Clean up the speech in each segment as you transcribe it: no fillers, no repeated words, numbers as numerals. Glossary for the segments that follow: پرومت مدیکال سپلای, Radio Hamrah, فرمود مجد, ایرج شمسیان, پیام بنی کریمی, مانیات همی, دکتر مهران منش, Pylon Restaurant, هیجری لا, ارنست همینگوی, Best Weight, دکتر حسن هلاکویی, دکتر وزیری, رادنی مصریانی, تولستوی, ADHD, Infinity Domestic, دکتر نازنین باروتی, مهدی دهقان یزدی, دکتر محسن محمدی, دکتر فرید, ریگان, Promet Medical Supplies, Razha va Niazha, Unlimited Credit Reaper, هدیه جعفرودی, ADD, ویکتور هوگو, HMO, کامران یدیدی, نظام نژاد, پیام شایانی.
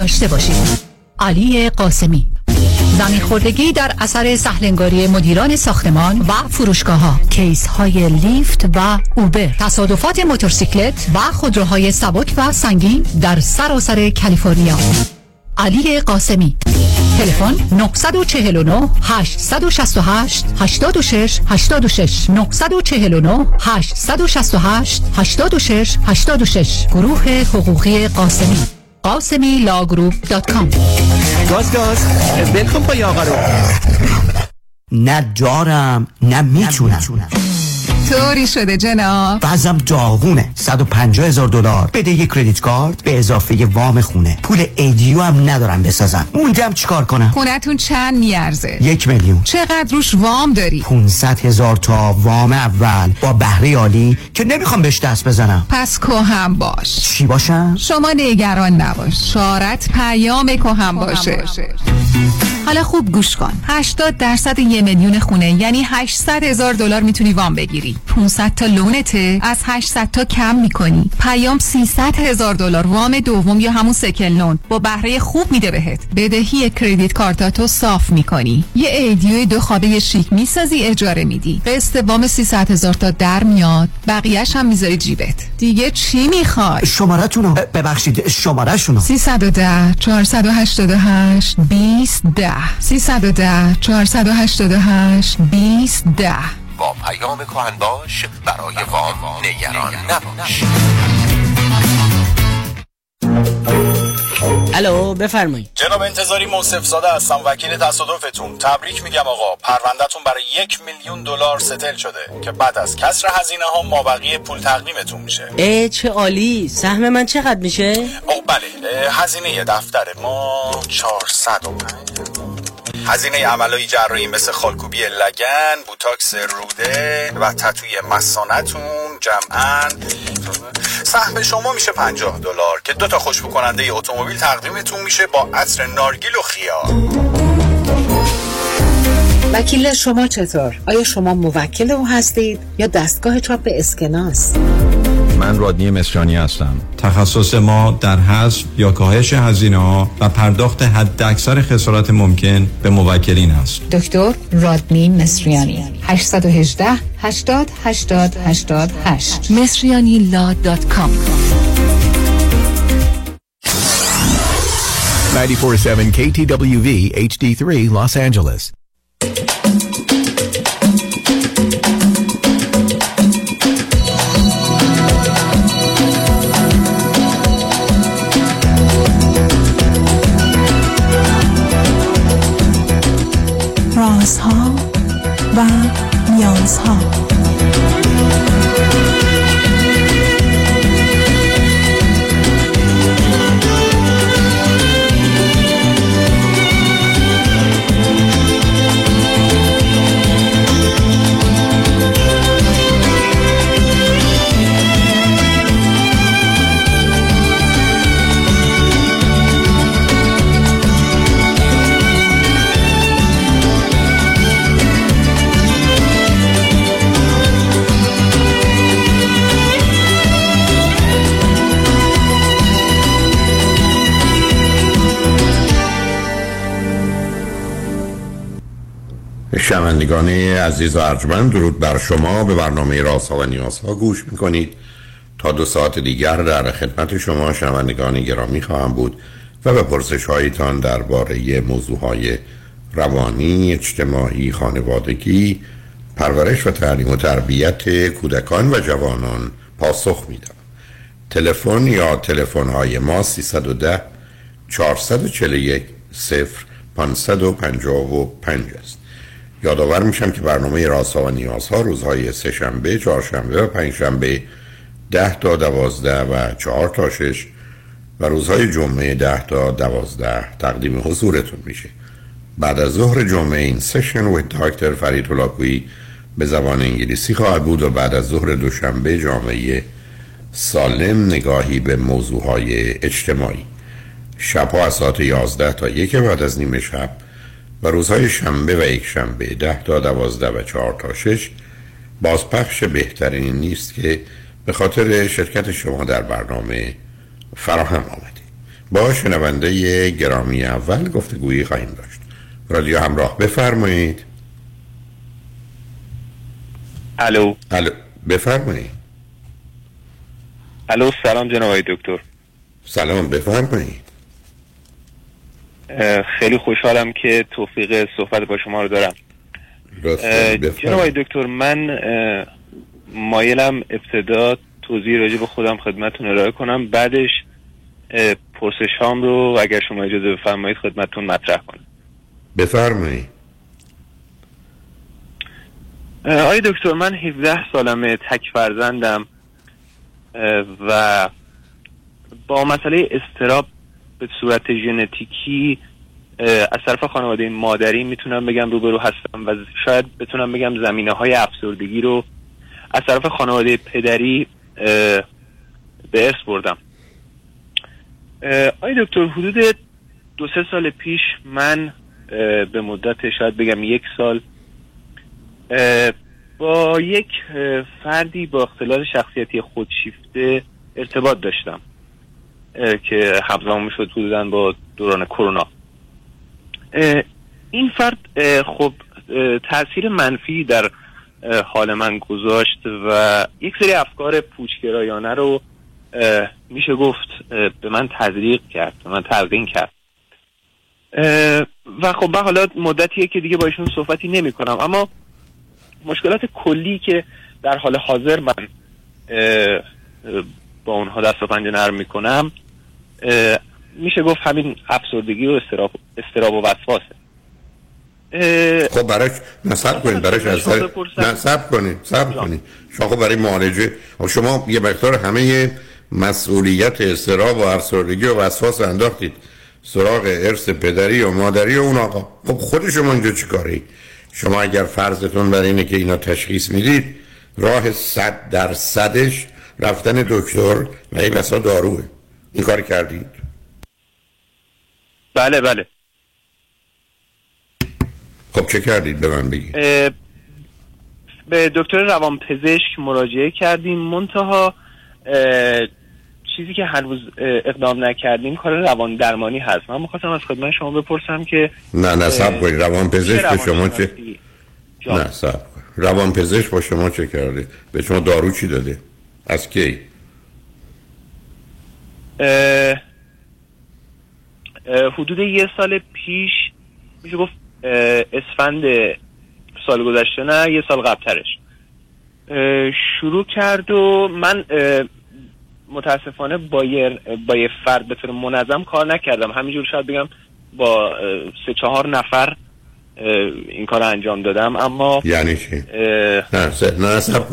داشته باشید. علی قاسمی. زمین خوردگی در اثر سهلنگاری مدیران ساختمان و فروشگاه‌ها، کیس‌های لیفت و اوبر، تصادفات موتورسیکلت و خودروهای سبک و سنگین در سراسر کالیفرنیا. علی قاسمی. تلفن 949 868 86 86 949 868 86 86. گروه حقوقی قاسمی، قاسمیلاگروپ.com. گاز بلکن پای آقا رو نه دارم نه میتونم. طوری شده جناب، وضعم داغونه. $150,000 بده یک کریدیت کارت به اضافه وام خونه. پول ایدیو هم ندارم بسازم. موندم چیکار کنم؟ خونتون چند میارزه؟ 1,000,000. چقدر روش وام داری؟ 500,000 تا وام اول با بهره عالی که نمیخوام بهش دست بزنم. پس کوهم باش. چی باشم؟ شما نگران نباش، شارت پیام کوهم باشه. حالا خوب گوش کن. 80% 1,000,000 خونه یعنی $800,000 میتونی وام بگیری. 500 تا لونته، از 800 تا کم میکنی. پیام $300,000 وام دوم یا همون سکن لون با بهره خوب میده بهت. بدهی کریدیت کارتاتو صاف میکنی. یه ایدیو 2 خوابه شیک میسازی، اجاره میدی. قسط وام $300,000 در میاد، بقیه‌اش هم میذاری جیبت. دیگه چی میخوای؟ شماره‌تونو ببخشید، شماره‌شونو. 310 488 2010 310 488 2010. با پیام کهن باش، برای وام نگران نباش. الو بفرمایید. جناب انتظاری موصف زاده هستم، وکیل تصادفتون. تبریک میگم آقا، پروندهتون برای $1,000,000 ستل شده که بعد از کسر هزینه ها مابقی پول تقدیمتون میشه. ای چه عالی. سهم من چقدر میشه؟ او بله، هزینه دفتر ما 405. هزینه عملای جراحی مثل خالکوبی لگن، بوتاکس روده و تتوی مثانه‌تون جمعاً سهم شما میشه $50 که 2 تا خوشبو کننده اتومبیل تقدیمتون میشه با عطر نارگیل و خیار. وکیل شما چطور؟ آیا شما موکل او هستید یا دستگاه چاپ اسکناس؟ من رادنی مصریانی هستم. تخصص ما در حذف یا کاهش هزینه‌ها و پرداخت حداکثر خسارت ممکن به موکلین است. دکتر رادنی مصریانی. 818 80 80 88 مصریانیلا.com. 94.7 KTWV HD3 Los Angeles. رازها و نیازها. شنوندگان عزیز و ارجمند، درود بر شما. به برنامه رازها و نیازها گوش میکنید. تا 2 ساعت دیگر در خدمت شما شنوندگان گرامی خواهم بود و به پرسش‌هایتان درباره موضوعهای روانی، اجتماعی، خانوادگی، پرورش و تعلیم و تربیت کودکان و جوانان پاسخ میدم. تلفن یا تلفن‌های ما 310 441 0 555 است. یادآور میشم که برنامه رازها و نیازها روزهای سه‌شنبه، چهارشنبه و پنجشنبه 10 تا 12 و 4 تا 6 و روزهای جمعه 10 تا 12 تقدیم حضورتون میشه. بعد از ظهر جمعه این سشن و دکتر فرید به زبان انگلیسی خواهد بود و بعد از ظهر دوشنبه جامعه سالم نگاهی به موضوعهای اجتماعی. شبها از ساعت 11 تا 1 بعد از نیمه شب و روزهای شنبه و یک شنبه 10 تا 12 و 4 تا 6 بازپخش بهترین نیست که به خاطر شرکت شما در برنامه فراهم آمده. با شنونده گرامی اول گفتگویی خواهیم داشت. رادیو همراه، بفرمایید. الو. الو، بفرمایید. الو، سلام جناب آقای دکتر. سلام، بفرمایید. خیلی خوشحالم که توفیق صحبت با شما رو دارم. جناب آقای دکتر، من مایلم ابتدا توضیح راجع به خودم خدمتتون ارائه کنم، بعدش پرسش هام رو اگر شما اجازه بفرمایید خدمتتون مطرح کنم. بفرمایید. آقای دکتر، من 17 سالمه، تک فرزندم و با مسئله اضطراب به صورت ژنتیکی از طرف خانواده مادری میتونم بگم روبرو هستم و شاید بتونم بگم زمینه‌های افسردگی رو از طرف خانواده پدری به ارث بردم. آقای دکتر، حدود 2-3 سال پیش من به مدت شاید بگم 1 سال با یک فردی با اختلال شخصیتی خودشیفته ارتباط داشتم که همزمان میشد حدوداً با دوران کرونا. این فرد خب تأثیر منفی در حال من گذاشت و یک سری افکار پوچگرایانه رو میشه گفت به من تزریق کرد، به من تلقین کرد و خب به حالا مدتیه که دیگه با ایشون صحبتی نمی کنم، اما مشکلات کلی که در حال حاضر من با اونها دست و پنجه نرم می کنم میشه گفت همین افسردگی و اضطراب و وسواسه. خب برای نصب کنید، برای نصب کنید، نصب کنید شما. خب برای معالجه شما یه مقدار همه مسئولیت اضطراب و افسردگی و وسواس انداختید سراغ ارث پدری و مادری و اون آقا. خب خود شما اینجا چی کاری؟ شما اگر فرضتون بر اینه که اینا تشخیص میدید، راه 100% رفتن دکتر و این بسا داروه. این کار کردید؟ بله بله. خب چه کردید به من بگید؟ به دکتر روانپزشک مراجعه کردیم، منتها چیزی که هنوز اقدام نکردیم کار روان درمانی هست. من می‌خواستم از خدمت شما بپرسم که نه صبر کنید، روانپزشک به شما چه؟ نه صبر کنید، روانپزشک با شما چه کرده؟ به شما دارو چی داده؟ از کی؟ حدود 1 سال پیش میشه گفت، اسفند سال گذشته، نه 1 سال قبلترش شروع کرد و من متاسفانه با یه فرد به طور منظم کار نکردم، همینجور شاید بگم با 3-4 نفر این کار انجام دادم. اما یعنی چی؟ نه سب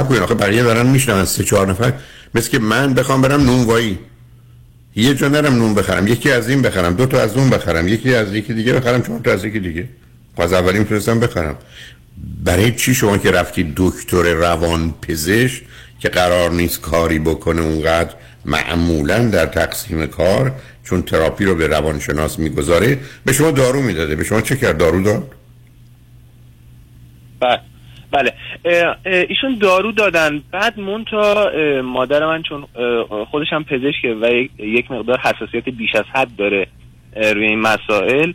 کنید آخه بقیه دارن میشنم 3-4 نفر مثل که من بخوام برم نونوایی یه جا نرم نون بخرم، یکی از این بخرم، 2 تا از اون بخرم، یکی از یکی دیگه بخرم، 4 تا از یکی دیگه، از اولی میتونستم بخرم. برای چی شما که رفتید دکتر روان پزشک که قرار نیست کاری بکنه اونقدر، معمولا در تقسیم کار چون تراپی رو به روانشناس میگذاره به شما دارو میداده، به شما چه کرد؟ دارو داد؟ بله ایشون دارو دادن. بعد منتها مادر من چون خودش هم پزشکه و یک مقدار حساسیت بیش از حد داره روی این مسائل،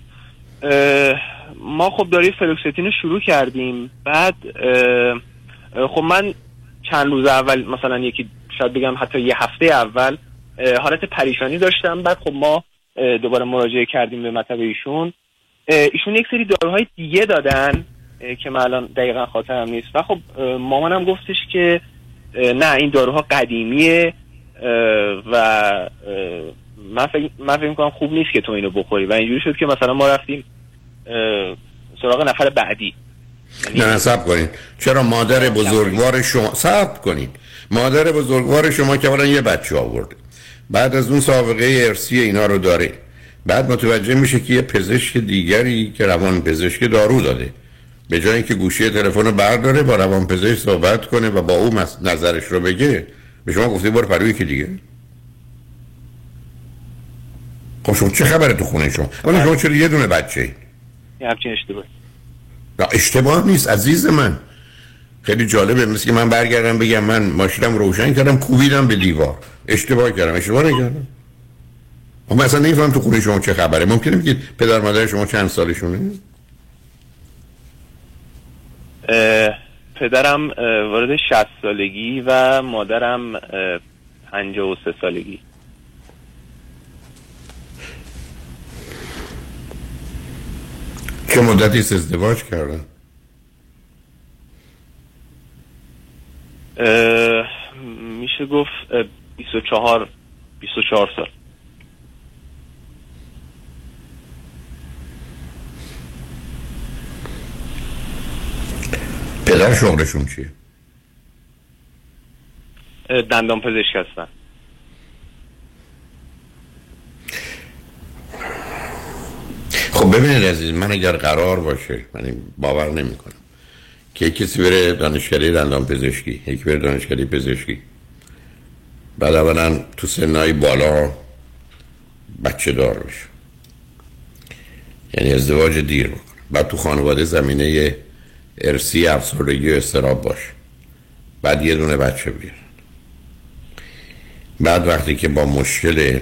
ما خب داروی فلوکستین رو شروع کردیم. بعد خب من چند روز اول، مثلا یکی شاید بگم حتی 1 هفته اول حالت پریشانی داشتم. بعد خب ما دوباره مراجعه کردیم به مطب ایشون یک سری داروهای دیگه دادن که من الان دقیقا خاطرم نیست و خب مامانم گفتش که نه این داروها قدیمیه و من فکر میکنم خوب نیست که تو اینو بخوری و اینجوری شد که مثلا ما رفتیم سراغ نفر بعدی. نه صبر کنین، چرا مادر بزرگوار شما صبر کنین، مادر بزرگوار شما که اولا یه بچه آورده، بعد از اون سابقه ارثی اینا رو داره، بعد متوجه میشه که یه پزشک دیگری که روان پزشک دارو داده، به جای اینکه گوشی تلفن رو برداره با روانپزشک صحبت کنه و با اون نظرش رو بگه، به شما گفته برو پروی که دیگه. خب شما چه خبره تو خونه شما؟ اما شما چرا یه دونه بچه اید؟ یه همچین اشتباه. نه اشتباه نیست عزیز من، خیلی جالبه. مثل که من برگردم بگم من ماشینم روشن کردم کوبیدم به دیوار، اشتباه کردم؟ اشتباه نکردم. من اصلا نمی‌فهمم تو خونه شما چه خبره. ممکنه بگید پدر مادر شما چند سالشونه؟ پدرم وارد 60 سالگی و مادرم 53 سالگی. چه مدتی ازدواج کردن؟ میشه گفت 24 سال. پدر شغلشون چیه؟ دندان پزشک هستن. خب ببینید عزیز، من اگر قرار باشه، من باور نمی کنم که کسی بره دانشکده دندان پزشکی، یکی بره دانشکده پزشکی، بعد اولا تو سنهای بالا بچه دار بشه، یعنی ازدواج دیر بکنه، بعد تو خانواده زمینه ارسی افسردگی و اضطراب باشه، بعد یه دونه بچه بیارن، بعد وقتی که با مشکل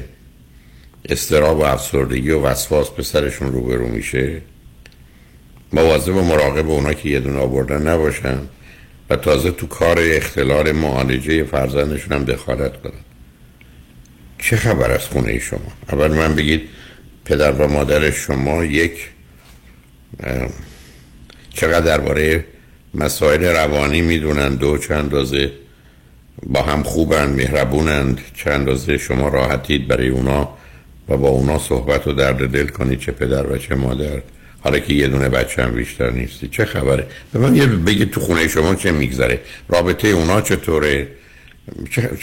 اضطراب و افسردگی و وسواس پسرشون روبرو میشه، مواظب و مراقب اونا که یه دونه آوردن نباشن و تازه تو کار اختلال معالجه فرزندشون هم دخالت کنن. چه خبر از خونه شما؟ اول من بگید پدر و مادر شما یک چقدر درباره مسائل روانی میدونند، دو چند اندازه با هم خوبند، مهربونند، چند اندازه شما راحتید برای اونا و با اونا صحبت و درد دل کنید، چه پدر و چه مادر، حالا که یه دونه بچه هم بیشتر نیستی. چه خبره؟ به من یه بگید تو خونه شما چه میگذره، رابطه اونا چطوره،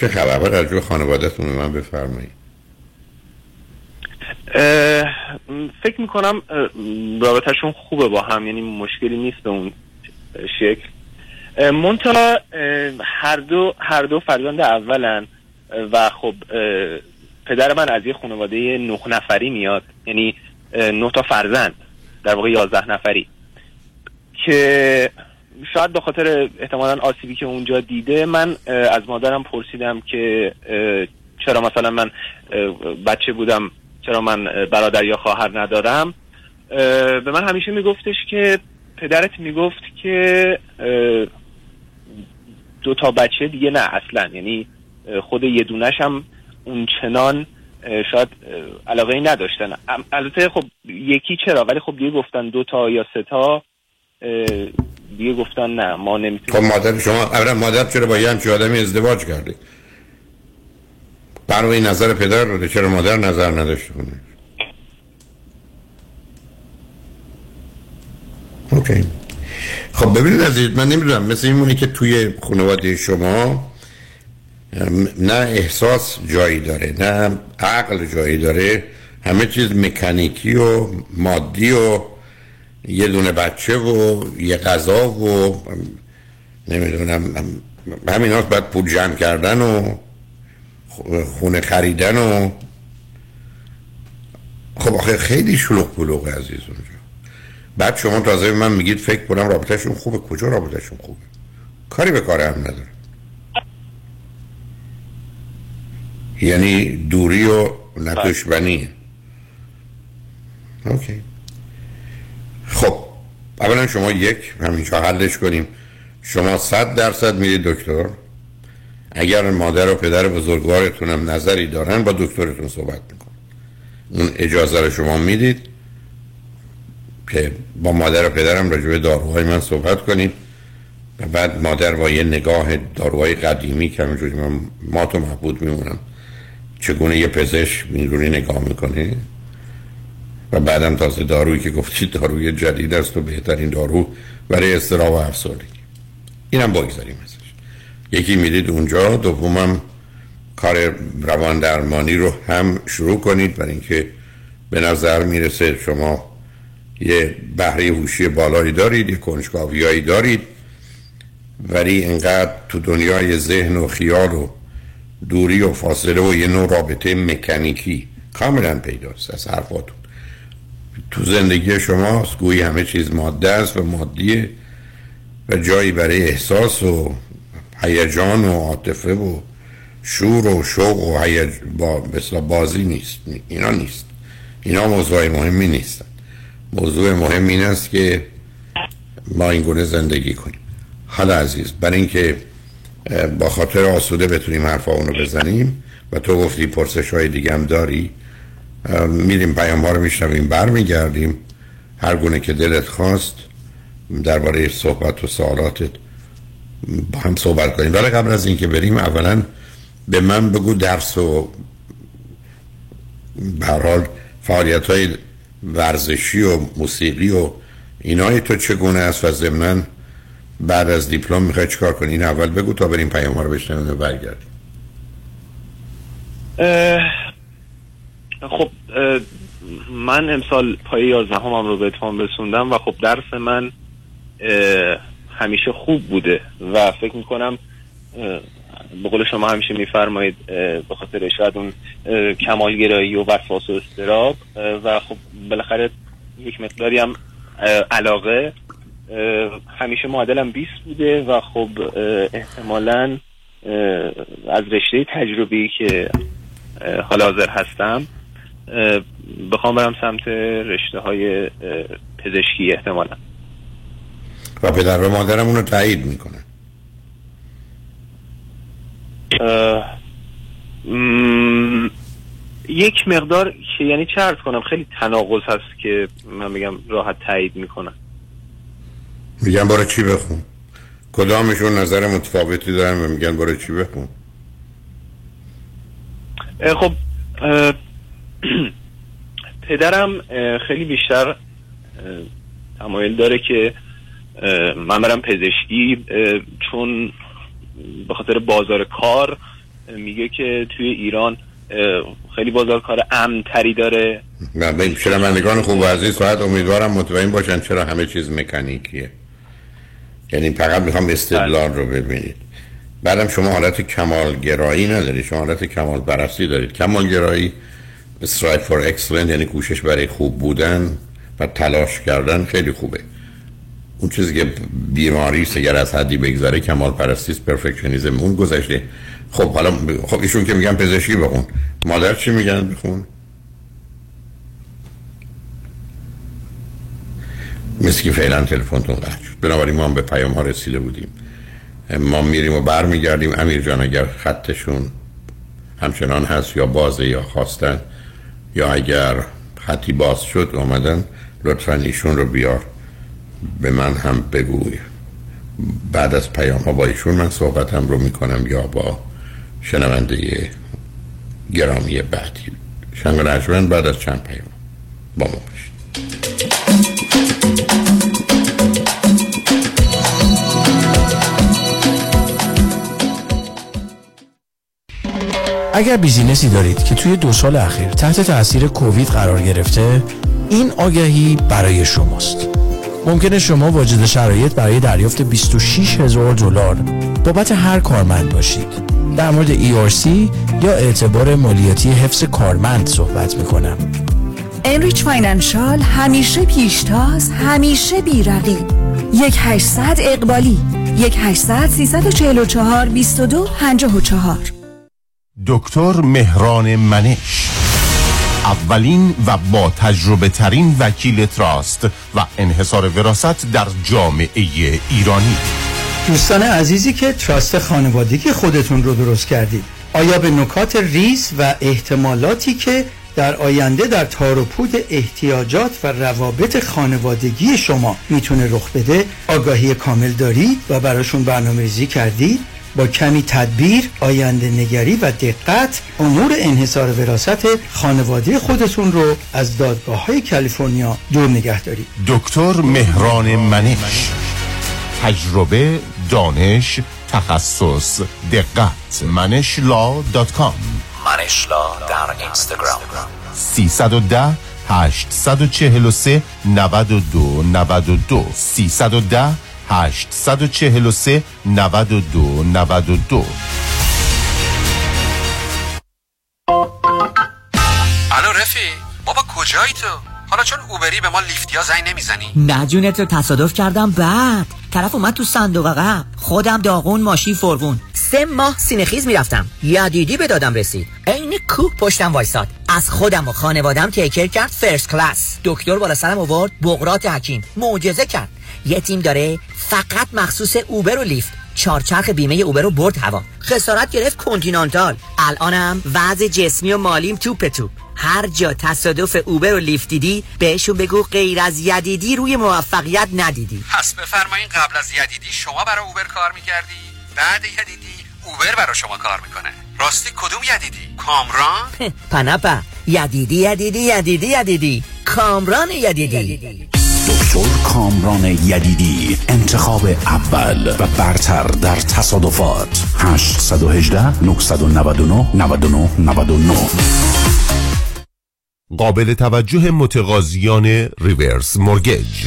چه خبره از جو خانوادتون به من بفرمایید. فکر میکنم رابطهشون خوبه با هم، یعنی مشکلی نیست به اون شکل، منتها هر دو فرزند اولن و خب پدر من از یه خانواده 9 نفری میاد، یعنی 9 تا فرزند در واقع 11 نفری، که شاید به خاطر احتمالاً آسیبی که اونجا دیده، من از مادرم پرسیدم که چرا مثلا من بچه بودم، چرا من برادر یا خواهر ندارم. به من همیشه میگفتش که پدرت میگفت که 2 تا بچه دیگه نه اصلا، یعنی خود یه دونش هم اونچنان شاید علاقه ای نداشتن. البته خب یکی چرا، ولی خب دیگه گفتن 2 تا یا 3 تا، دیگه گفتن نه ما نمیتونیم. خب مادر شما اولا مادر چرا با یه همچی آدمی ازدواج کرده؟ برای نظر پدر رو چرا مادر نظر نداشته کنه؟ اوکی. خب ببینید عزیز، من نمیدونم، مثل این مونه که توی خانواده شما نه احساس جایی داره نه عقل جایی داره، همه چیز مکانیکی و مادی و یه دونه بچه و یه غذا و نمیدونم همین هاست، باید پول جمع کردن و خونه خریدن و خب آخه خیلی شلوغ پلوغه عزیز اونجا. بعد شما تازه من میگید فکر کنم رابطهشون خوبه. کجا رابطهشون خوبه؟ کاری به کار هم نداره، یعنی دوری و ندشمنی. اوکی. خب اولا شما یک همینجا حلش کنیم، شما 100% میرید دکتر، اگر مادر و پدر بزرگوارتون هم نظری دارن با دکترتون صحبت میکنن، اون اجازه رو شما میدید که با مادر و پدرم راجع به داروهای من صحبت کنید و بعد مادر با یه نگاه داروهای قدیمی که همینجوری من مات و محبود میمونم چگونه یه پزشک اینجوری نگاه میکنه و بعدم تازه دارویی که گفتید داروی جدید است و بهترین دارو برای اضطراب و افسردگی. اینم بگذاریم. یکی میرید اونجا، دومم کار روان درمانی رو هم شروع کنید، برای اینکه به نظر میرسه شما یه بهره هوشی بالایی دارید، یه کنجکاویایی دارید، ولی انقدر تو دنیای ذهن و خیال و دوری و فاصله و یه نوع رابطه مکانیکی کاملا پیداست از حرفاتون. تو زندگی شما گویی همه چیز ماده است و مادیه و جایی برای احساس و هیجان و عاطفه و شور و شوق و مثلا بازی نیست، اینا نیست، اینا موضوع مهمی نیستن. موضوع مهم این است که ما این گونه زندگی کنیم. حالا عزیز، برای اینکه با خاطر آسوده بتونیم حرفا اونو بزنیم و تو گفتی پرسش‌های دیگه هم داری، میریم پیام‌ها رو میشنویم، برمیگردیم هر گونه که دلت خواست درباره صحبت و سوالاتت با هم صحبت کنیم. ولی قبل از اینکه بریم، اولا به من بگو درس و به هر حال فعالیت‌های ورزشی و موسیقی و اینای تو چگونه است و ضمناً بعد از دیپلم میخوای چیکار کنی؟ این اول بگو تا بریم پیام‌ها رو بشنویم و برگردیم. خب من امسال پای 11ام رو به اتمام رسوندم و خب درس من همیشه خوب بوده و فکر میکنم به قول شما همیشه میفرمایید به خاطر شاید اون کمالگرایی و وسواس و اضطراب و خب بالاخره یک مقداری هم علاقه، همیشه معادلم 20 بوده و خب احتمالاً از رشته تجربی که حال حاضر هستم بخوام برم سمت رشته های پزشکی احتمالاً. و پدر و مادرم اونو تایید میکنه؟ یک مقدار، که یعنی چه عرض کنم، خیلی تناقض هست که من میگم راحت تایید میکنن. میگن برای چی بخون؟ کدامشون نظر متفاوتی دارن و میگن برای چی بخون؟ خب پدرم خیلی بیشتر تمایل داره که من برم پزشکی، چون به خاطر بازار کار میگه که توی ایران خیلی بازار کار امن‌تری داره. نه ببین، شنوندگان خوب و عزیز ساعت امیدوارم مطمئن باشن چرا همه چیز مکانیکیه، یعنی فقط میخوام استدلال رو ببینید. بعدم شما حالت کمالگرایی ندارید، شما حالت کمال پرستی دارید. کمالگرایی strive for excellence یعنی کوشش برای خوب بودن و تلاش کردن، خیلی خوبه. اون چیزی که بیماری اگر از حدی بگذره کمال پرستی است، پرفکشنیسم، اون گذشته. خب حالا خب ایشون که میگن پزشکی بخون، مادر چی میگن بخون؟ مثل که فعلا تلفنتون قطع شد، بنابراین ما هم به پیام ها رسیده بودیم. ما میریم و برمیگردیم. امیر جان اگر خطشون همچنان هست یا بازه یا خواستن، یا اگر خطی باز شد اومدن، لطفا ایشون رو بیار به من هم بگوی. بعد از پیام ها با ایشون من صحبتم رو میکنم یا با شنونده گرامی بعدی. شنگ رجمن بعد از چند پیام با ما باشید. اگر بیزینسی دارید که توی 2 سال اخیر تحت تاثیر کووید قرار گرفته، این آگهی برای شماست. ممکنه شما واجد شرایط برای دریافت $26,000 بابت هر کارمند باشید. در مورد ERC یا اعتبار مالیاتی حفظ کارمند صحبت میکنم. انریچ فاینانشال همیشه پیشتاز، همیشه بی‌رقیب. 1-800 اقبالی، 1-800-344-2254. دکتر مهران منش، اولین و با تجربه ترین وکیل تراست و انحصار وراثت در جامعه ایرانی. دوستان عزیزی که تراست خانوادگی خودتون رو درست کردید، آیا به نکات ریز و احتمالاتی که در آینده در تار و پود احتیاجات و روابط خانوادگی شما میتونه رخ بده آگاهی کامل دارید و براشون برنامه‌ریزی کردید؟ با کمی تدبیر، آینده نگری و دقت، امور انحصار وراثت خانواده خودتون رو از دادگاه‌های کالیفرنیا دور نگه دارید. دکتر مهران منش، تجربه، دانش، تخصص، دقت. maneshla.com. maneshla در اینستاگرام. 310-843-92-92 310-843-92-92. الو رفیق، بابا کجایی تو؟ حالا چون اوبری به ما لیفتیا زنگ نمیزنی؟ نه جونت، رو تصادف کردم بعد طرف اومد تو صندوق عقب، خودم داغون ماشین فروون، 3 ماه سینه‌خیز میرفتم، یدیدی به دادم رسید، عین کوه پشتم وایساد، از خودم و خانوادم تیکر کرد، فرست کلاس، دکتر بالا سرم آورد، بقرات حکیم معجزه کرد. یه تیم داره فقط مخصوص اوبر و لیفت، چارچرخ بیمه اوبر رو برد هوا، خسارت گرفت کنتینانتال. الانم وضع جسمی و مالیم توپ توپ، هر جا تصادف اوبر و لیفت دیدی بهشون بگو غیر از یدیدی روی موفقیت ندیدی. پس بفرمایین قبل از یدیدی شما برای اوبر کار میکردی، بعد یدیدی اوبر برای شما کار میکنه. راستی کدوم یدیدی؟ کامران؟ پنپا یدیدی کامران یدیدی. دکتر کامران یدیدی، انتخاب اول و برتر در تصادفات. 818-999-9999. قابل توجه متقاضیان ریورس مورگیج.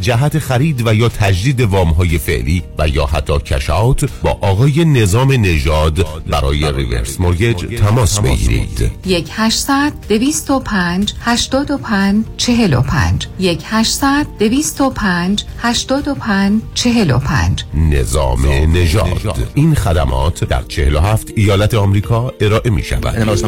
جهت خرید و یا تجدید وام‌های فعلی و یا حتی کش‌اوت با آقای نظام نژاد برای ریورس مورگیج تماس بگیرید. 1-800-205-825-45 1-800-205-825-45. نظام نژاد. این خدمات در 47 ایالت آمریکا ارائه می شود.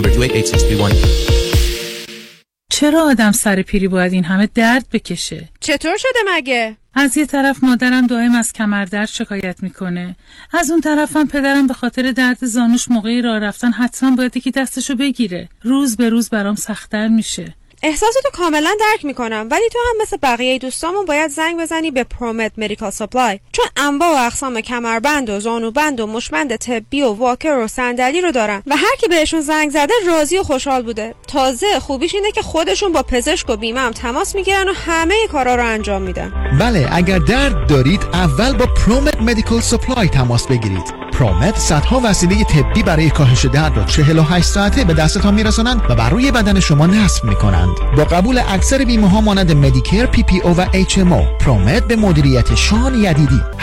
چرا آدم سر پیری باید این همه درد بکشه؟ چطور شده مگه؟ از یه طرف مادرم دائم از کمر درد شکایت میکنه، از اون طرفم پدرم به خاطر درد زانوش موقعی راه رفتن حتما باید یکی دستشو بگیره. روز به روز برام سخت‌تر میشه. احساساتو کاملا درک میکنم، ولی تو هم مثل بقیه دوستامون باید زنگ بزنی به پرومت مدیکال سپلای، چون انواع و اقسام کمربند و زانوبند و مشبند طبی و واکر و صندلی رو دارن و هر کی بهشون زنگ زده راضی و خوشحال بوده. تازه خوبیش اینه که خودشون با پزشک و بیمه هم تماس میگیرن و همه کارا رو انجام میدن. بله، اگر درد دارید اول با پرومت مدیکال سپلای تماس بگیرید. پرومت صدها وسیله طبی برای کاهش درد را 48 ساعته به دستتان میرسانند و بر روی بدن شما نصب میکنند. با قبول اکثر بیمه ها مانند مدیکر، PPO و HMO، پرومت به مدیریت شان یدیدی. 818-907-77-77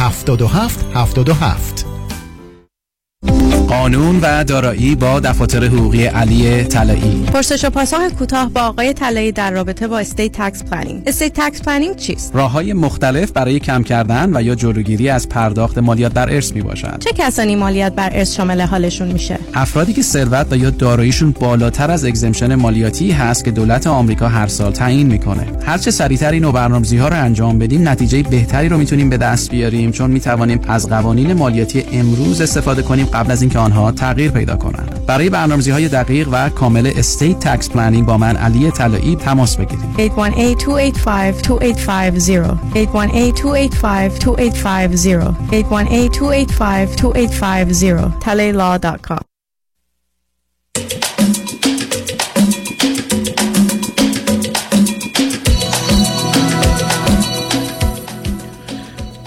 818-907-77-77. قانون و دارایی با دفاتر حقوقی علی طلایی. پرسش و پاسخ کوتاه با آقای طلایی در رابطه با استیت تکس پلنینگ. استیت تکس پلنینگ چیست؟ راه‌های مختلف برای کم کردن و یا جلوگیری از پرداخت مالیات بر ارث میباشد. چه کسانی مالیات بر ارث شامل حالشون میشه؟ افرادی که ثروت و یا داراییشون بالاتر از اگزمشن مالیاتی هست که دولت آمریکا هر سال تعیین میکنه. هر چه سریعتر اینو برنامه‌ریزی‌ها رو انجام بدیم، نتیجه بهتری رو میتونیم به دست بیاریم، چون میتونیم از قوانین مالیاتی امروز استفاده کنیم قبل از اینکه آنها تغییر پیدا کنند. برای برنامه‌ریزی‌های دقیق و کامل استیت تکس پلنینگ با من علی طلایی تماس بگیرید. 818-285-2850 818-285-2850 818-285-2850 talailaw.com.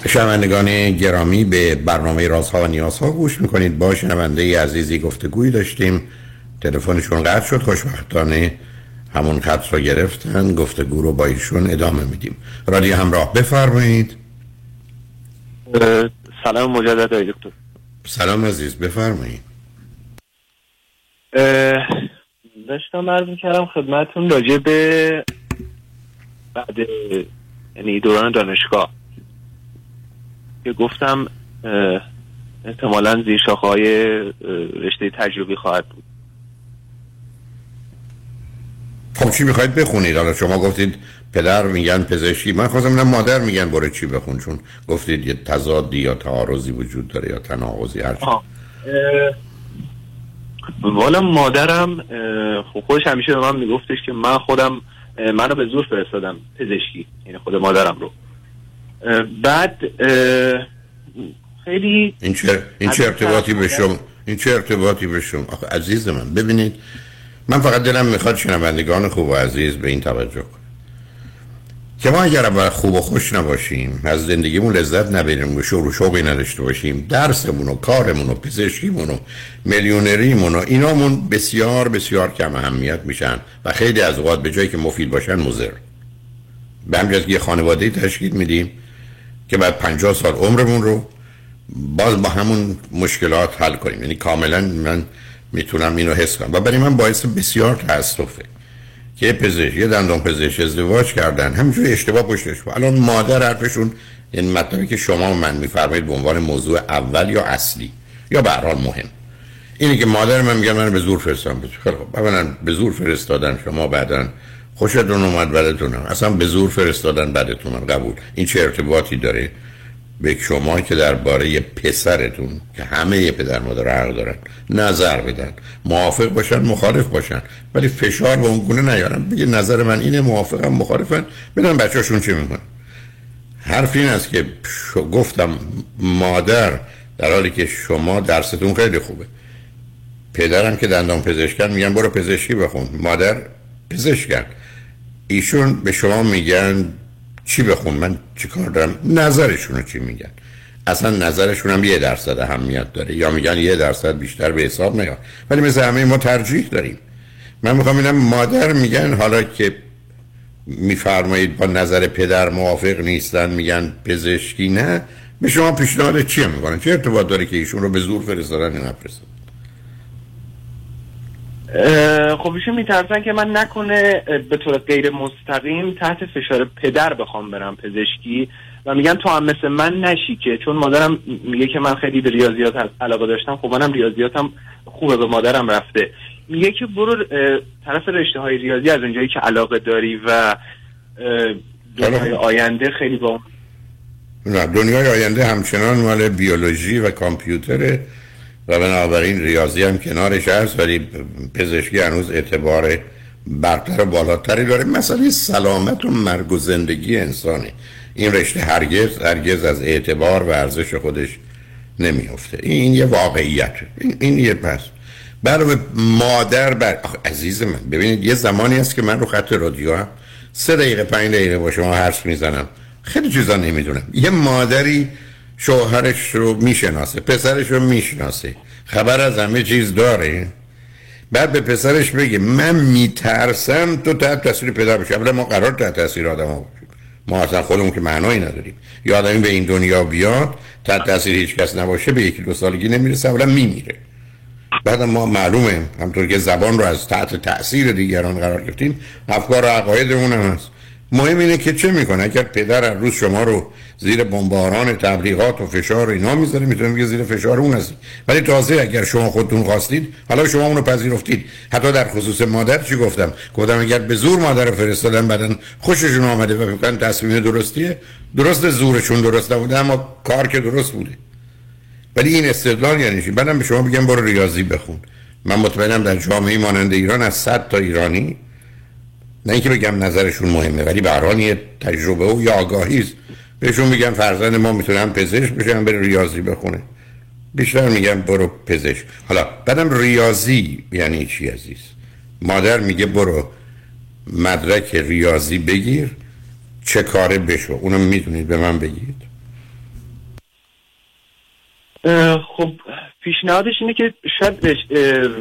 شنوندگان گرامی، به برنامه رازها و نیازها گوش میکنید. با شنونده عزیزی گفتگویی داشتیم، تلفنشون قطع شد، خوشبختانه همون خط رو گرفتن، گفتگو رو با ایشون ادامه میدیم. رادیو همراه، بفرمایید. سلام مجدد آقای دکتر. سلام عزیز، بفرمایید. داشتم عرض میکردم خدمتون راجع به بعد یعنی دوران دانشگاه که گفتم احتمالاً زیر شاخه‌های رشته تجربی خواهد بود. خب چی میخواید بخونید؟ حالا شما گفتید پدر میگن پزشکی، من خواستم نه مادر میگن برو چی بخون، چون گفتید یه تضادی یا تعارضی وجود داره یا تناقضی هرچی. والا مادرم خودش همیشه به من میگفتش که من خودم منو به زور فرستادم پزشکی، یعنی خود مادرم رو. بعد خیلی این چه ارتباطی به شما آخه عزیز من، ببینید من فقط دلم میخواد شنوندگان خوب و عزیز به این توجه کنم. که ما اگر اول خوب و خوش نباشیم، از زندگیمون لذت نبریم، شور و شوقی نداشته باشیم، درسمون و کارمون و پزشکیمون و میلیونریمون و اینامون بسیار بسیار کم اهمیت میشن و خیلی از اوقات به جایی که مفید باشن مضر. به همجاست که یه خانواده تشکیل میدیم که بعد 50 سال عمرمون رو باز با همون مشکلات حل کنیم. یعنی کاملا من میتونم اینو حس کنم و برای من باعث بسیار تأسفه که پزشک یه دندانپزشک ازدواج کردن، همینجوری اشتباه پشتش بود. الان مادر حرفشون این مطلبی که شما و من میفرمایید به عنوان موضوع اول یا اصلی یا به هر حال مهم اینه که مادر من میگه من به زور فرستادم. خیلی خب، اولا به زور فرستادن شما، بعدن خوشتون اومد بعدتونم، اصلا به زور فرستادن بعدتونم قبول. این چه ارتباطی داره به شما که درباره پسرتون که همه پدر مادر حق دارن نظر بدن، موافق باشن مخالف باشن، ولی فشار به اون گونه نیارن بگه نظر من اینه، موافقم مخالفن، بدن بچه‌شون چه میکنن. حرف این است که گفتم مادر در حالی که شما درستون خیلی خوبه، پدرم که دندان پزشکن میگن برو پزشکی بخون، مادر پزشکن، ایشون به شما میگن چی بخون، من چی کار دارم نظرشون رو چی میگن. اصلا نظرشون هم 1% اهمیت داره یا میگن 1% بیشتر به حساب نیاد، ولی مثل همه ما ترجیح داریم. من میخوام اینم مادر میگن حالا که میفرمایید با نظر پدر موافق نیستن میگن پزشکی نه، به شما پیشنهاد چی میکنن؟ چه ارتباط داره که ایشون رو به زور فرستادن یا نفرستادن؟ خب ایشون میترسن که من نکنه به طور غیر مستقیم تحت فشار پدر بخوام برم پزشکی و میگن تو هم مثل من نشی که، چون مادرم میگه که من خیلی به ریاضیات علاقه داشتم، خب منم ریاضیاتم خوبه به مادرم رفته، میگه که برو طرف رشته های ریاضی از اونجایی که علاقه داری و دنیای آینده خیلی با نه، دنیای آینده همچنان مال بیولوژی و کامپیوتره و بنابراین ریاضی هم کنارش هست، ولی پزشکی هنوز اعتبار برتر و بالاتری داره. مسئله سلامت و مرگ و زندگی انسانه، این رشته هرگز از اعتبار و ارزش خودش نمیفته. این یه واقعیت، این یه پس برای مادر عزیز من. ببینید یه زمانی هست که من رو خط رادیو هم 3 دقیقه 5 دقیقه با شما حرف میزنم، خیلی چیزا نمیدونم. یه مادری شوهرش رو میشناسه، پسرش رو میشناسه، خبر از همه چیز داره، بعد به پسرش بگه من میترسم تو تحت تاثیر پدر بشی. اولا ما قرار تحت تاثیر آدم ها باشیم، ما اصلا خودمون که معنایی نداریم. یا آدمی به این دنیا بیاد تحت تاثیر هیچ کس نباشه به 1-2 سالگی نمیرسه، اولا میمیره. بعد ما معلومه همطور که زبان رو از تحت تاثیر دیگران قرار گرفتیم، افکار و عقایدمون هم هست. مهم اینه که چه میکنه. اگر پدر هر روز شما رو زیر بمباران تبلیغات و فشار و اینا میذاره، میتونه بگه زیر فشار اون هستی، ولی تازه اگر شما خودتون خواستید، حالا شما اون رو پذیرفتید. حتی در خصوص مادر چی گفتم اگر به زور مادر رو فرستادن بعدن خوششون آمده و میگن تصمیم درستیه، درست زورشون درست نبوده اما کار که درست بوده. ولی این استدلال یعنی چی؟ بعدم به شما بگم برو ریاضی بخون. من مطمئنم در جامعه مانند ایران از 100 تا ایرانی، نه اینکه بگم نظرشون مهمه، ولی به هر حال یه تجربه و یا آگاهی است، بهشون میگم فرزند ما میتونه پزشک بشه هم بره ریاضی بخونه. بیشتر میگم برو پزشک. حالا بعدم ریاضی یعنی چی عزیز؟ مادر میگه برو مدرک ریاضی بگیر، چه کاره بشو، اونو میتونید به من بگید؟ خب پیشنهادش اینه که شاید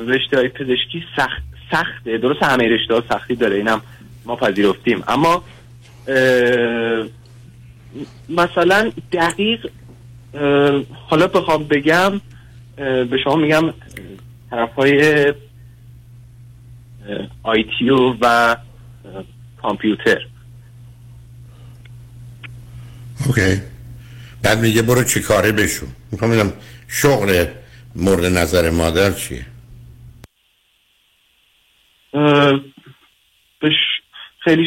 رشته‌های پزشکی سخته. درسته همه رشته ها سختی داره، اینم ما پذیرفتیم، اما مثلا دقیق حالا بخوام بگم به شما میگم طرف های ITO و کامپیوتر. اوکی. بعد میگه برو چی کاره بشو. میخوام بگم شغل مورد نظر مادر چیه؟ خیلی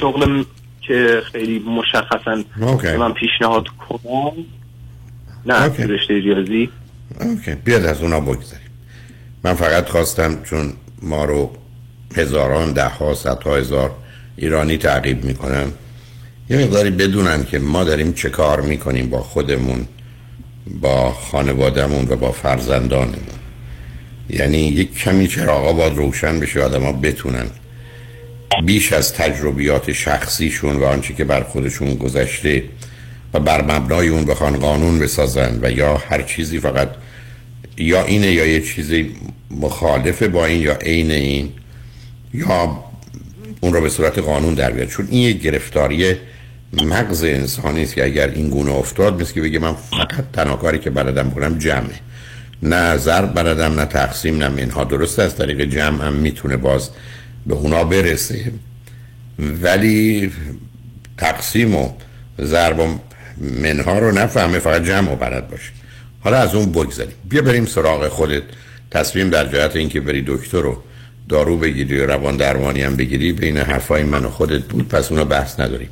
شغلم که خیلی مشخصا من پیشنهاد کنم نه رشته ریاضی. بیاد از اونا بگذاریم. من فقط خواستم چون ما رو هزاران، دهها، صدها هزار ایرانی تعقیب میکنن، یه مقداری بدونن که ما داریم چه کار میکنیم با خودمون، با خانوادمون و با فرزندانمون. یعنی یک کمی چراغا باید روشن بشه، آدم ها بتونن بیش از تجربیات شخصیشون و آنچه که بر خودشون گذشته و بر مبنای اون بخوان قانون بسازن و یا هر چیزی فقط یا اینه یا یه چیزی مخالف با این یا عین این یا اون رو به صورت قانون در بیاد، چون این یه گرفتاری مغز انسانی است که اگر این گونه افتاد مثل که بگه من فقط تنها کاری که بلدم بکنم جمعه، نه ضرب بلدم نه تقسیم نه منها. درست از طریق جمع هم میتونه باز به اونا برسه، ولی تقسیم و ضرب و منها رو نفهمه، فقط جمع و بلد باشه. حالا از اون بگذاریم، بیا بریم سراغ خودت. تصمیم در جهت اینکه بری دکتر رو دارو بگیری و روان درمانی هم بگیری بین حرفای من و خودت بود، پس اونا بحث نداریم.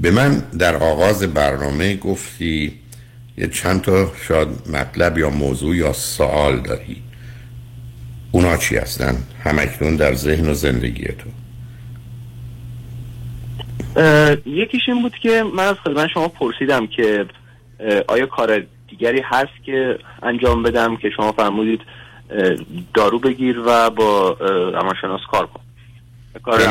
به من در آغاز برنامه گفتی یه چند تا شاید مطلب یا موضوع یا سوال داری. اونا چی هستن همکنون در ذهن و زندگی تو؟ یکیش این بود که من از خدمت شما پرسیدم که آیا کار دیگری هست که انجام بدم، که شما فرمودید دارو بگیر و با روانشناس کار کن.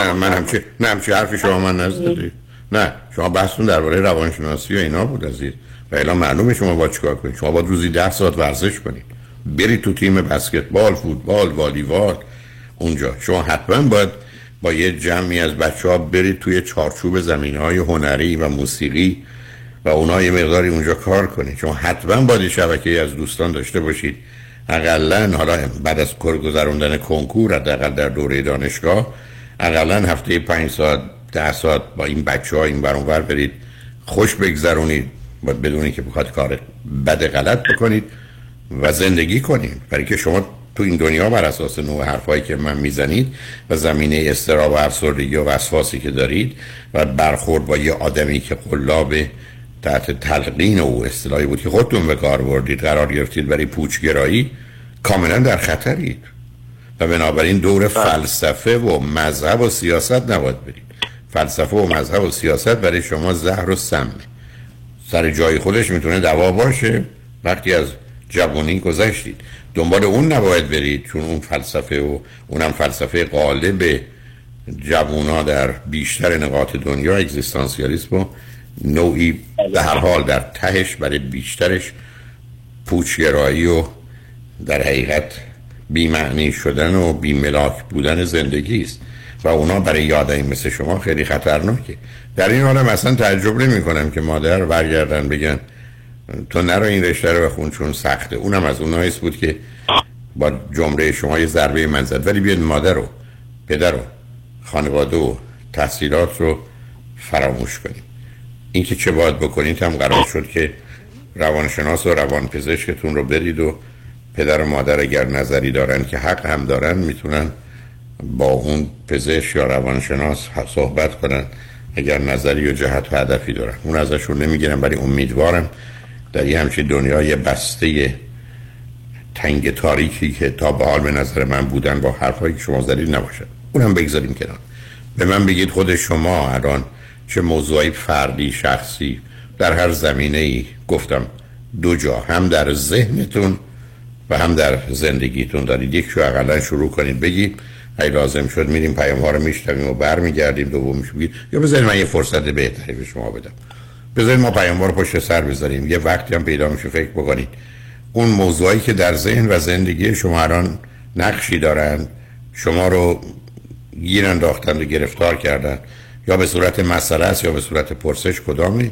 نه همچه حرفی شما من نزدید. نه شما بحثتون درباره روانشناسی و اینا بود عزیز، و الا معلومه شما باید چیکار کنید. شما باید روزی 10 ساعت ورزش کنید، برید تو تیم بسکتبال، فوتبال، والیبال. اونجا شما حتما باید با یه جمعی از بچه‌ها برید توی چارچوب زمین‌های هنری و موسیقی و اونا یه مقداری اونجا کار کنید. شما حتما باید شبکه‌ای از دوستان داشته باشید، حداقل حالا بعد از گذروندن کنکور، حداقل در دوره دانشگاه حداقل هفته 5 ساعت 10 ساعت با این بچه‌ها این ور اون ور برید، خوش بگذرونید، باید بدونی که بخواد کار بد غلط بکنید و زندگی کنید. برای که شما تو این دنیا بر اساس نوع حرفایی که من میزنید و زمینه استراب و افسردگی و وسواسی که دارید و برخورد با یه آدمی که قلاب تحت تلقین و اصطلاحی بود که خودتون به کار بردید قرار گرفتید برای پوچگرایی، کاملا در خطرید و بنابراین دور فلسفه و مذهب و سیاست نباید برید. فلسفه و مذهب و سیاست برای شما زهر و سمه، سر جای خودش میتونه دوا باشه. وقتی از جوانی گذشتید دنبال اون نباید برید، چون اون فلسفه و اونم فلسفه غالب جوونا در بیشتر نقاط دنیا، اگزیستانسیالیسم و نوعی به هر حال در تهش برای بیشترش پوچگرایی و در حقیقت بی‌معنی شدن و بی‌ملاک بودن زندگی است و اونا برای یادایی مثل شما خیلی خطرناکه. در این حالم اصلا تعجب نمی‌کنم که مادر برگردن بگن تو نرو این رشته رو بخون چون سخته. اونم از اونایی بود که با جمله شما یه ضربه من زد، ولی بیاد مادر و پدر و خانواده و تحصیلات رو فراموش کنیم. این که چه باید بکنید هم قرار شد که روانشناس و روانپزشکتون رو برید و پدر و مادر اگر نظری دارن که حق هم دارن میتونن با اون پزشک یا روانشناس صحبت کنن اگر نظری و جهت و هدفی دارن. اون ازشون نمیگیرم، ولی امیدوارم در یه همچین دنیای بسته تنگ تاریکی که تا به حال به نظر من بودن با حرفایی که شما زدید نباشه. اونم بگذاریم کنار. به من بگید خود شما الان چه موضوعی فردی شخصی در هر زمینه‌ای، گفتم دو جا، هم در ذهنتون و هم در زندگیتون دارید، یک شو اقلا شروع کنید بگید، اگه لازم شد میریم پیام ها رو میشتمیم و برمیگردیم دومیش بگید، یا بذارید من یه فرصت بهتری به شما بدم، بذارید ما پیام ها رو پشت سر بذاریم، یه وقتی هم پیدا میشه فکر بکنید اون موضوعی که در ذهن و زندگی شما الان نقشی دارن، شما رو گیر انداختن و گرفتار کردن، یا به صورت مسئله است یا به صورت پرسش، کدامی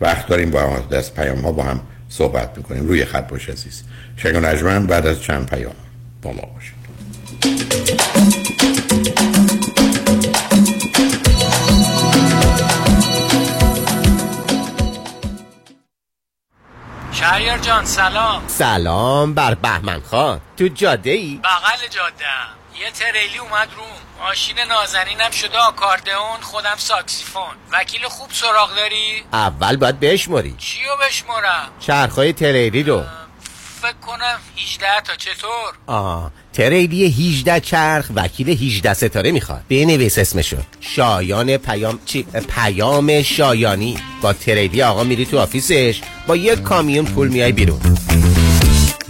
وقت داریم با هم دست پیام ها با هم صحبت میکنیم. روی خط باش عزیز. شنگ و نجمن بعد از چند پیام با ما باشید. شهریار جان سلام. سلام بر بهمن خان. تو جاده ای؟ بغل جاده هم. یه تریلی اومد روم، ماشین نازنینم شده آکاردئون، خودم ساکسیفون. وکیل خوب سراغ داری؟ اول باید بشماری. چیو بشمارم؟ چرخای تریلی رو. فکر کنم 18 تا. چطور؟ تریلی 18 چرخ وکیل 18 ستاره میخواد. بنویس اسمشو. شایان پیام شایانی. با تریلی آقا میری تو آفیسش، با یک کامیون پول میای بیرون.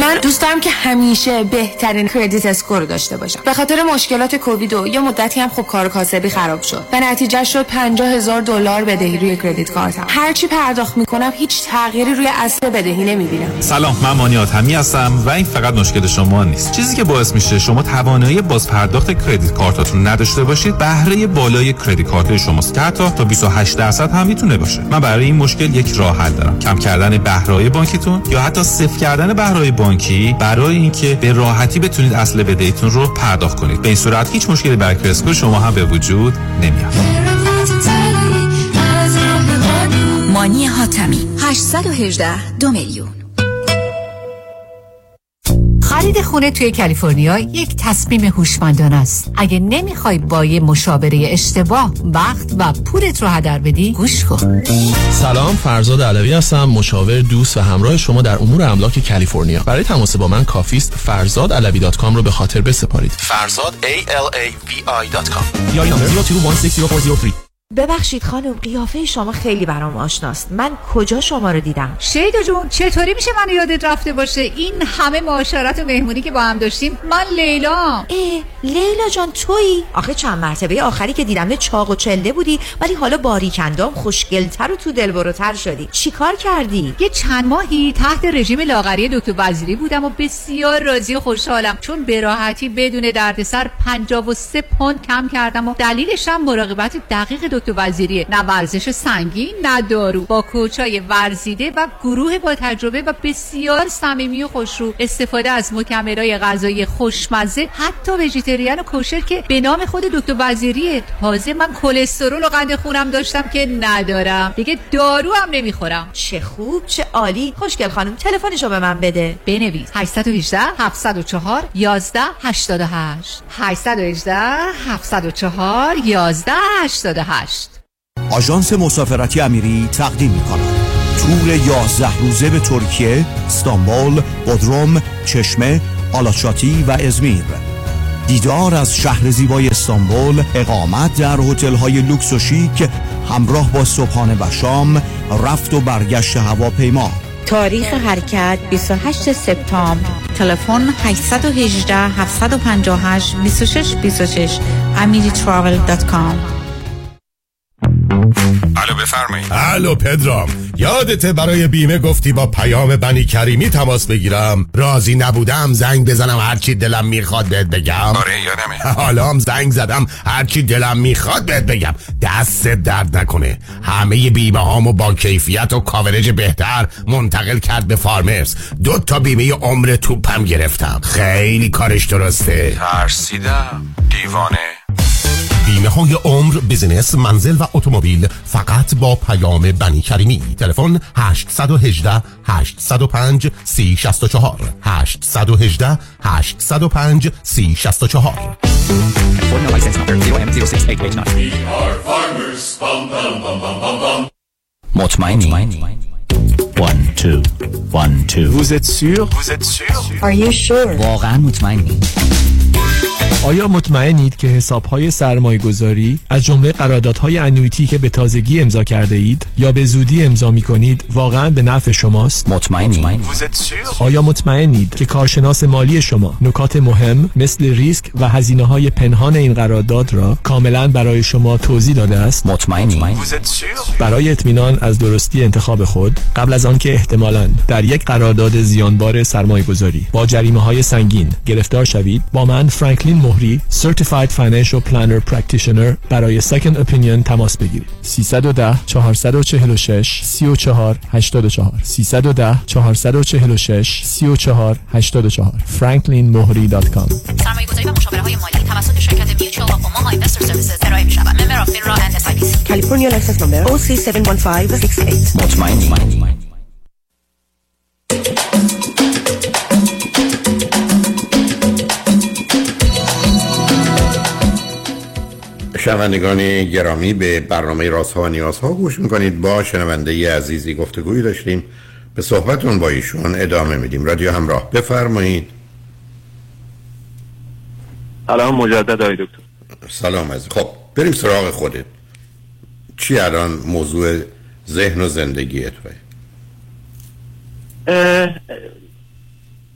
من دوست دارم که همیشه بهترین کردیت اسکور رو داشته باشم. به خاطر مشکلات کووید و یه مدتی هم خب کار کاسبی خراب شد و نتیجه شد $50,000 بدهی روی کردیت کارتم. هرچی پرداخت میکنم هیچ تغییری روی اصل بدهی نمیبینم. سلام، من مانیات همی هستم و این فقط مشکل شما نیست. چیزی که باعث میشه شما توانایی باز پرداخت کردیت کارتاتون نداشته باشید بهره بالای کردیت کارت شماست که حتی تا 28% هم میتونه باشه. من برای این مشکل یک راه حل دارم: کم کردن بهره بانکیتون یا حتی صفر کردن بهره بانکی برای اینکه به راحتی بتونید اصل بدهیتون رو پرداخت کنید. به این صورت هیچ مشکلی برای اسکور شما هم به وجود نمیاد. مانی حاتمی 818 2,000,000. خرید خونه توی کالیفرنیا یک تصمیم هوشمندانه است. اگه نمیخوای با یه مشاوره اشتباه وقت و پولت رو هدر بدی، گوش کن. سلام، فرزاد علوی هستم، مشاور دوست و همراه شما در امور املاک کالیفرنیا. برای تماس با من کافی است farzadalavi.com رو به خاطر بسپارید. farzad alavi.com یا نمبر 02160403. ببخشید خانم، قیافه شما خیلی برام آشناست. من کجا شما رو دیدم؟ شیدا جون، چطوری میشه من یادت رفته باشه؟ این همه معاشرت و مهمونی که با هم داشتیم. من لیلا. لیلا جان تویی؟ آخه چند مرتبه آخری که دیدم چاق و چله بودی، ولی حالا باریکندام، خوشگل‌تر و تو دلبروتر شدی. چیکار کردی؟ یه چند ماهی تحت رژیم لاغری دکتر وزیری بودم و بسیار راضی و خوشحالم، چون به راحتی بدون دردسر 53 پوند کم کردم و دلیلش هم مراقبت دقیق تو وزیریه. نه ورزش سنگین، نه دارو. با کوچای ورزیده و گروه با تجربه و بسیار صمیمی و خوشرو. استفاده از مکمل‌های غذایی خوشمزه، حتی ویژیتریان و کوشر که به نام خود دکتر وزیریه. تازه من کلسترول و قند خونم داشتم که ندارم. دیگه دارو هم نمیخورم. چه خوب، چه عالی. خوشگل خانم، تلفنشو به من بده. بنویس 818-704-1188. 818-704-1188. آژانس مسافرتی امیری تقدیم می‌کند تور 11 روزه به ترکیه، استانبول، بودروم، چشمه، آلاچاتی و ازمیر. دیدار از شهر زیبای استانبول، اقامت در هتل‌های لوکس و شیک همراه با صبحانه و شام، رفت و برگشت هواپیما. تاریخ حرکت 28 سپتامبر. تلفن 818-758-2626. amiritravel.com. الو، بفرمایید. الو پدرام، یادت برای بیمه گفتی با پیام بنی کریمی تماس بگیرم؟ راضی نبودم زنگ بزنم هرچی دلم میخواد بهت بگم. آره یادمه. حالا هم زنگ زدم هرچی دلم میخواد بهت بگم. دست درد نکنه، همه بیمه هامو با کیفیت و کاورج بهتر منتقل کرد به فارمرز. 2 بیمه عمر توپم گرفتم. خیلی کارش درسته. ترسیدم دیوانه. بیمه های عمر، بیزینس، منزل و اتومبیل فقط با پیام بنی کریمی. تلفن 818-805-3064. 818-805-3064. مطمئنی؟ 1, 2, 1, 2. Vous êtes sûr? Are you sure? واقعا مطمئنی؟ آیا مطمئنید که حساب‌های سرمایه‌گذاری از جمله قراردادهای انویتی که به تازگی امضا کرده اید یا به زودی امضا می‌کنید واقعاً به نفع شماست؟ مطمئنید؟ آیا مطمئنید که کارشناس مالی شما نکات مهم مثل ریسک و هزینه‌های پنهان این قرارداد را کاملاً برای شما توضیح داده است؟ مطمئنید؟ برای اطمینان از درستی انتخاب خود، قبل از آنکه احتمالاً در یک قرارداد زیانبار سرمایه‌گذاری با جریمه‌های سنگین گرفتار شوید، با من فرانکلین محری، Certified Financial Planner Practitioner، برای Second Opinion تماس بگیرید. 310-446-3484. 310-446-3484. franklinmohri.com. سرمایه‌گذاری و مشاوره‌های مالی توسط شرکت Mutual of Omaha Investor Services ارائه می‌شود. Member of FINRA and SIPC. California license number OC71568. مطمئنی؟ شنوندگان گرامی به برنامه رازها و نیازها گوش میکنید. با شنونده عزیزی گفتگوی داشتیم، به صحبتون با ایشون ادامه میدیم. رادیو همراه، بفرمایید. سلام مجدد آقای دکتر. سلام عزیز. خب بریم سراغ خودت. چی الان موضوع ذهن و زندگی توئه؟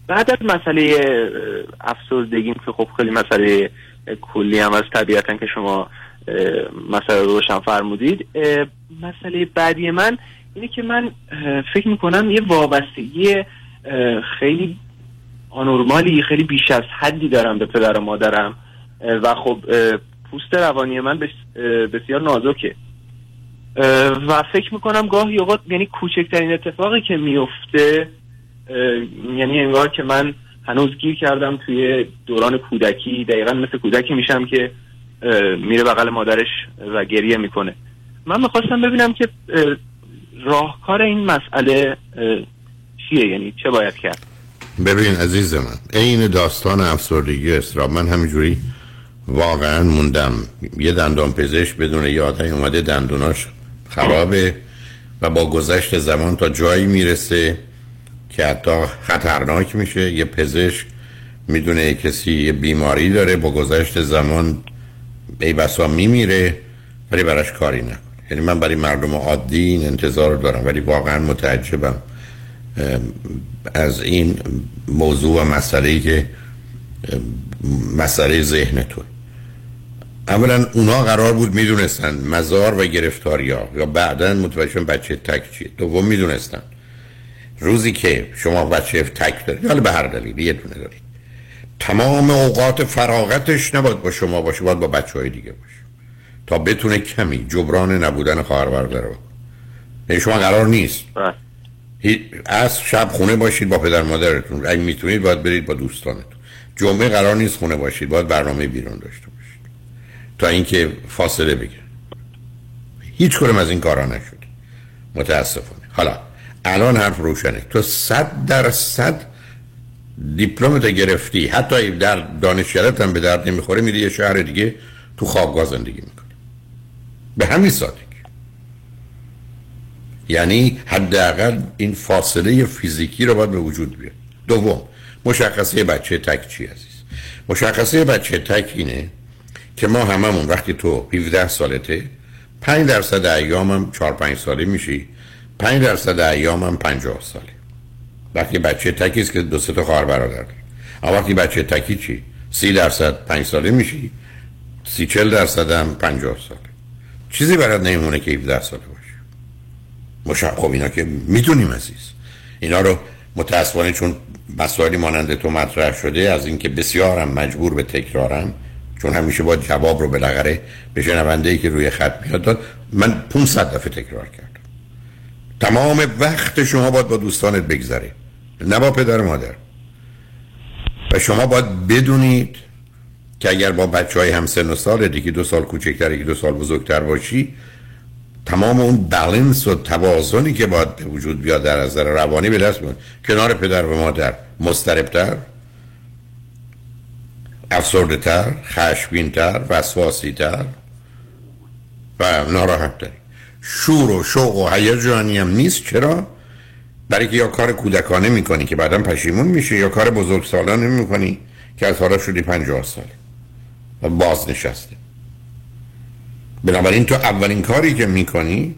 بعد از مسئله افسردگیم که خب خیلی مسئله کلی هم از طبیعتاً که شما مسئله روشن فرمودید، مسئله بعدی من اینه که من فکر میکنم یه وابستگی خیلی آنورمالی، خیلی بیش از حدی دارم به پدر و مادرم و خب پوست روانی من بسیار نازکه و فکر میکنم گاهی اوقات یعنی کوچکترین اتفاقی که میفته یعنی انگار که من هنوز گیر کردم توی دوران کودکی، دقیقا مثل کودکی میشم که میره بغل مادرش و گریه میکنه. من میخواستم ببینم که راهکار این مسئله چیه، یعنی چه باید کرد؟ ببین عزیز من، این داستان افسردگی اصرا من همینجوری واقعا موندم. یه دندان پزشک بدون یادی اومده دندوناش خرابه و با گذشت زمان تا جایی میرسه که حتی خطرناک میشه. یه پزشک میدونه کسی یه بیماری داره، با گذشت زمان بی بسا میمیره ولی براش کاری نکنه. یعنی من برای مردم عادی این انتظار دارم، ولی واقعا متعجبم از این موضوع و مسئلهی که مسئله ذهن توه. اولا اونا قرار بود میدونستن مزار و گرفتاری ها یا بعدن متوجه بچه تک چیه. دوم میدونستن روزی که شما بچه تک دارید، حالا به هر دلیل یه دونه دارید، تمام اوقات فراغتش نباید با شما باشه، باید با بچه های دیگه باشه تا بتونه کمی جبران نبودن خواهر برادر رو. نه شما قرار نیست از شب خونه باشید با پدر مادرتون، اگه میتونید باید برید با دوستانتون. جمعه قرار نیست خونه باشید، باید برنامه بیرون داشته باشید تا اینکه فاصله بگیرید. هیچ کدوم از این کارا نشد متاسفانه. حالا الان حرف روشنه، تو 100% دیپلمت گرفتی، حتی در دانشگاهت هم به درد نمیخوره، میری یه شهر دیگه تو خوابگاه زندگی میکنی. به همین سادگی. یعنی حداقل این فاصله فیزیکی رو باید به وجود بیاد. دوم، مشخصه بچه تک چی عزیز؟ مشخصه بچه تک اینه که ما هممون وقتی تو 17 سالته 5% ایامم 4-5 ساله میشی، 5% ایامم 50 ساله. وقتی بچه تکی است که 2-3 خواهر برادر داری. اما وقتی بچه تکی چی؟ 30% 5 ساله میشی، 30-40% هم 50 ساله. چیزی برات نمیمونه که 17 ساله باشی. خب اینا که میدونیم عزیز، اینا رو متاسفانه چون مسائلی مانند تو مطرح شده، از اینکه بسیارم مجبور به تکرارم چون همیشه باید جواب رو بالاخره به شنونده‌ای که روی خط میاد داد، من 500 دفعه تکرار کردم. تمام وقت شما باید با دوستانت بگذره، نه با پدر و مادر. و شما باید بدونید که اگر با بچه‌های همسن و سال دیگه 2 سال کوچکتر، 2 سال بزرگتر باشی، تمام اون بالانس و توازنی که باید به وجود بیاد در نظر روانی به دست میاد. کنار پدر و مادر مضطرب‌تر، افسرده‌تر، خشمگین‌تر، وسواسی‌تر و ناراحت‌تر. شور و شوق و هیجانی هم نیست. چرا؟ برای که یا کار کودکانه میکنی که بعدم پشیمون میشه، یا کار بزرگسالانه میکنی که از حالا شدی 50 ساله و باز نشسته. بنابراین تو اولین کاری که میکنی،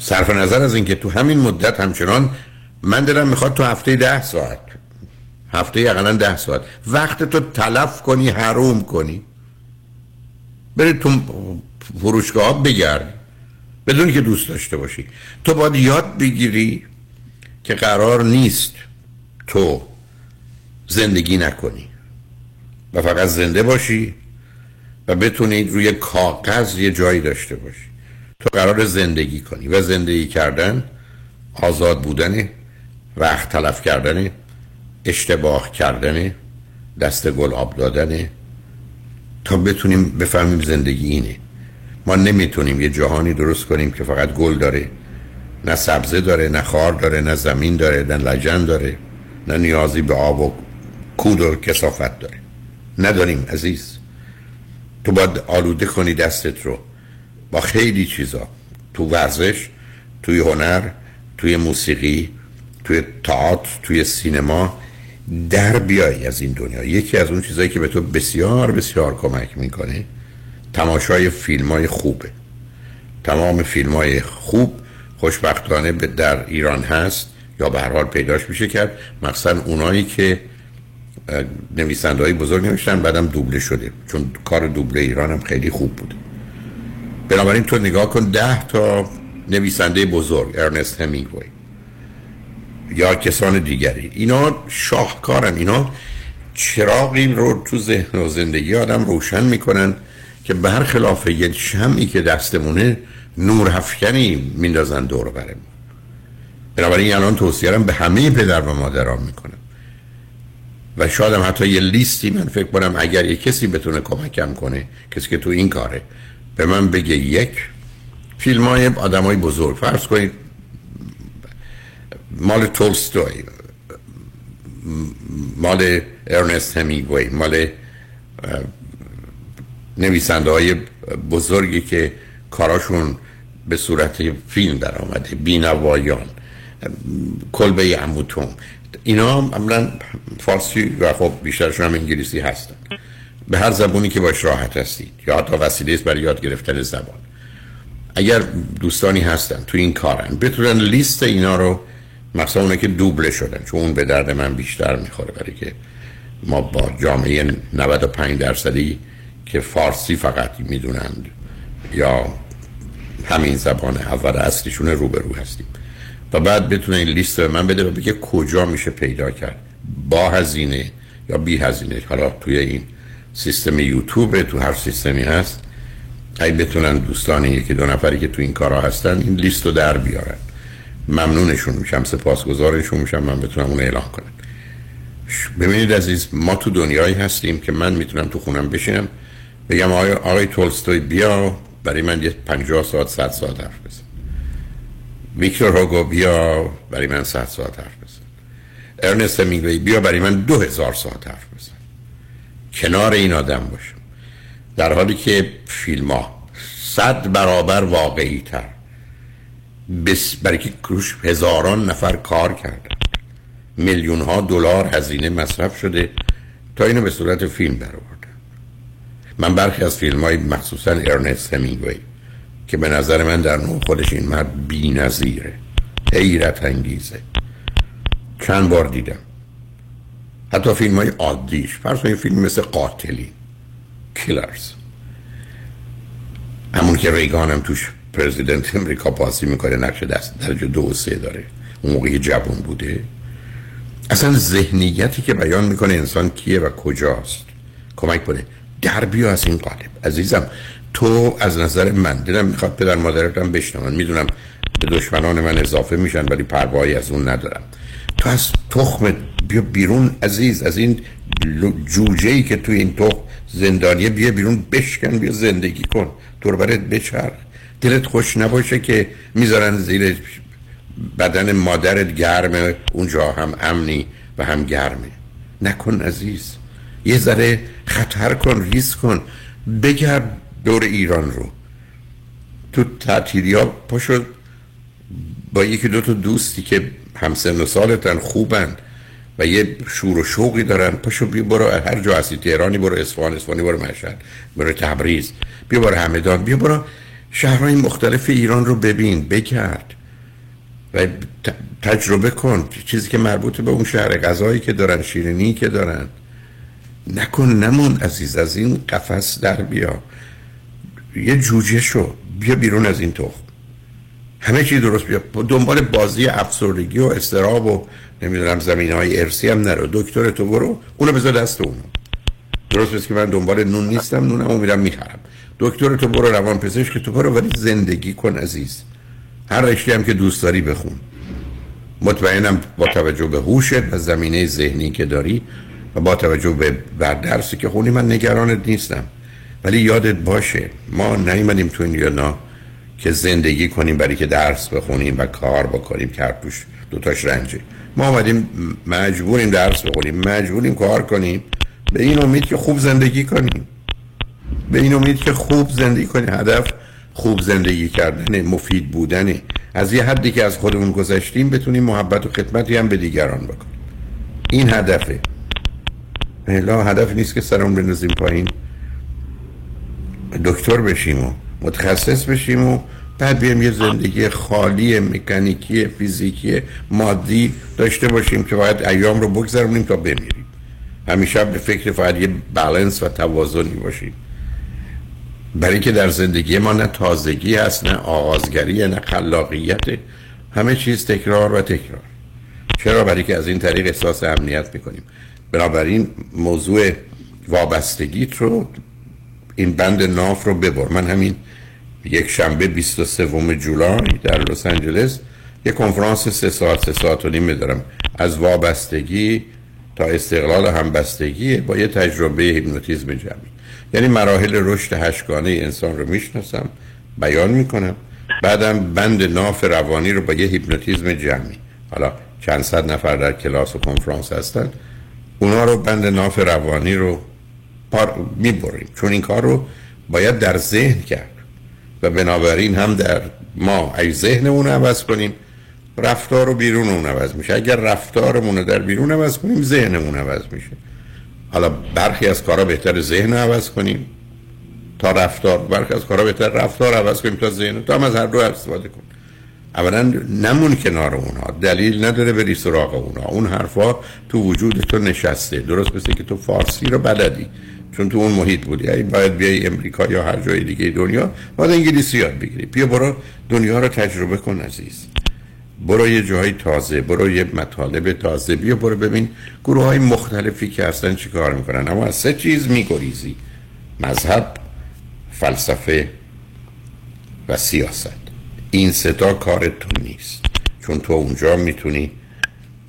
صرف نظر از اینکه تو همین مدت همچنان، من دلم میخواد تو هفته 10 ساعت، هفته اقلا 10 ساعت وقت تو تلف کنی، حروم کنی، بری تو فروشگاه ها بگرد بدون که دوست داشته باشی. تو باید یاد بگیری که قرار نیست تو زندگی نکنی و فقط زنده باشی و بتونی روی کاغذ یه جایی داشته باشی. تو قرار زندگی کنی و زندگی کردن آزاد بودنه، وقت تلف کردنه، اشتباه کردنه، دست گل آب دادنه. تا بتونیم بفهمیم زندگی اینه. ما نمیتونیم یه جهانی درست کنیم که فقط گل داره، نه سبزه داره، نه خار داره، نه زمین داره، نه لجن داره، نه نیازی به آب و کود و کثافت داره. نداریم عزیز. تو باید آلوده کنی دستت رو با خیلی چیزا، تو ورزش، توی هنر، توی موسیقی، توی تئاتر، توی سینما، در بیای از این دنیا. یکی از اون چیزایی که به تو بسیار بسیار کمک میکنه تماشای فیلمای خوبه. تمام فیلمای خوب خوشبختانه در ایران هست یا به هر حال پیداش میشه کرد، مخصوصا اونایی که نویسنده‌های بزرگ نوشتن بعدم دوبله شده، چون کار دوبله ایران هم خیلی خوب بوده. بنابراین تو نگاه کن 10 تا نویسنده بزرگ، ارنست همینگوی یا کسان دیگری، اینا شاهکارن، اینا چراغی رو تو ذهن و زندگی آدم روشن میکنن که برخلاف یه شمعی که دستمونه نورافکنی میندازن دور برم. بنابراین الان توصیه‌ام به همه پدر و مادران میکنم و شاید هم حتی یه لیستی، من فکر کنم اگر یه کسی بتونه کمکم کنه، کسی که تو این کاره، به من بگه یک فیلمای آدمای بزرگ، فرض کنید مال تولستوی، مال ارنست همینگوی، مال نویسنده‌های بزرگی که کاراشون به صورت فیلم در آمده، بینوایان، کلبه عموتون، اینا هم عملا فارسی و خب بیشترشون هم انگلیسی هستن، به هر زبونی که باش راحت هستید یا حتی وسیله است برای یاد گرفتن زبان. اگر دوستانی هستن تو این کارن بتونن لیست اینا رو، مثلا اونه که دوبله شدن، چون اون به درد من بیشتر میخوره، برای که ما با جامعه 95% که فارسی فقط میدونند یا همین زبان اول اصلیشون روبرو هستیم، و بعد بتونه این لیست رو من بده و بگه کجا میشه پیدا کرد با هزینه یا بی هزینه. حالا توی این سیستم یوتیوب، تو هر سیستمی هست، اگه بتونن دوستان یکی دو نفری که تو این کارا هستن این لیست رو در بیارن، ممنونشون میشم، سپاسگزارشون میشم من بتونم اون اعلام کنم. ببینید عزیز، ما تو دنیایی هستیم که من میتونم تو خونم بشینم بگم آقای تولستوی بیا برای من 50 ساعت 100 ساعت حرف بزن، ویکتور هوگو بیا برای من 100 ساعت حرف بزن، ارنست همینگوی بیا برای من 2000 ساعت حرف بزن، کنار این آدم باشم، در حالی که فیلم ها 100 برابر واقعی تر، برای که کروش هزاران نفر کار کرده، میلیون ها دلار هزینه مصرف شده تا اینو به صورت فیلم درآوردن. من برخی از فیلم های مخصوصا ارنست همینگوی که به نظر من در نوع خودش این مرد بی نظیره، حیرت انگیزه، چند بار دیدم، حتی فیلم های عادیش، فرض کنید فیلم مثل قاتلی، کیلرز، همون که ریگان هم توش پرزیدنت امریکا پاسی میکنه، نقش دست درجه 2 و 3 داره، اون موقعی جوان بوده، اصلا ذهنیتی که بیان میکنه انسان کیه و کجاست. کمک کنه در بیا از این قالب. عزیزم تو از نظر من، دلم میخواد پدر مادرتم بشنون، میدونم به دشمنان من اضافه میشن ولی پروایی از اون ندارم، تو از تخمت بیا بیرون عزیز، از این جوجهی که توی این تخم زندانیه، بیا بیرون، بشکن، بیا زندگی کن، دور برت بچرخ، دلت خوش نباشه که میذارن زیر بدن مادرت گرمه، اونجا هم امنی و هم گرمه، نکن عزیز، یه ذره خطر کن، ریسک کن، بگرد دور ایران رو، تو تعطیلی ها پاشو با یکی دو تا دوستی که همسن و سالتن، خوبن و یه شور و شوقی دارن، پاشو بیا برو هر جا هستی، تهرانی برو، اصفهانی برو، مشهد برو، تبریز بیا، برو همدان بیا، برو شهرهای مختلف ایران رو ببین، بگرد و تجربه کن چیزی که مربوط به اون شهر، غذایی که دارن، شیرینی که دارن، نکن نمون عزیز، از این قفس در بیا، یه جوجه شو، بیا بیرون از این تخم، همه چی درست، بیا دنبال بازی افسردگی و استراب و نمیدونم زمینهای ارسی هم نرو، دکتر تو برو اونو بذار دست اونو، درست بس که من دنبال نون نیستم، نونمو میرم میخرم، دکتر تو برو، روانپزشک تو برو، ولی زندگی کن عزیز، هر رشته هم که دوست داری بخون، مطمئنم با توجه به هوشت و زمینه ذهنی که داری و با توجه به درسی که خونی من نگرانت نیستم، ولی یادت باشه ما نیومدیم تو این دنیا که زندگی کنیم برای که درس بخونیم و کار بکنیم، کرپوش دوتاش رنجه، ما اومدیم مجبوریم درس بخونیم، مجبوریم کار کنیم به این امید که خوب زندگی کنیم، به این امید که خوب زندگی کنی. هدف خوب زندگی کردن، مفید بودن، از یه حدی که از خودمون گذشتیم بتونیم محبت و خدمتی هم به دیگران بکنیم. این هدفه. الا هدف نیست که سرمون بندازیم پایین دکتر بشیم و متخصص بشیم و بعد بیایم یه زندگی خالی مکانیکی فیزیکی مادی داشته باشیم که باید ایام رو بگذرونیم تا بمیریم. همیشه به فکر فقط یه بالانس و توازنی باشیم، برای که در زندگی ما نه تازگی هست، نه آغازگری، نه خلاقیت، همه چیز تکرار و تکرار. چرا؟ برای که از این طریق احساس امنیت میکنیم. بنابراین موضوع وابستگیت رو، این بند ناف رو ببر. من همین یک شنبه 23 جولای در لس آنجلس یک کنفرانس 3 ساعت و نیم دارم، از وابستگی تا استقلال همبستگی با یه تجربه هیپنوتیزم جمعی. یعنی مراحل رشد 8 گانه انسان رو میشناسم، بیان میکنم، بعدم بند ناف روانی رو با یه هیپنوتیزم جمعی، حالا چند صد نفر در کلاس و کنفرانس هستن، اونا رو بند ناف روانی رو میبریم. چون این کار رو باید در ذهن کرد و بنابراین هم در ما ای ذهنمون عوض کنیم، رفتار رو بیرونمون عوض میشه. اگر رفتارمون رو در بیرون عوض کنیم، ذهنمون عوض میشه. حالا برخی از کارا بهتر ذهن عوض کنیم تا رفتار، برخی از کارا بهتر رفتار عوض کنیم تا ذهن، تا هم از هر دو استفاده کنیم. اولا نمون کنار اونها، دلیل نداره بری سراغ اونها. اون حرفا تو وجود تو نشسته، درست مثل که تو فارسی رو بلدی چون تو اون محیط بودی. یعنی باید بیای امریکا یا هر جای دیگه دنیا باید انگلیسی یاد بگیری. بیا برو دنیا رو تجربه کن عزیز، برو یه جای تازه، برو یه مطالب تازه، بیا برو ببین گروه های مختلفی که اصلا چی کار میکنن. اما از 3 چیز میگریزی: مذهب، فلسفه و سیاست. این 3 تا کار تو نیست، چون تو اونجا میتونی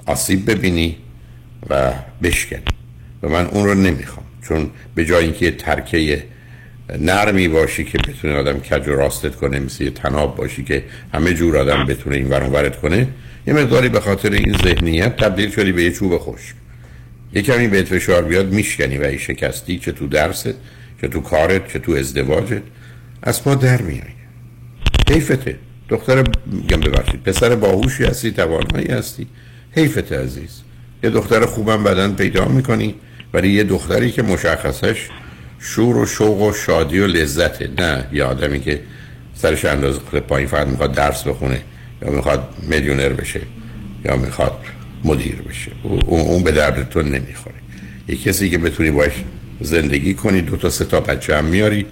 آسیب ببینی و بشکنی و من اون رو نمیخوام. چون به جای اینکه ترکه نرمی باشی که بتونه آدم کج و راستت کنه، مثل یه طناب باشی که همه جور آدم بتونه این ور اون ورت کنه، یه مقداری به خاطر این ذهنیت تبدیل شدی به یه چوب خشک. یه کمی بهت فشار بیاد میشکنی و ای شکستی، چه تو درست، چه تو کارت، چه تو ازدواجت، از ما در میای. حیفته. دختر میگم ببخشید، پسر باهوشی هستی، توانایی هستی، حیفته عزیز. یه دختر خوبم بدن پیدا میکنی، ولی یه دختری که مشخصش شور و شوق و شادی و لذته، نه یه آدمی که سرش اندازه پایین فقط میخواد درس بخونه یا میخواد میلیونر بشه یا میخواد مدیر بشه. اون به دردتون نمیخوره. یه کسی که بتونی باش زندگی کنی، 2 تا 3 تا بچه هم میاری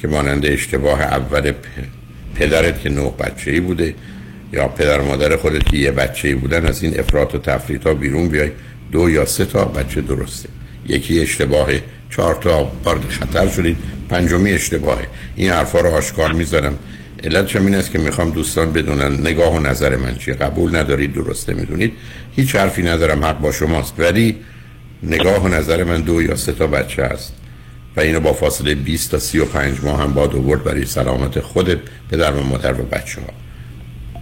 که مانند اشتباه اول پدرت که 9 بچه‌ای بوده یا پدر مادر خودت که 1 بچه‌ای بودن، از این افراط و تفریط ها بیرون بیای. 2 یا 3 تا بچه درسته، یکی اشتباه، 4 تا وارد خطر شدید، 5می اشتباهه. این حرفا رو آشکار میذارم. علتش این است که میخوام دوستان بدونن نگاه و نظر من چیه. قبول ندارید، درسته، میدونید هیچ حرفی ندارم، حق با شماست، ولی نگاه و نظر من 2 یا 3 تا بچه است و اینو با فاصله 20 تا 35 ماه هم باید آورد برای سلامت خودت، پدر و مادر و بچه‌ها.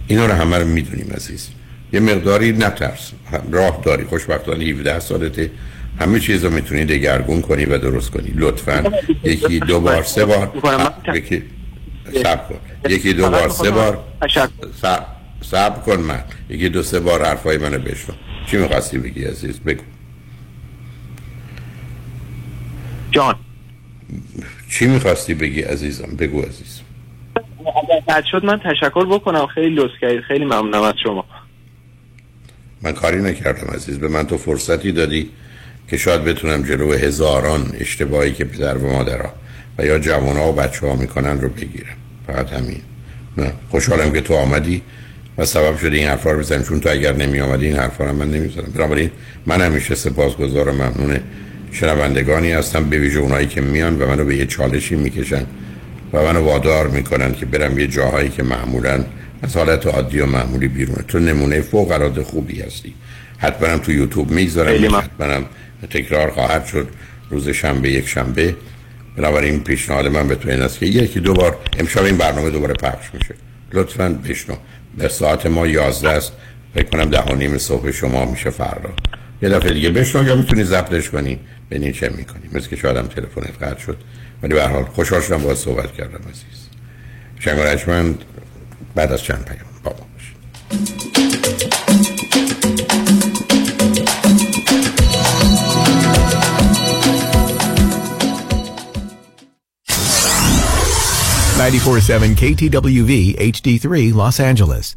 اینا رو همه رو میدونیم عزیز. یه مقداری نترس، راه داری. خوشبختانه 17 سالته، همه چیز رو میتونی دگرگون کنی و درست کنی. لطفاً یکی 2 بار 3 بار یکی 2 بار 3 بار صبر کن. من 1 2 3 بار حرفای منو بشنو. چی می‌خواستی بگی عزیز؟ بگو جان. چی می‌خواستی بگی عزیزم؟ بگو عزیز. اگر شد من تشکر بکنم. خیلی لطف کردید، خیلی ممنونم از شما. من کاری نکردم عزیز، به من تو فرصتی دادی که شاید بتونم جلو هزاران اشتباهی که پدر و مادرها و یا جوانها و بچه ها میکنن رو بگیرم. فقط همین. نه، خوشحالم که تو آمدی و سبب شده این حرفا رو بزنم، چون تو اگر نمی آمدی این حرفا رو من نمیزدم. بنابراین من همیشه سپاسگزار و ممنون شنوندگانی هستم، به ویژه اونایی که میان و منو به یه چالشی میکشن و منو وادار میکنن که برم یه جاهایی که معمولا از حالت عادی و معمولی بیرونه. تو نمونه فوق العاده خوبی هستی. حتماً تو یوتیوب میذارم، حتماً تکرار خواهد شد روز شنبه، یک شنبه. بنابراین پیشنهاد من به تو این است که 1 یا 2 بار امشب این برنامه دوباره پخش میشه، لطفاً بشنو. به ساعت ما 11 است، فکر کنم 10:30 صبح شما میشه فردا. یه دفعه دیگه بشنو یا میتونی ضبطش کنی ببین چه میکنی. مثل که شادم تلفنت قطع شد ولی به هر حال خوشحال شدم باهات صحبت کردم عزیز. شنگرشمند بعد از چند پیام با ما باشید. KTWV HD3 Los Angeles.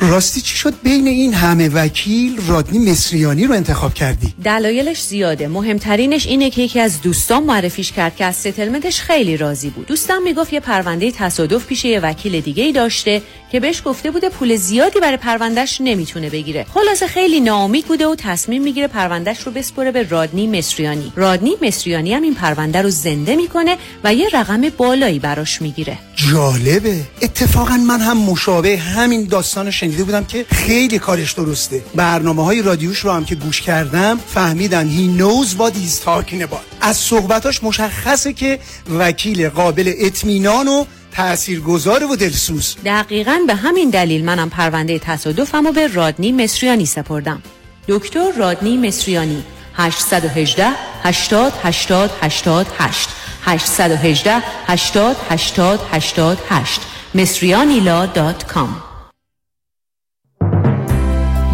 راستی چی شد بین این همه وکیل رادنی مصریانی رو انتخاب کردی؟ دلایلش زیاده. مهمترینش اینه که یکی از دوستان معرفیش کرد که از ستلمنتش خیلی راضی بود. دوستم میگفت یه پرونده تصادف پیش یه وکیل دیگه‌ای داشته که بهش گفته بوده پول زیادی برای پروندهش نمیتونه بگیره. خلاصه خیلی ناامید بوده و تصمیم میگیره پروندهش رو بسپره به رادنی مصریانی. رادنی مصریانی هم این پرونده رو زنده میکنه و یه رقم بالایی براش میگیره. جالبه. اتفاقا من هم مشابه همین داستان شنیده بودم که خیلی کارش درسته. برنامه‌های رادیوش رو هم که گوش کردم فهمیدم he knows what he's talking about. از صحبتاش مشخصه که وکیل قابل اطمینان و تاثیرگذار و دلسوز. دقیقاً به همین دلیل منم پرونده تصادفمو به رادنی مصریانی سپردم. دکتر رادنی مصریانی 818 80 80 88 818 80 80 88 msrianila.com.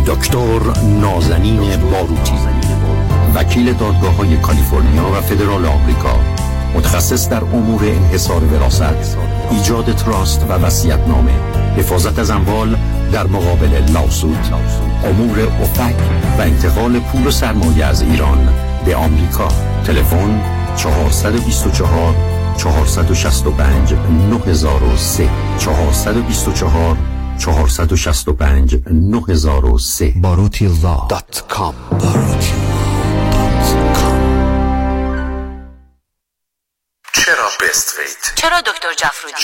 دکتر نازنین باروتی، وکیل دادگاه‌های کالیفرنیا و فدرال آمریکا، متخصص در امور انحصار وراثت، ایجاد تراست و وصیت‌نامه، حفاظت از اموال در مقابل لاسود، امور افک و انتقال پول و سرمایه از ایران به آمریکا. تلفن 424 465 9003 424 465 9003 barutila.com. چرا Best Weight؟ چرا دکتر جعفرودی؟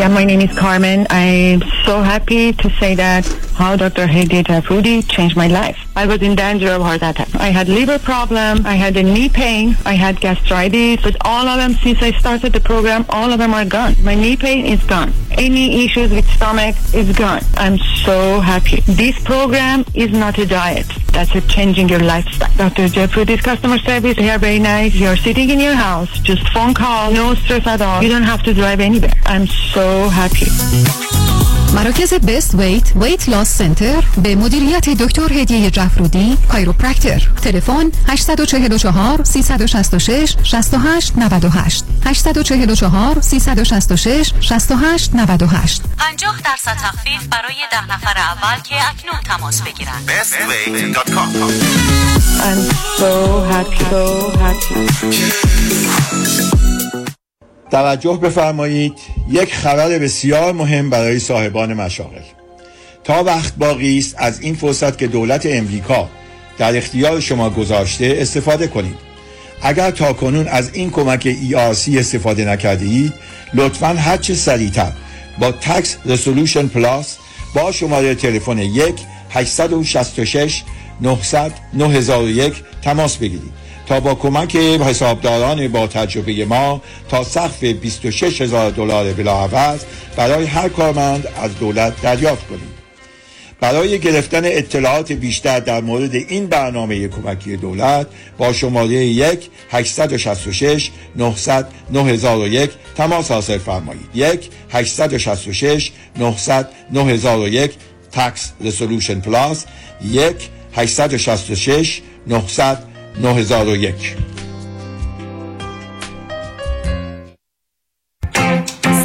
Yeah, my name is Carmen. I'm so happy to say that how Dr. Hedi Jafrudi changed my life. I was in danger of heart attack. I had liver problem. I had a knee pain. I had gastritis. But all of them, since I started the program, all of them are gone. My knee pain is gone. Any issues with stomach is gone. I'm so happy. This program is not a diet. That's a changing your lifestyle. Dr. Jafrudi's customer service, they are very nice. You're sitting in your house. Just phone call. No stress at all. You don't have to drive anywhere. I'm so happy. مراکز Best Weight Weight Loss Center به مدیریت دکتر هدیه جعفرودی کایروپرکتر. تلفن 844 366 6898 844 366 6898. 50% تخفیف برای 10 نفر اول که اکنون تماس بگیرند. bestweight.com. I'm so happy, so happy. توجه بفرمایید، یک خبر بسیار مهم برای صاحبان مشاغل. تا وقت باقی است از این فرصت که دولت امریکا در اختیار شما گذاشته استفاده کنید. اگر تاکنون از این کمک ERC استفاده نکرده اید، لطفاً هر چه سریعتر با Tax Resolution Plus با شماره تلفن 1-866-900-9001 تماس بگیرید تا با کمک حسابداران با تجربه ما تا سقف $26,000 بلاعوض برای هر کارمند از دولت دریافت کنید. برای گرفتن اطلاعات بیشتر در مورد این برنامه کمکی دولت با شماره 1-866-900-9001 تماس حاصل فرمایید. 1-866-900-9001 Tax Resolution Plus 1-866-900-9001.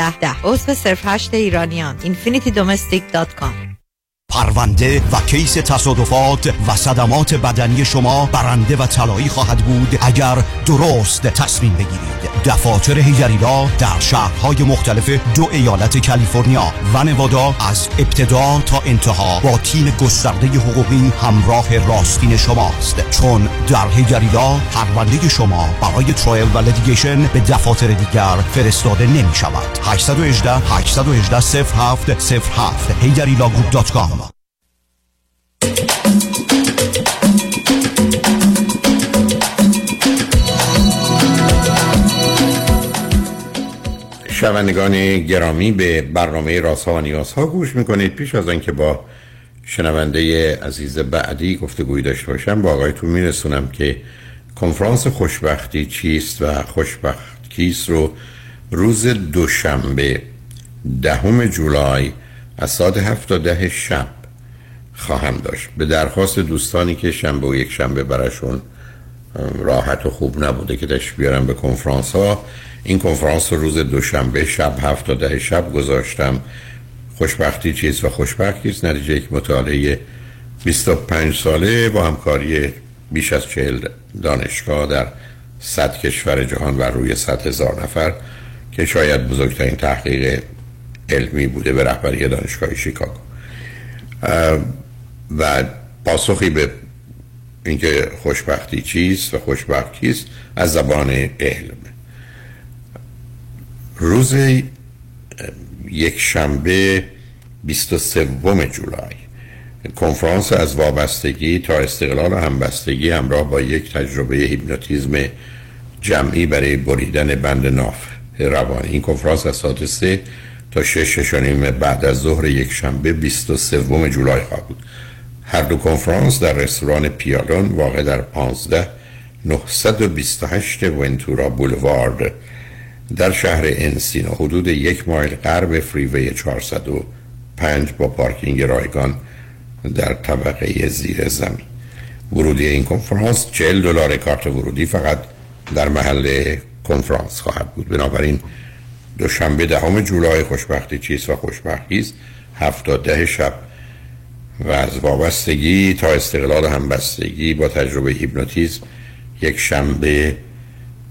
1010. عضو صرف هشت ایرانیان Infinity Domestic.com. پرونده و کیس تصادفات و صدمات بدنی شما برنده و طلایی خواهد بود اگر درست تصمیم بگیرید. دفاتر هیجری لا در شهرهای مختلف دو ایالت کالیفرنیا و نوادا از ابتدا تا انتها با تیم گسترده حقوقی همراه راستین شماست، چون در هیجری لا پرونده شما برای ترایل و لیتیگیشن به دفاتر دیگر فرستاده نمی شود. 818-818-0707 hijrilawgroup.com. شنوندگان گرامی، به برنامه رازها و نیازها گوش میکنید. پیش از آنکه با شنونده عزیز بعدی گفتگویی داشته باشم، با آقایتون میرسونم که کنفرانس خوشبختی چیست و خوشبخت کیست رو روز دوشنبه 10 جولای از ساعت 7 تا 10 شب خواهم داشت، به درخواست دوستانی که شنبه و یک شنبه براشون راحت و خوب نبوده که تشریف بیارن به کنفرانس ها. این کنفرانس روز دوشنبه شب 7 تا 10 شب گذاشتم، خوشبختی چیست و خوشبخت کیست، نتیجه یک مطالعه 25 ساله با همکاری بیش از 40 دانشگاه در 100 کشور جهان و روی 100,000 نفر که شاید بزرگترین تحقیق علمی بوده به رهبری دانشگاه شیکاگو، و پاسخی به اینکه خوشبختی چیست و خوشبخت کیست از زبان علم. روز یک شنبه 23 جولای کنفرانس از وابستگی تا استقلال و همبستگی همراه با یک تجربه هیپنوتیزم جمعی برای بریدن بند ناف روانی. این کنفرانس از ساعت 3 تا 6:30 بعد از ظهر یک شنبه 23 جولای خواهد بود. هر دو کنفرانس در رستوران پیالون واقع در 15928 ونتورا بولوارد در شهر انسینو، حدود 1 مایل غرب فریوی 405 با پارکینگ رایگان در طبقه زیر زمین. ورودی این کنفرانس $40 کارت ورودی فقط در محل کنفرانس خواهد بود. بنابراین دوشنبه 10 جولای خوشبختی چیست و خوشبخت کیست، 7 تا 10 شب و از وابستگی تا استقلال و همبستگی با تجربه هیپنوتیزم، یک شنبه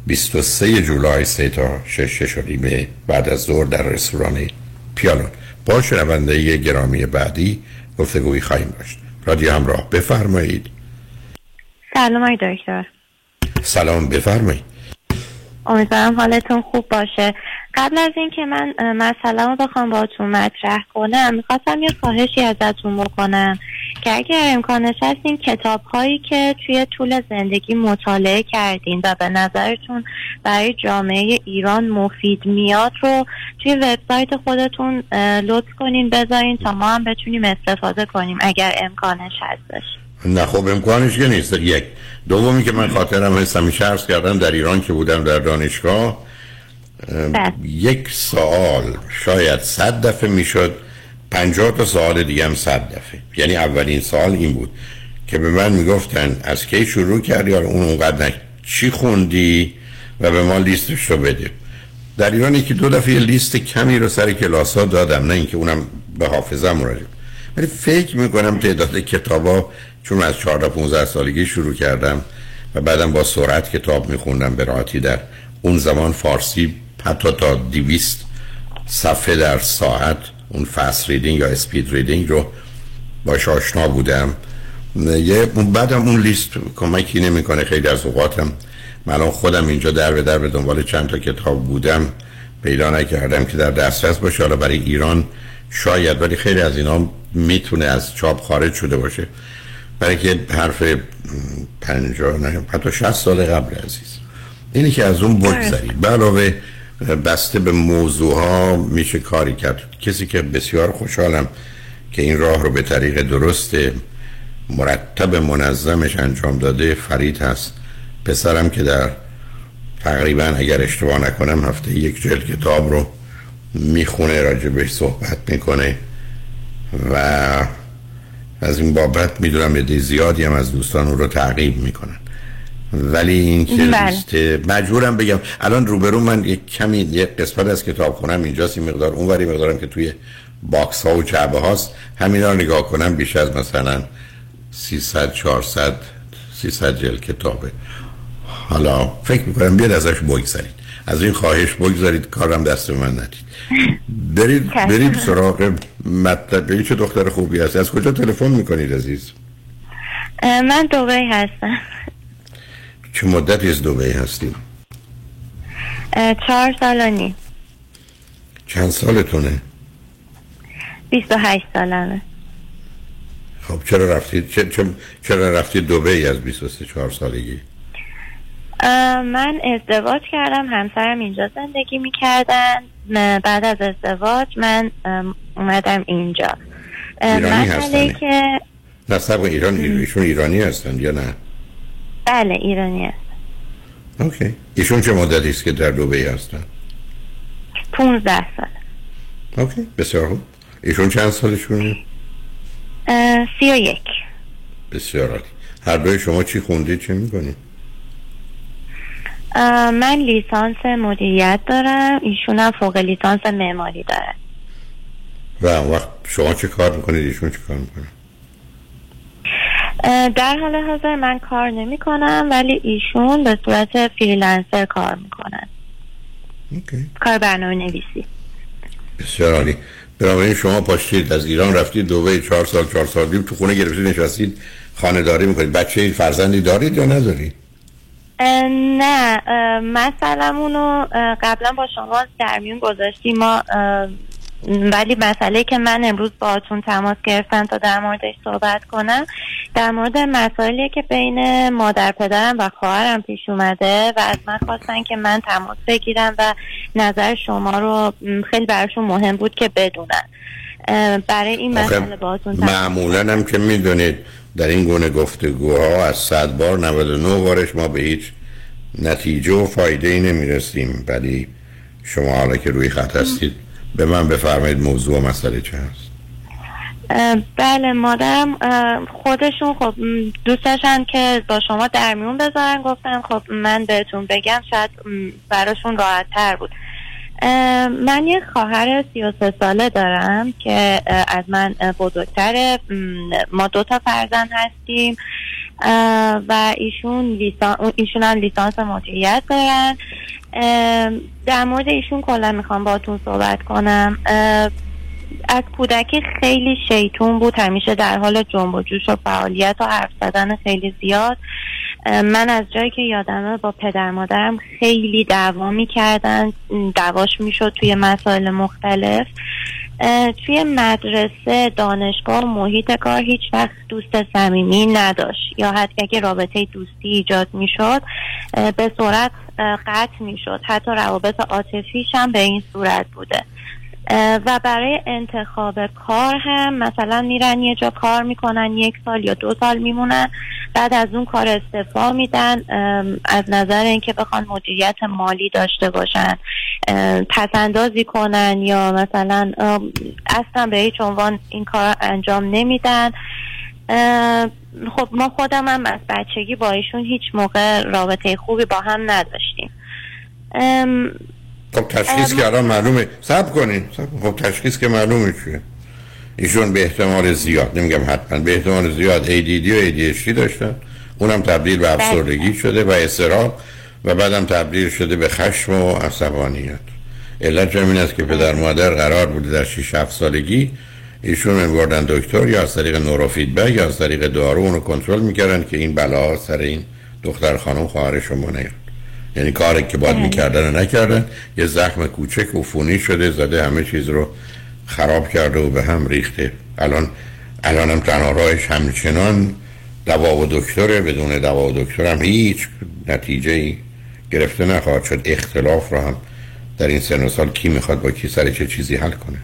23 جولای 3 تا 6:30 بعد از ظهر در رستوران پیالون. با شنونده گرامی بعدی گفتگویی خواهیم داشت. رادیو همراه، بفرمایید. سلام آقای دکتر. سلام، بفرمایید. امیدوارم حالتون خوب باشه. قبل از این که من مسئله‌مو بخوام باهاتون مطرح کنم، می‌خواستم یه خواهشی ازتون بکنم که اگر امکانش هست این کتاب‌هایی که توی طول زندگی مطالعه کردین و به نظرتون برای جامعه ایران مفید میاد رو توی وبسایت خودتون لطف کنین بذارین تا ما هم بتونیم استفاده کنیم اگر امکانش هستش. نه خب امکانش که نیست. یک دومی که من خاطرم هست، همیشه عرض کردم در ایران که بودم در دانشگاه یک سوال شاید 100 دفعه میشد، 50 تا سوال دیگه هم 100 دفعه. یعنی اولین سوال این بود که به من میگفتن از کی شروع کردی، حالا اون اونقدر نه، چی خوندی و به ما لیستش رو بده. در ایران که 2 دفعه لیست کمی رو سر کلاس‌ها دادم، نه اینکه اونم به حافظه مراجعه، ولی فکر میکنم تعداد کتابا چون از 14-15 سالگی شروع کردم و بعدم با سرعت کتاب میخوندم به راحتی، در اون زمان فارسی حتی تا 200 صفحه در ساعت اون فست ریدینگ یا اسپید ریدینگ رو باش آشنا بودم. بعدم اون لیست کمکی نمیکنه خیلی از اوقاتم. من الان خودم اینجا در به در به دنبال چند تا کتاب بودم، پیدا نکردم که در دسترس باشه. حالا برای ایران شاید، ولی خیلی از اینا میتونه از چاپ خارج شده باشه، برای که حرف 50 نه حتی 60 سال قبل عزیز اینی که از اون بگذارید. علاوه بسته به موضوعها میشه کاری کرد. کسی که بسیار خوشحالم که این راه رو به طریق درست مرتب منظمش انجام داده فرید هست، پسرم که در تقریبا اگر اشتباه نکنم هفته یک جلد کتاب رو میخونه، راجبش صحبت میکنه و از این بابت میدونم عده زیادی هم از دوستان اون رو تعقیب میکنن. ولی این که لیست مجبورم بگم الان روبرو من یک قسمت از کتاب خونم اینجاست، این مقدار اونوری مقدارم که توی باکس ها و جعبه هاست، همین ها رو نگاه کنم بیش از مثلا 300 400 جلد کتابه. حالا فکر میکنم بیاد ازش بگذارید، از این خواهش بگذارید، کارم دست من ندید. برید سراغ مطلب. ببین چه دختر خوبی هست. از کجا تلفن میکنید عزیز؟ من دبی هستم. چه مدتی از دبی هستید؟ 4 سال و نیم. چند سالتونه؟ 28 سالمه. خب چرا رفتید؟ چرا رفتید دبی از 24 سالگی؟ من ازدواج کردم، همسرم اینجا زندگی میکردن، بعد از ازدواج من اومدم اینجا. ایرانی هستن؟ که... نه سبقه ایران، ایشون ایرانی هستن یا نه؟ بله ایرانی هستن. اوکی. ایشون چه مدتی است که در دبی هستن؟ 15 سال. اوکی بسیار خوب. ایشون چند سالشونه؟ 31. بسیار عالی. هر دوی شما چی خوندید، چه میکنید؟ من لیسانس مدیریت دارم، ایشون هم فوق لیسانس معماری دارن. و وقت شما چه کار میکنید، ایشون چه کار میکنن؟ در حال حاضر من کار نمیکنم، ولی ایشون به صورت فریلنسر کار میکنن. okay. کار برنامه نویسی. بسیار عالی. بنابراین شما پاشید از ایران رفتید دبی، 4 سال تو خونه گرفتید نشستید خانه‌داری میکنید. بچه‌ای فرزندی دارید یا ندارید؟ نه مثلا اونو قبلا با شما در میون گذاشتیم ما، ولی مسئله که من امروز باهاتون تماس گرفتم تا در موردش صحبت کنم در مورد مسائلی که بین مادر پدرم و خواهرم پیش اومده و از من خواستن که من تماس بگیرم و نظر شما رو خیلی براشون مهم بود که بدونن. برای این مسئله باهاتون معمولا هم که میدونید در این گونه گفتگوها از 100 بار 99 بارش ما به هیچ نتیجه و فایده ای نمیرسیم، ولی شما حالا که روی خط هستید به من بفرمایید موضوع و مسئله چه هست؟ بله مادرم خودشون خب دوست داشتن که با شما در میون بذارن، گفتم خب من بهتون بگم شاید براشون راحت تر بود. من یک خواهر 33 ساله دارم که از من بزرگتره، ما 2 تا فرزند هستیم و ایشون هم لیسانس مدیریت دارن. در مورد ایشون کلا میخوام باهاتون صحبت کنم. از کودکی خیلی شیطون بود، همیشه در حال جنب و جوش و فعالیت و حرف زدن خیلی زیاد. من از جایی که یادمه با پدر مادرم خیلی دعوا می‌کردن، دعواش می‌شد توی مسائل مختلف. توی مدرسه، دانشگاه، محیط کار هیچ وقت دوست صمیمی نداشت یا حتی اگه رابطه دوستی ایجاد می‌شد به صورت قطع می‌شد، حتی روابط عاطفیش هم به این صورت بوده. و برای انتخاب کار هم مثلا میرن یه جا کار میکنن 1 سال یا 2 سال میمونن، بعد از اون کار استعفا میدن از نظر اینکه بخوان مدیریت مالی داشته باشن، پسندازی کنن یا مثلا اصلا به هیچ عنوان این کار انجام نمیدن. خب ما خودم هم از بچگی با ایشون هیچ موقع رابطه خوبی با هم نداشتیم. خب تشخیص که الان معلومه. صبر کنین. خب تشخیص که معلومه چیه. ایشون به احتمال زیاد، نمیگم حتما، به احتمال زیاد ADD و ADHD داشتن، اونم تبدیل به افسردگی شده و اضطراب و بعدم تبدیل شده به خشم و عصبانیت. علت همین است که پدر مادر قرار بوده در 6-7 سالگی ایشون می‌بردن دکتر یا از طریق نورو فیدبک یا از طریق دارو اونو کنترل می‌کردن که این بلا سر این دختر خانم خواهر شما نیاد. یعنی کاری که باید میکردن و نکردن، یه زخم کوچک و فونی شده، زده همه چیز رو خراب کرده و به هم ریخته. الان هم تنها راهش همچنان دوا و دکتره. بدون دوا و دکتر هم هیچ نتیجه‌ای گرفته نخواهد شد. اختلاف رو هم در این سن و سال کی میخواد با کی سر چه چیزی حل کنه؟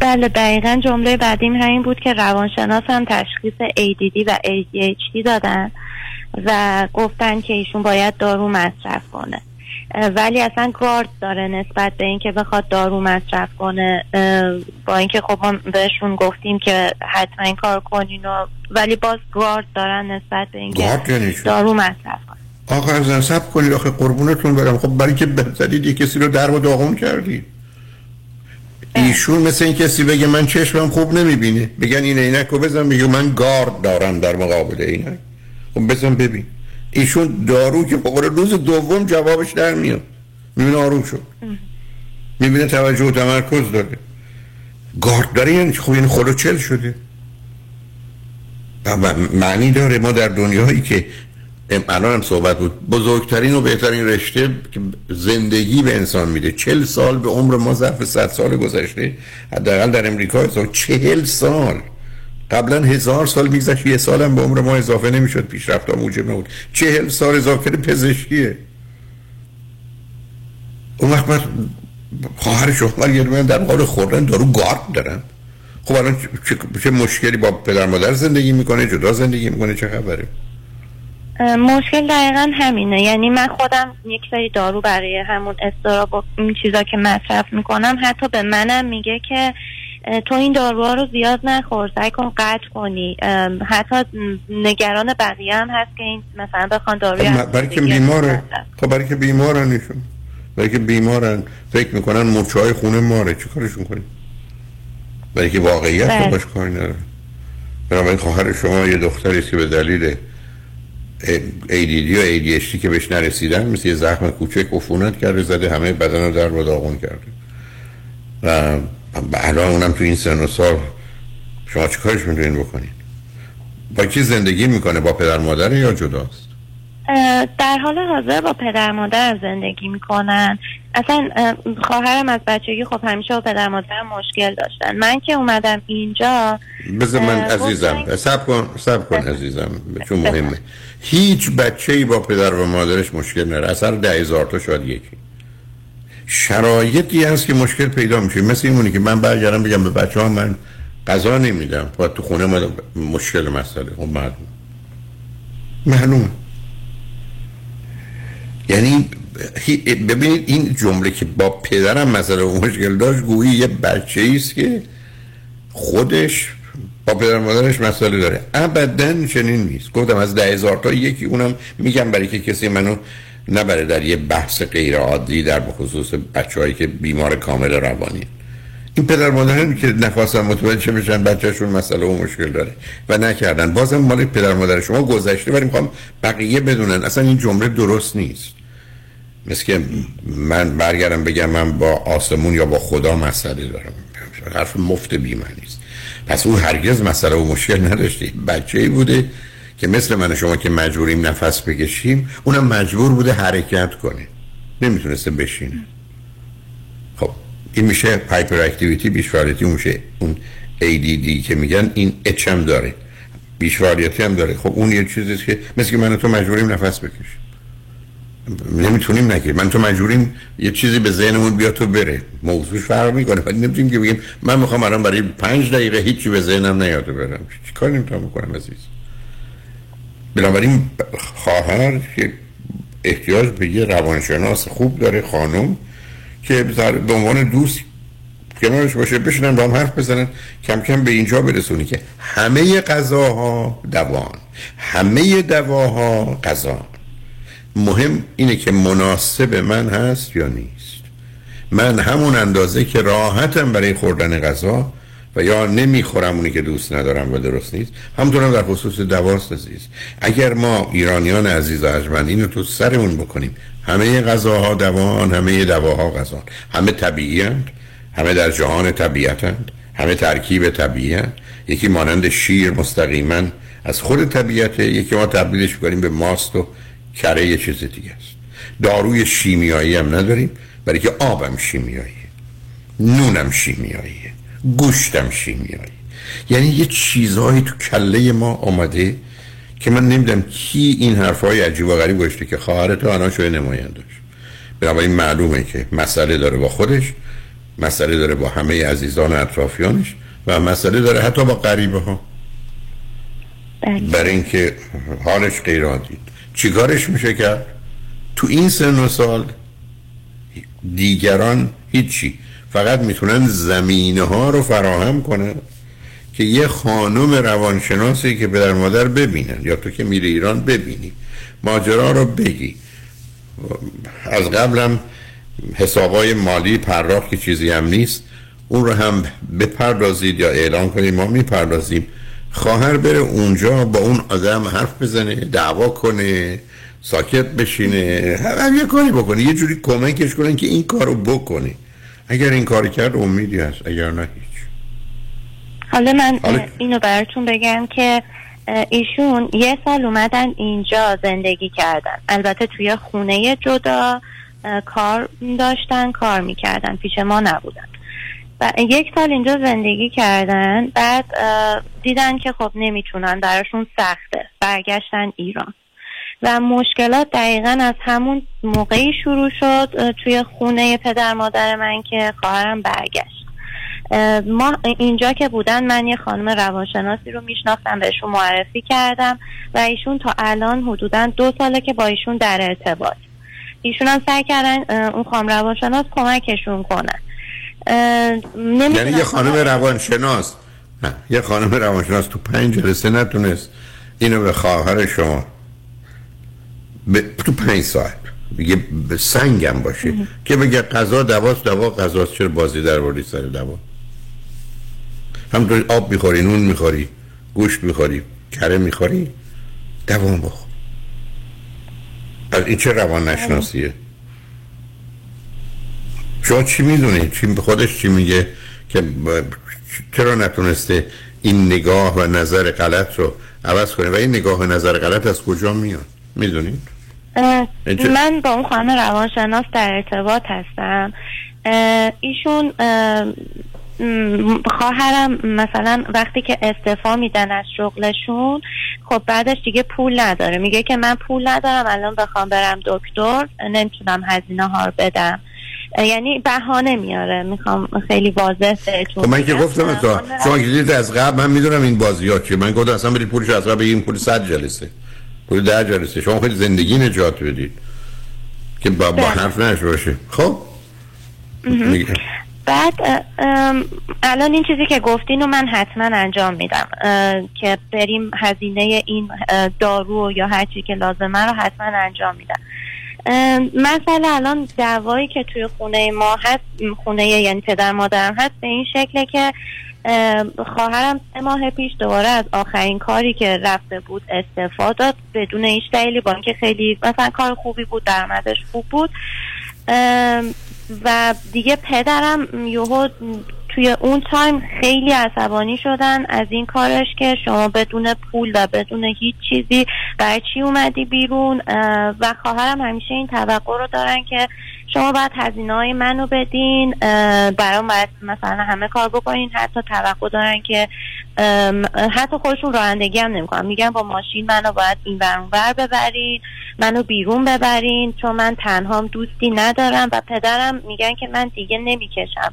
بله دقیقاً جمله بعدیم همین بود که روانشناس هم تشخیص ADD و ADHD دادن و گفتن که ایشون باید دارو مصرف کنه، ولی اصلا گارد داره نسبت به این که بخواد دارو مصرف کنه، با اینکه خب ما بهشون گفتیم که حتما این کار کنین و ولی باز گارد دارن نسبت به این که دارو مصرف کنه. آقا از نصب کنید، آخه قربونتون برم. خب برای که بزدید کسی رو در و داغون کردید، ایشون مثل این کسی بگه من چشمم خوب نمیبینه، بگن این عینک رو بزن، بگه من گارد دارم در مقابل عینک، خب بزن ببین. ایشون دارو که بخوره روز دوم جوابش در میاد، میبینه آروم شد، میبینه توجه و تمرکز داره. گارد داره یعنی خب این خلوچل شده، معنی داره. ما در دنیایی که الان هم صحبت بود، بزرگترین و بهترین رشته که زندگی به انسان میده 40 سال به عمر ما ظرف 100 سال گذشته، حداقل در امریکا 40 سال، قبلا 1000 سال میگذشت یه سال هم به عمر ما اضافه نمیشد، پیشرفت‌ها موجب نبود. 40 سال اضافه پزشکیه. اون وقت من خواهر شوهر گرمه در حال خوردن دارو گارد دارن، خب الان چه مشکلی با پدر مادر زندگی میکنه، جدا زندگی میکنه، چه خبره؟ مشکل دقیقا همینه. یعنی من خودم یک سری دارو برای همون استراب و این چیزا که مصرف میکنم، حتی به منم میگه که تو این داروها رو زیاد نخور، سعی کن قطع کنی. حتی نگران بقیه هم هست که این مثلا بخوان داروی برای که بیماره، خب برای که بیمارن، ایشون برای که بیمارن فکر میکنن مورچه‌های خونه ماره، چه کارشون کنی؟ برای که واقعیت باش کاری نداره. بنابراین خواهر شما یه دختری که به دلیل ADD و ADHD که بهش نرسیدن مثل یه زخم کوچک عفونت کرده، زده همه بدن رو در و داغون کرده و الان اونم تو این سن و سال، شما چه کارش میتونین بکنین؟ با کی زندگی میکنه؟ با پدر مادر یا جداست؟ در حال حاضر با پدر مادر زندگی میکنن. اصلا خواهرم از بچگی خب همیشه با پدر مادر مشکل داشتن. من که اومدم اینجا، بذار من عزیزم صبر کن عزیزم، چون مهمه. هیچ بچه‌ای با پدر و مادرش مشکل نداره، اثر 10000 تا شاید یکی. شرایطی هست که مشکل پیدا میشه، مثل اینونی که من برگردم بگم به بچه‌ها من غذا نمیدم، بعد تو خونه من مشکل مسئله. خب معلوم. یعنی ببینید این جمله که با پدرم مسئله و مشکل داشت، گویی یه بچه‌ای است که خودش با پدر مادرش مسئله داره. ابداً چنین نیست. گفتم از 10000 تا یکی، اونم میگم برای که کسی منو نبره در یه بحث غیر عادی در خصوص بچه‌هایی که بیمار کامل روانی. این پدر مادرایی که نخواستن متوجه بشن بچه‌شون مسئله و مشکل داره و نکردن، بازم مال پدر مادر شما گذشته، ولی میخوام بقیه بدونن اصلا این جمله درست نیست. مثل که من برگردم بگم من با آسمون یا با خدا مسئله دارم، حرف مفت بی‌معنی است. پس اون هرگز مسئله و مشکل نداشته، بچه‌ای بوده که مثل من شما که مجبوریم نفس بکشیم، اونم مجبور بوده حرکت کنه، نمیتونسته بشینه. خب این میشه هایپر اکتیویتی، بیش‌فعالیتی. اون میشه اون ADD که میگن، این HM داره، بیش‌فعالیتی هم داره. خب اون یه چیزیه که مثل که من تو مجبوریم نفس بکشیم، نمیتونیم نگیم، من تو مجبوریم یه چیزی به ذهنمون بیاد تو بره، موضوعش فرق میکنه، ولی نمیتونیم که بگیم من میخوام الان برای 5 دقیقه هیچی به ذهنم نیاد و برم. چیکار نمیتونم بکنم عزیز؟ بنابراین خواهر که احتیاج به یه روانشناس خوب داره، خانم که به عنوان دوست کنارش باشه، بشینن با هم حرف بزنن، کم کم به اینجا برسونی که همه غذاها دوان، همه دواها غذا. مهم اینه که مناسب من هست یا نیست. من همون اندازه که راحتم برای خوردن غذا و یا نمیخورم اونی که دوست ندارم و درست نیست، همونطورم در خصوص دواست عزیز. اگر ما ایرانیان عزیز و ارجمند اینو تو سرمون بکنیم، همه غذاها دوان، همه دواها غذا، همه طبیعی اند، همه در جهان طبیعت اند، همه ترکیب طبیعی اند. یکی مانند شیر مستقیما از خود طبیعته، یکی ما تبدیلش می‌کنیم به ماست و کره یه چیز دیگه است. داروی شیمیایی هم نداریم، برای که آبم شیمیاییه، نونم شیمیاییه، گوشتم شیمیایی. یعنی یه چیزهایی تو کله ما آمده که من نمیدونم کی این حرفای عجیب و غریب گوشته که خواهرت الان شده نماینده‌اش. بنابراین معلومه که مسئله داره با خودش، مسئله داره با همه عزیزان و اطرافیانش و مسئله داره حتی با غریبه‌ها. برای اینکه حالش غیر عادیه. چیکارش میشه کرد؟ تو این سن و سال دیگران هیچی، فقط میتونن زمینه ها رو فراهم کنن که یه خانم روانشناسی که پدر مادر ببینن یا تو که میری ایران ببینی، ماجرا رو بگی. از قبلم حسابای مالی پرداخت که چیزی هم نیست، اون رو هم بپردازید یا اعلام کنید ما میپردازیم. خواهر بره اونجا با اون آدم حرف بزنه، دعوا کنه، ساکت بشینه، هم یه کاری بکنه، یه جوری کمکش کنن که این کارو بکنه. اگر این کاری کرد امیدی هست، اگر نه هیچ. حالا من اینو براتون بگم که ایشون یه سال اومدن اینجا زندگی کردن، البته توی خونه جدا کار داشتن، کار میکردن، پیش ما نبودن و یک سال اینجا زندگی کردن. بعد دیدن که خب نمیتونن، براشون سخته، برگشتن ایران و مشکلات دقیقا از همون موقعی شروع شد توی خونه پدر مادر من که خواهرم برگشت. ما اینجا که بودن من یه خانم روانشناسی رو میشناختم، بهشون معرفی کردم و ایشون تا الان حدوداً 2 ساله که با ایشون در ارتباط. ایشون هم سعی کردن اون خانم روانشناس کمکشون کنن. یعنی یه خانم روانشناس، نه یه خانم روانشناس تو 5 جلسه نتونست اینو به خواهر شما تو 5 سال بگه به سنگم باشه که بگه قضا دواست، دوا قضاست، چرا بازی در بردی سر دوا؟ همطور آب میخوری، نون میخوری، گوشت میخوری، کره میخوری، دوام بخور. از این چه روان نشناسیه؟ شما چی میدونید؟ خودش چی میگه که چرا نتونسته این نگاه و نظر غلط رو عوض کنه؟ و این نگاه و نظر غلط از کجا میاد میدونید؟ من با اون خانم روانشناس در ارتباط هستم. ایشون خواهرم مثلا وقتی که استعفا میدن از شغلشون، خب بعدش دیگه پول نداره، میگه که من پول ندارم، الان بخوام برم دکتر نمیتونم هزینه ها رو بدم، یعنی بهانه میاره. میخوام خیلی واضح بهتون من که گفتم شما که دیدید از قبل من میدونم این بازی ها چیه. من گفتم اصلا برید پولش از قبل بگیم پول 100 جلسه، پول 10 جلسه، شما خیلی زندگی نجات بدید که با حرف نشه باشه. خب بعد الان این چیزی که گفتین رو من حتما انجام میدم که بریم هزینه این دارو یا هر چی که لازمه رو حتما انجام میدم. مثلا الان دعوایی که توی خونه ما هست، خونه یعنی پدر مادرم هست، به این شکله که خواهرم 3 ماه پیش دوباره از آخرین کاری که رفته بود استعفا داد بدون هیچ دلیلی، با اینکه خیلی مثلا کار خوبی بود، درآمدش خوب بود و دیگه پدرم یهو توی اون تایم خیلی عصبانی شدن از این کارش که شما بدون پول و بدون هیچ چیزی برای چی اومدی بیرون. و خواهرم همیشه این توقع رو دارن که شما باید هزینه های منو بدین، برام باید مثلا همه کار بکنین، حتی توقع دارن که حتی خودشون رانندگی هم نمیکنن، میگن با ماشین منو باید این ور اون ور ببرین، منو بیرون ببرین، چون من تنهام دوستی ندارم. و پدرم میگن که من دیگه نمیکشم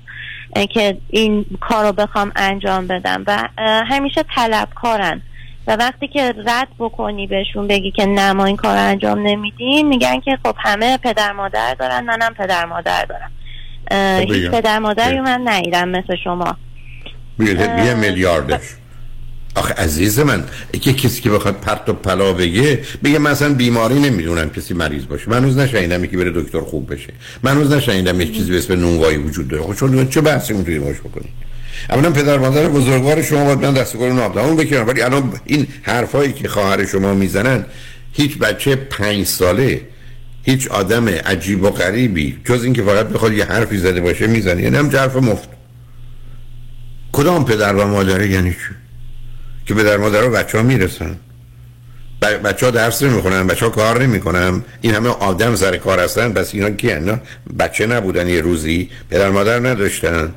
که این کارو بخوام انجام بدم و همیشه طلبکارن و وقتی که رد بکنی بهشون بگی که نه ما این کار انجام نمیدین، میگن که خب همه پدر مادر دارن، منم پدر مادر دارم، هیچ پدر مادری من ندیدم مثل شما. یه میلیاردش آخه عزیز من، یکی کسی که بخواد پرت و پلا بگه مثلا بیماری نمیدونم کسی مریض باشه، من هنوز نشنیدم یکی بره دکتر خوب بشه، من هنوز نشنیدم یک چیزی به اسم نونوایی وجود داره. خب چون چه بحثی میتونید باش بکنید؟ اولا پدر مادر بزرگوار شما باید من دستگار نابدامون بکنم. ولی الان این حرفایی که خواهر شما میزنن، هیچ بچه 5 ساله، هیچ آدم عجیب و غریبی جز اینکه فقط بخواد یه حرفی زده باشه میزنه، یعنی هم حرف مفت. کدام پدر و مادره یعنی چی؟ که پدر مادرها بچه‌ها میرسن، بچه‌ها درس نمیخونن، بچه‌ها کار نمیکنن، این همه آدم سر کار هستن، پس اینا کیان؟ بچه نبودن، یه روزی پدر مادر نداشتن.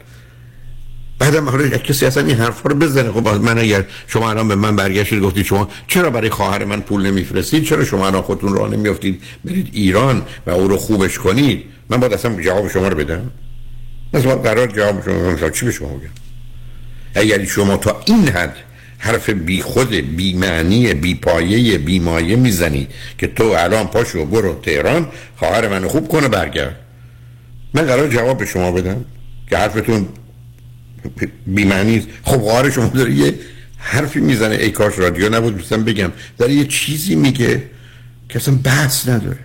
بعدم حالا کسی اصلا این حرفا رو بزنه. خب من اگر شما الان به من برگشتید گفتید شما چرا برای خواهر من پول نمیفرستید، چرا شما الان خودتون راه نمیافتید برید ایران و او رو خوبش کنید، من باید اصلا جواب شما رو بدم؟ مثلا قرار جواب شما رو چی به شما بگم؟ اگر شما تا این حد حرف بی خود، بی معنی، بی پایه، بی مایه میزنید که تو الان پاشو برو تهران خواهر منو خوب کن و برگرد، من قرار جواب به شما بدم که حرفتون بی‌معنی. خب خواهر شما داره یه حرفی میزنه، ای کاش رادیو نبود می‌خواستم بگم، داره یه چیزی میگه که اصلا بحث نداره.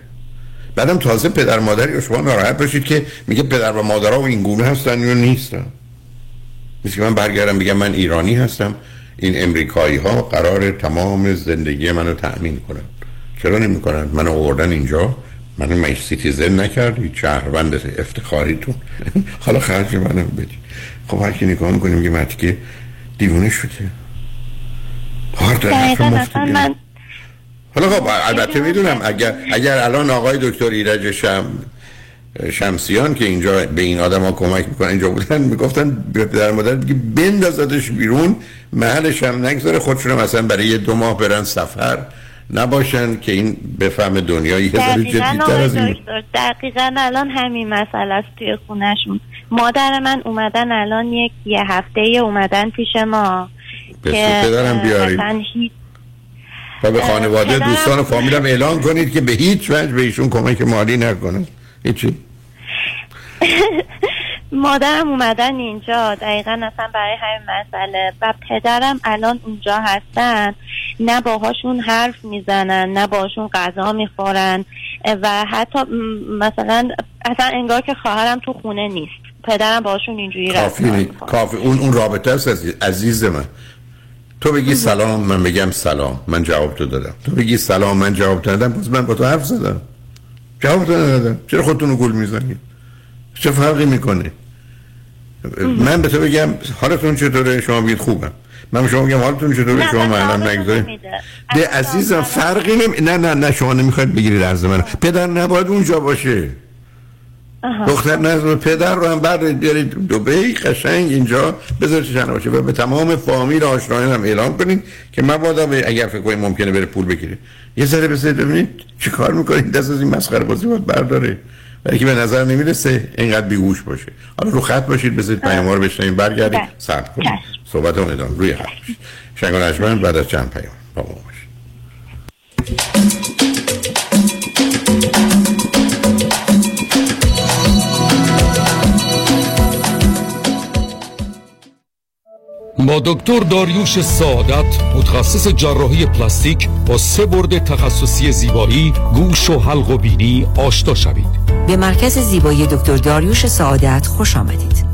بعدم تازه پدر مادری شما ناراحت بشید که میگه پدر و مادرها و این گونه هستن یا نیستن. نیست که من برگردم بگم من ایرانی هستم، این امریکایی ها قرار تمام زندگی منو تأمین کنن. چرا نمی کنن؟ منو آوردن اینجا، منو مش سیتیزن نکردی، شهروند افتخاریتون. حالا خرج منو بدی. خب هر کی نگاه میکنه میگه متکی دیوونه شده. حالا خب البته میدونم اگر الان آقای دکتر ایرج شمسیان که اینجا به این آدما کمک میکنن اینجا بودن، میگفتن پدر مادر میگه بندازتش بیرون، محلش هم نگذاره، خودشون مثلا برای یه 2 ماه برن سفر نباشن که این بفهم دنیای یه ذره جدی‌تر از این. دقیقاً الان همین مسئله است توی خونه‌شون. مادر من اومدن الان یه هفته اومدن پیش ما که پدرم بیارید و به خانواده دوستان و فامیلم اعلام کنید که به هیچ وجه به ایشون کمک مالی نکنید. هیچی. مادرم اومدن اینجا دقیقا اصلا برای همین مسئله و پدرم الان اونجا هستن، نه باهاشون حرف میزنن، نه باهاشون غذا میخورن و حتی مثلا اصلا انگار که خواهرم تو خونه نیست، پدرم باهاشون اینجوری رفتار. کافی اون رابطه است عزیز من. تو بگی سلام من بگم سلام، من جواب تو دادم، تو بگی سلام من جواب ندادم، پس من با تو حرف زدم جواب ندادم، چرا خودتون رو گول میزنید؟ چه فرقی میکنه؟ من به تو بگم حالتون چطوره شما بگید خوبم، من به شما بگم حالتون چطوره شما معلم نگذارید ده عزیزم فرقی نه شما نمیخواید بگیرید عرض من. پدر نباید اونجا باشه، دختر نظر پدر رو هم بعد بیارید دبی قشنگ اینجا بذارید چند باشه و به تمام فامیل آشنایان هم اعلام کنید که من بعدا اگر فکر کنید ممکنه بره پول بگیره یه ذره بسید ببینید چیکار میکنید، دست از این مسخره بازی باید برداره، ولی که به نظر نمیرسه اینقدر بیهوش باشه. حالا رو خط باشید بذارید پیام‌ها رو بشنویم، برگردید صبر کنید صحبت هم ادامه روی خط باشید. شنگانشمن بعد از چند پیام با ما باشید. با دکتر داریوش سعادت، متخصص جراحی پلاستیک با 3 برد تخصصی زیبایی، گوش و حلق و بینی آشنا شوید. به مرکز زیبایی دکتر داریوش سعادت خوش آمدید.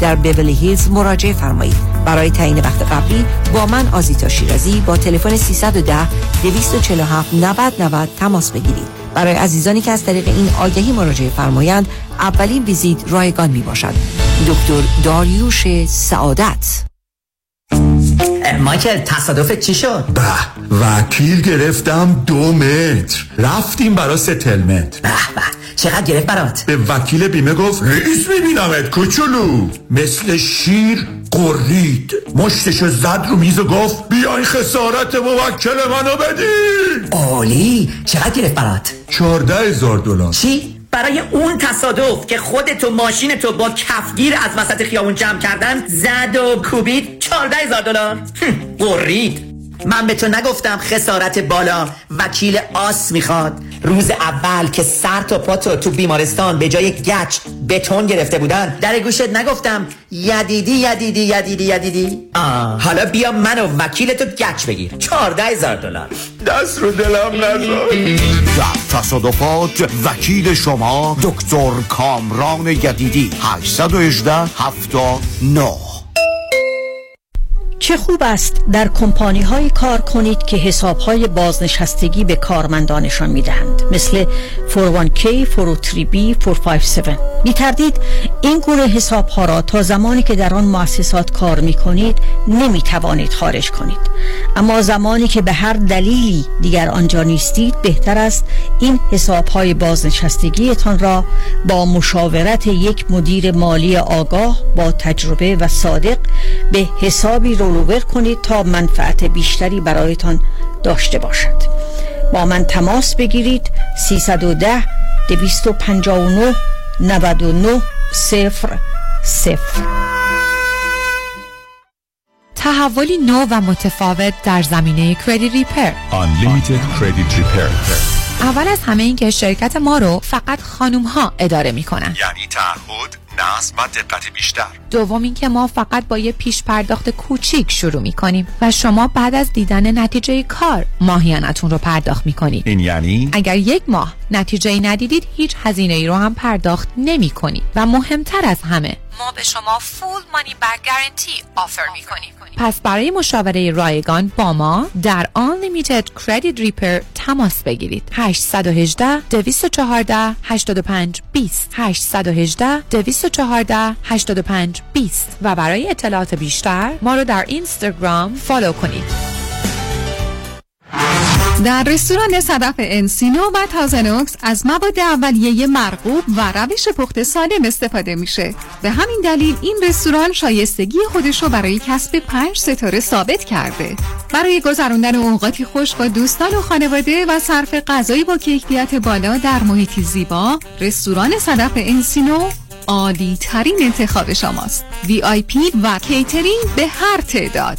در بیولی هیلز مراجعه فرمایید. برای تعیین وقت قبلی با من آزیتا شیرازی با تلفن 310-247-9090 تماس بگیرید. برای عزیزانی که از طریق این آگهی مراجعه فرمایند، اولین ویزیت رایگان می باشد. دکتر داریوش سعادت. مایکل تصادف چی شد؟ به وکیل گرفتم 2 متر، رفتیم برا ستلمنت. به به چقدر گرفت برات؟ به وکیل بیمه گفت رئیس میبینمت کوچولو، مثل شیر قرید، مشتشو زد رو میز و گفت بیای خسارت موکل منو بدی. عالی، چقدر گرفت برات؟ 14,000 دلار. چی؟ برای اون تصادف که خودتو ماشینتو با کفگیر از وسط خیابون جمع کردن زد و کوبید 14,000 دلار قرید. من به تو نگفتم خسارت بالا وکیل آس میخواد؟ روز اول که سر تا پاتو تو بیمارستان به جای گچ بتون گرفته بودن در گوشت نگفتم یدیدی؟ حالا بیا منو وکیلتو گچ بگیر. 14,000 دلار. دست رو دلم نذار. در تصادفات وکیل شما دکتر کامران یدیدی. 818-79. چه خوب است در کمپانی هایی کار کنید که حساب های بازنشستگی به کارمندانشان می دهند، مثل 401k، 403b، 457. بی تردید این گروه حساب ها را تا زمانی که در آن مؤسسات کار می کنید نمی توانید خارج کنید، اما زمانی که به هر دلیلی دیگر آنجا نیستید بهتر است این حساب های بازنشستگیتان را با مشاورت یک مدیر مالی آگاه با تجربه و صادق به حسابی رو رولوور کنید تا منفعت بیشتری برایتان داشته باشد. با من تماس بگیرید 310-259-99-00. تحولی نو و متفاوت در زمینه کردیت ریپر. Unlimited Credit Reaper. اول از همه این که شرکت ما رو فقط خانوم ها اداره می کنن، یعنی تعهد، نظم و دقت بیشتر. دوم این که ما فقط با یه پیش پرداخت کوچیک شروع می کنیم و شما بعد از دیدن نتیجه کار ماهیانتون رو پرداخت می کنید. این یعنی اگر یک ماه نتیجه ندیدید هیچ هزینه ای رو هم پرداخت نمی کنید و مهمتر از همه ما به شما فول مانی بک گارانتی آفر می کنیم. پس برای مشاوره رایگان با ما در Unlimited Credit Reaper تماس بگیرید. 818 214 85 20 818 214 85 20 و برای اطلاعات بیشتر ما رو در اینستاگرام فالو کنید. در رستوران صدف انسینو و تازنوکس از مواد اولیه مرغوب و روش پخت سالم استفاده میشه. به همین دلیل این رستوران شایستگی خودش رو برای کسب 5 ستاره ثابت کرده. برای گذراندن اوقاتی خوش با دوستان و خانواده و صرف غذایی با کیفیت بالا در محیطی زیبا، رستوران صدف انسینو عالی ترین انتخاب شماست. VIP و کیترینگ به هر تعداد،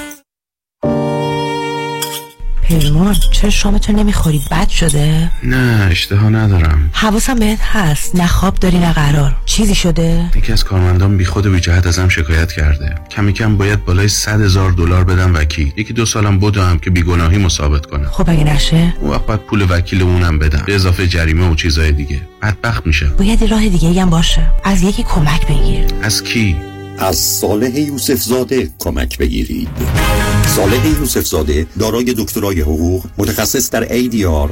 پیمان چرا شامتون نمیخوری؟ بد شده؟ نه اشتها ندارم. حواسم بهت هست، نه خواب داری نه قرار. چیزی شده؟ یکی از کارمندان بیخود و بیجهت ازم شکایت کرده. کمی کم باید بالای $100,000 بدم وکیل. یکی 2 سالم بودم که بیگناهی مثابت کنم. خب اگه نشه؟ اون وقت باید پول وکیل اونم بدم به اضافه جریمه و چیزهای دیگه. بدبخت میشه. باید راه دیگه هم باشه. از یکی کمک بگیر. از کی؟ از صالح یوسف زاده کمک بگیرید. صالح یوسف زاده دارای دکترای حقوق، متخصص در ADR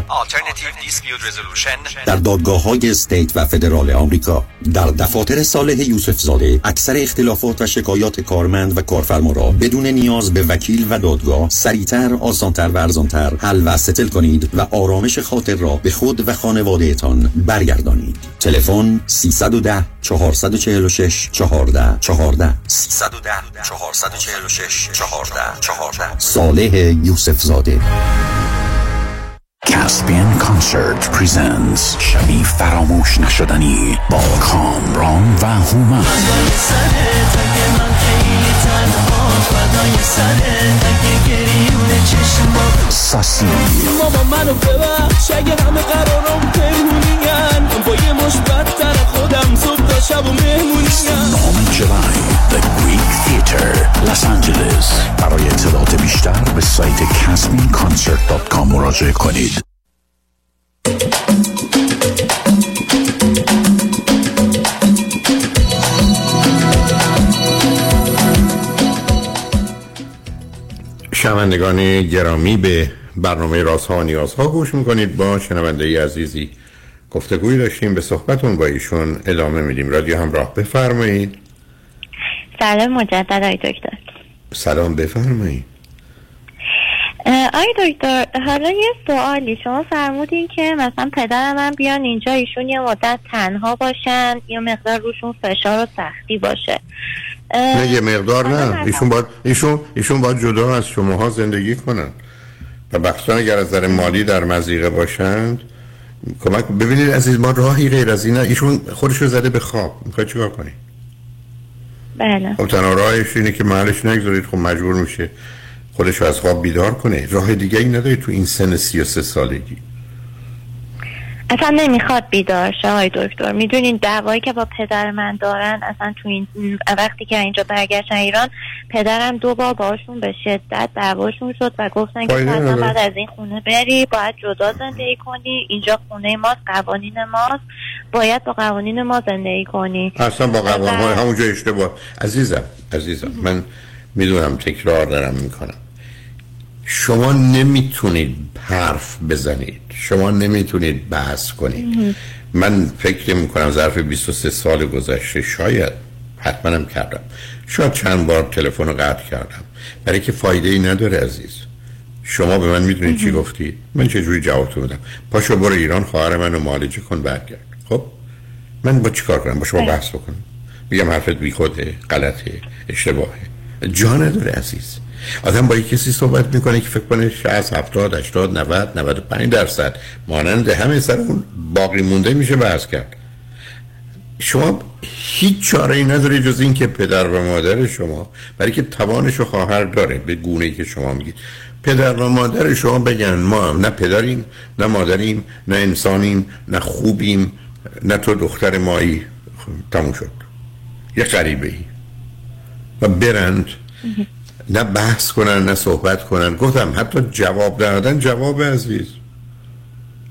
در دادگاه‌های استیت و فدرال آمریکا. در دفاتر صالح یوسف زاده اکثر اختلافات و شکایات کارمند و کارفرما را بدون نیاز به وکیل و دادگاه سریعتر، آسانتر و ارزانتر حل و ستل کنید و آرامش خاطر را به خود و خانواده‌تان برگردانید. تلفن 310 446 14 310 446 14 صالح یوسف زاده. Caspian Concert presents شبی فراموش نشدنی با کامران و هومن. ساسی ماما منو ببخش اگه همه قرارم پرهونین، با یه مش بدتر خودم صبح تا شب و مهمونین. 9 جولای The Greek Theater Los Angeles. برای اطلاعات بیشتر به سایت caspianconcert.com مراجعه کنید. شنوندگان گرامی به برنامه رازها و نیازها گوش میکنید. با شنونده عزیزی گفتگوی داشتیم، به صحبتون با ایشون ادامه میدیم. رادیو همراه بفرمایید. سلام مجدد آقای دکتر. سلام بفرمایید. آقای دکتر حالا یه سوالی، شما فرمودین که مثلا پدرم هم بیان اینجا، ایشون یه مدت تنها باشن، یه مقدار روشون فشار و سختی باشه. نه یه مقدار نه، ایشون باید جدا از شماها زندگی کنن و بخصوصا اگر از نظر مالی در مضیقه باشند کمک. ببینید عزیز ما راهی غیر از اینه، ایشون خودشو زده به خواب، میخواد چیکار کنه؟ بله خب تنها راهش اینه که محلش نگذارید، خب مجبور میشه خودشو از خواب بیدار کنه. راه دیگه ای نداری تو این سن 33 سالگی. اصلا نمیخواد بیدار شه آقای دکتر. میدونین دعوایی که با پدر من دارن، اصلا تو این وقتی که اینجا برگشتن ایران پدرم 2 بار باشون به شدت دعواشون شد و گفتن که مثلا بعد از این خونه بری، باید جدا زندگی کنی، اینجا خونه ماست، قوانین ماست، باید با قوانین ما زندگی کنی. اصلا با قوانین ما همونجا اشتباه. عزیزم من میدونم تکرار دارم میکنم، شما نمیتونید حرف بزنید، شما نمیتونید بحث کنید. من فکر میکنم ظرف 23 سال گذشته شاید حتما هم کردم، شاید چند بار تلفن رو قطع کردم، برای که فایده ای نداره عزیز. شما به من میدونید چی گفتید، من چجوری جوابتو بدم؟ پاشو برو ایران، خواهر منو معالجه کن، برگرد. خب من با چی کار کنم؟ با شما بحث بکنم؟ میگم حرفت بیخوده، غلطه، اشتباهه، جا نداره عزیز. آدم با یک کسی صحبت میکنه که فکر کنه 60 70 80 90 95% مانند همه سر اون باقی مونده میشه بحث کرد. شما هیچ چاره‌ای نداره جز این که پدر و مادر شما، برای که توانشو خواهر داره به گونه‌ای که شما میگید، پدر و مادر شما بگن ما هم نه پدریم نه مادریم نه انسانیم نه خوبیم نه تو دختر مایی، تموم شد، یه غریبه ای و برند نه بحث کنن نه صحبت کنن. گفتم حتی جواب دادن جواب عزیز.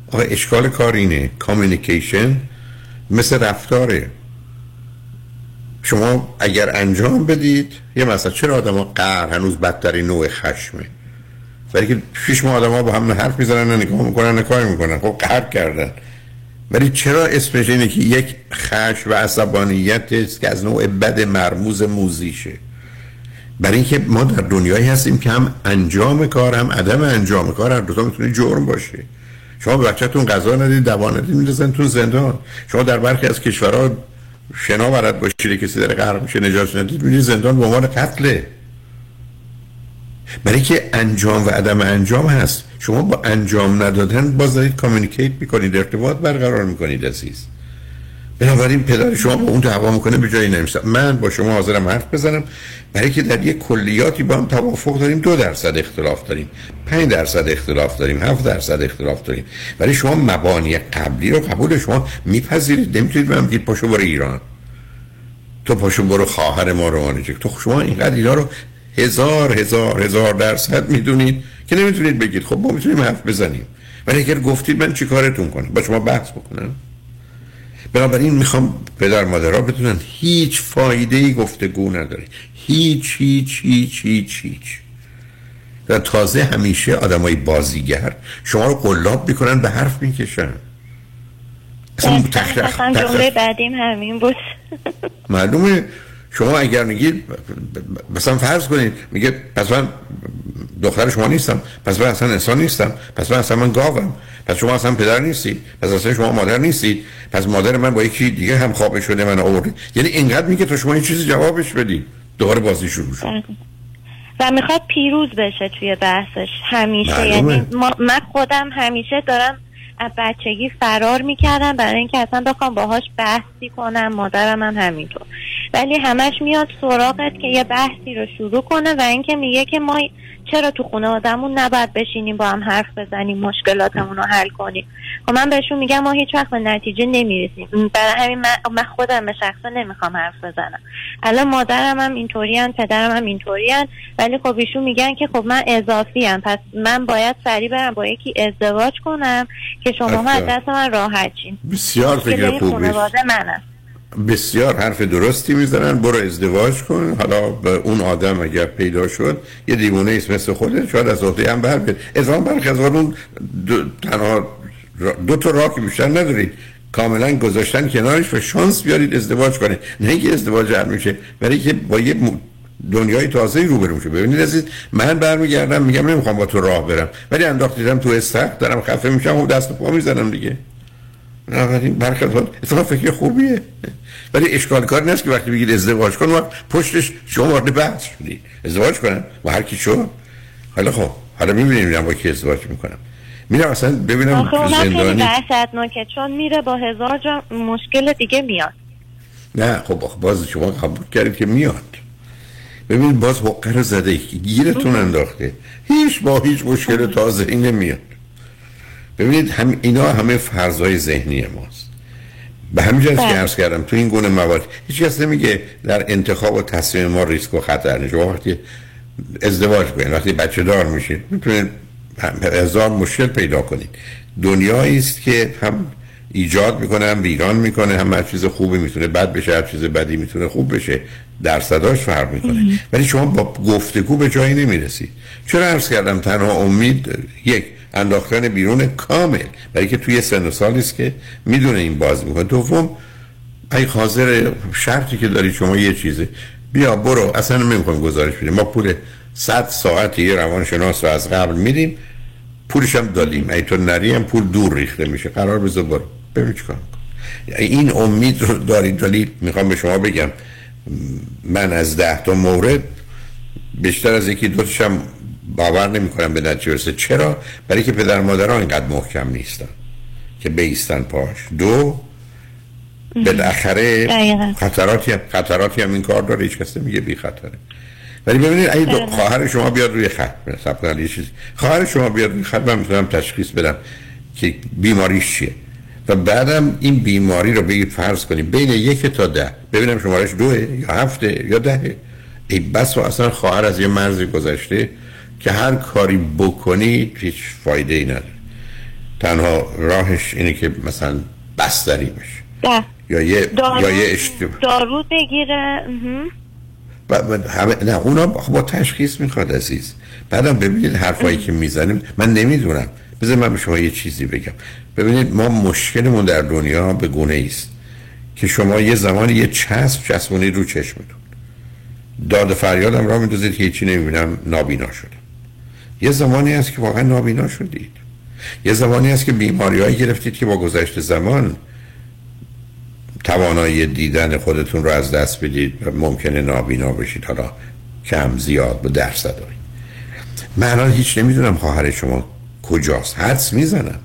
آقا اشکال کار اینه، کامیونیکیشن مثل رفتاره. شما اگر انجام بدید یه مثلا، چرا آدم ها قهر هنوز بدترین نوع خشمه؟ ولی که شش ما آدم ها با هم حرف میزنن، نه نگاه میکنن نه کاری میکنن، خب قهر کردن. ولی چرا اسمش اینه که یک خشم و عصبانیت است که از نوع بد مرموز موزیشه؟ برای اینکه ما در دنیایی هستیم که هم انجام کار هم عدم انجام کار هر دو تا میتونه جرم باشه. شما به بچه‌تون غذا ندید، دوا ندید، میندازن تو زندان. شما در برخی از کشورها شنا برد باشید، کسی داره قهر میشه نجاتش ندید، میرید زندان به عنوان قتله. برای که انجام و عدم انجام هست. شما با انجام ندادن باز دارید کامیونیکیت میکنید، ارتباط برقرار میکنید عزیز. بنابراین پدر شما با اون دعوا میکنه به جایی نمیشه. من با شما حاضرم حرف بزنم، برای که در یک کلیاتی با هم توافق داریم، 2% اختلاف داریم، 5% اختلاف داریم، 7% اختلاف داریم. ولی شما مبانی قبلی رو قبول شما میپذیرید، نمیتونید بهم بگید پاشو برو ایران، تو پاشو برو خواهر ما رو آنجا. تو شما اینقدر اینا رو 1000% میدونید که نمیتونید بگید. خب ما میتونیم حرف بزنیم، ولی اگر گفتید من چیکارتون کنم؟ با شما بحث بکنم؟ بنابراین میخوام پدر مادرها بتونن هیچ فایده‌ای گفتگو نداره، هیچ هیچ هیچ هیچ هیچ. و تازه همیشه آدمای بازیگر شما رو قلاب میکنن، به حرف میکشن. اصلا جمله بعدیم همین بود. معلومه شما اگر نگید، مثلا فرض کنید میگه پس من دختر شما نیستم، پس من اصلا انسان نیستم، پس من اصلا من گاوم، پس شما اصلا پدر نیستید، پس اصلا شما مادر نیستید، پس مادر من با یکی دیگه هم خوابه شده من آورده. یعنی اینقدر میگه تو شما این چیزی جوابش بدید، دوباره بازی شروع شد و میخواد پیروز بشه توی بحثش همیشه. معلومه. یعنی من خودم همیشه دارم از بچگی فرار میکردم برای اینکه اصلا بخوام باهاش بحثی کنم، مادرم هم همینطور. ولی همش میاد سراغت که یه بحثی رو شروع کنه و اینکه میگه که ما چرا تو خونه آدمون نباید بشینیم با هم حرف بزنیم، مشکلاتمون رو حل کنیم. و من بهشون میگم ما هیچ وقت به نتیجه نمیرسیم، برای همین من خودم به شخصا نمیخوام حرف بزنم. الان مادرم هم اینطورین، پدرم هم اینطورین، ولی خب ایشون میگن که خب من اضافی ام، پس من باید سریع برم با یکی ازدواج کنم که شماها از دست من راحت شین. بسیار فکر خوبیه. بسیار حرف درستی میزنن، برو ازدواج کن، حالا به اون آدم اگر پیدا شد یه دیوونه است مثل خودت، شاید از عهده هم بر بیاد. ازام برخزارون تنها دو تا راه که بیشتر ندارید، کاملا گذاشتن کنارش و شانس بیارید ازدواج کنه. نه اینکه ازدواج حل میشه، برای که با یه دنیای تازه‌ای روبرو میشه. ببینید عزیز، من برمیگردم میگم نمیخوام با تو راه برم، ولی انداختیدم تو استخ، دارم خفه میشم و دست و پا میزنم دیگه. ناگهان برخلاف اصلا فکر خوبیه، ولی اشکال کار نیست که وقتی بگید ازدواج کن و پشتش شما وارد بحث شدید. ازدواج کنم و هر کی شد، حالا خب حالا می‌بینیم من با کی ازدواج می‌کنم، میرم اصلا ببینم زندانی بحثتون، چون میره با هزار جا مشکل دیگه میاد. نه خب باز شما قبول کردید که میاد. ببین باز حقه رو زده، گیرتون انداخته، هیچ با هیچ مشکل تازه‌ای نمیاد. ببینید هم اینا همه فرضای ذهنی ماست. به همین جاست که عرض کردم تو این گونه موارد هیچ کس نمیگه در انتخاب و تصمیم ما ریسک و خطر نیست. وقتی ازدواج کنید، وقتی بچه دار میشید، میتونید هزار مشکل پیدا کنید. دنیایی است که هم ایجاد میکنه، هم ویران میکنه، هم هر چیز خوبی میتونه بد بشه، هر چیز بدی میتونه خوب بشه، درصداش فرق میکنه. ولی شما با گفتگو به جایی نمیرسید. چرا عرض کردم تنها امید یک انداختن بیرون کامل، برای که توی سن و سالی است که میدونه این باز میکنه. دوم ای حاضر، شرطی که داری شما یه چیزه، بیا برو، اصلا نمیخوایم گزارش بدیم، ما پول 100 ساعت یه روانشناس رو از قبل میدیم، پولش هم دادیم، ای تو نری هم پول دور ریخته میشه، قرار بذار برو ببین چیکار میکنه. این امید رو دارید. ولی میخوام به شما بگم من از 10 تا مورد بیشتر از یکی دو تاشم باور نمی کنم به نتیجه برسه. چرا؟ برای که پدر مادرها اینقدر محکم نیستن که بیستن پاش. دو، بالاخره خطراتی هم این کار داره، هیچ کس نمیگه بی خطره. ولی ببینید اگه خواهر شما بیاد روی خط، من میتونم تشخیص بدم که بیماریش چیه و بعدم این بیماری رو بگید فرض کنیم بین 1 تا 10 ببینم شمارش 2 یا 7 یا 10. ای بس و اصلا خواهر از یه مرزی گذشته که هر کاری بکنید هیچ فایده ای نداره. تنها راهش اینه که مثلا بستری بشه یا یه اشتباه دارو بگیره. نه اونا با تشخیص میخواد عزیز. بعدم ببینید حرفایی که میزنیم من نمیدونم. بذار من به شما یه چیزی بگم. ببینید ما مشکلمون در دنیا به گونه ایست که شما یه زمانی یه چسبونید رو چشمتون، داد فریادم را میدوزید که هیچی نمیبینم، نابینا شدم. یه زمانی هست که واقعا نابینا شدید، یه زمانی هست که بیماری هایی گرفتید که با گذشت زمان توانایی دیدن خودتون رو از دست بدید و ممکنه نابینا بشید، حالا کم زیاد به درصدایی. من الان هیچ نمیدونم خواهر شما کجاست، حدس میزنم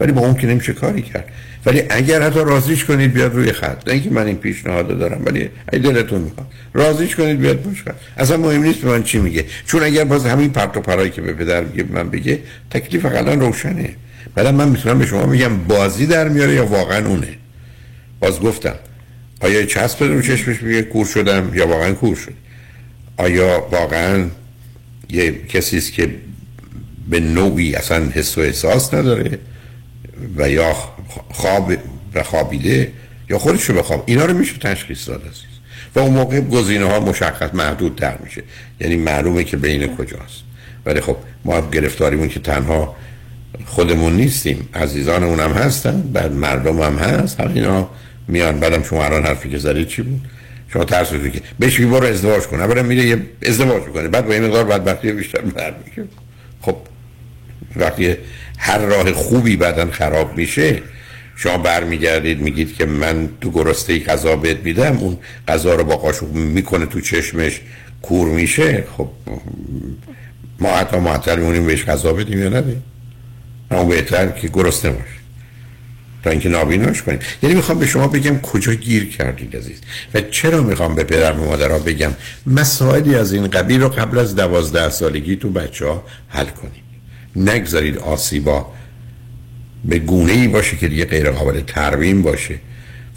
ولی با اون که نمیشه کاری کرد. ولی اگر حتی راضیش کنید بیاد روی خط، نه اینکه من این پیشنهادو دارم ولی اگه دلتون میخواد راضیش کنید بیاد روی خط، اصلا مهم نیست من چی میگه، چون اگر باز همین پرت و پرایی که به پدر میگه من بگه تکلیف حداقل روشنه. بعدم من میتونم به شما میگم بازی در میاره یا واقعا اونه. باز گفتم آیا چسب رو چشمش میگه کور شدم یا واقعا کور شد؟ آیا واقعا یه کسی است که به نوعی اصلا حس و احساس نداره و یا خواب و خوابیده یا خودشو بخواب؟ اینا رو میشه تشخیص داد عزیز و اون موقع گزینه‌ها مشخص محدودتر میشه، یعنی معلومه که بین کجاست. ولی خب ما گرفتاریمون که تنها خودمون نیستیم، عزیزانمون هم هستن، بعد مردم هم هست، همه اینا میان. بعدم شما الان حرفی که زدید چی بود؟ شما ترس می‌کنید که بهش میبره ازدواج کنه، بعدم میره یه ازدواج می‌کنه، بعد با این مقدار بدبختی بیشتر برمی‌گرده. خب وقتی هر راه خوبی بعدن خراب میشه شما برمیگردید میگید که من تو گرسنه‌ای غذا بهت میدم، اون غذا رو با قاشق میکنه تو چشمش، کور میشه. خب ما حتی معطل میمونیم بهش غذا بدیم یا ندیم، اما بهتر که گرسنه باشه تا اینکه نابیناش کنیم. یعنی میخوام به شما بگم کجا گیر کردید عزیز. و چرا میخوام به پدر و مادرها بگم مسائلی از این قبیل رو قبل از 12 سالگی تو بچه‌ها حل کنید. نگذارید آسیبا به گونه‌ای باشه که دیگه غیر قابل ترمیم باشه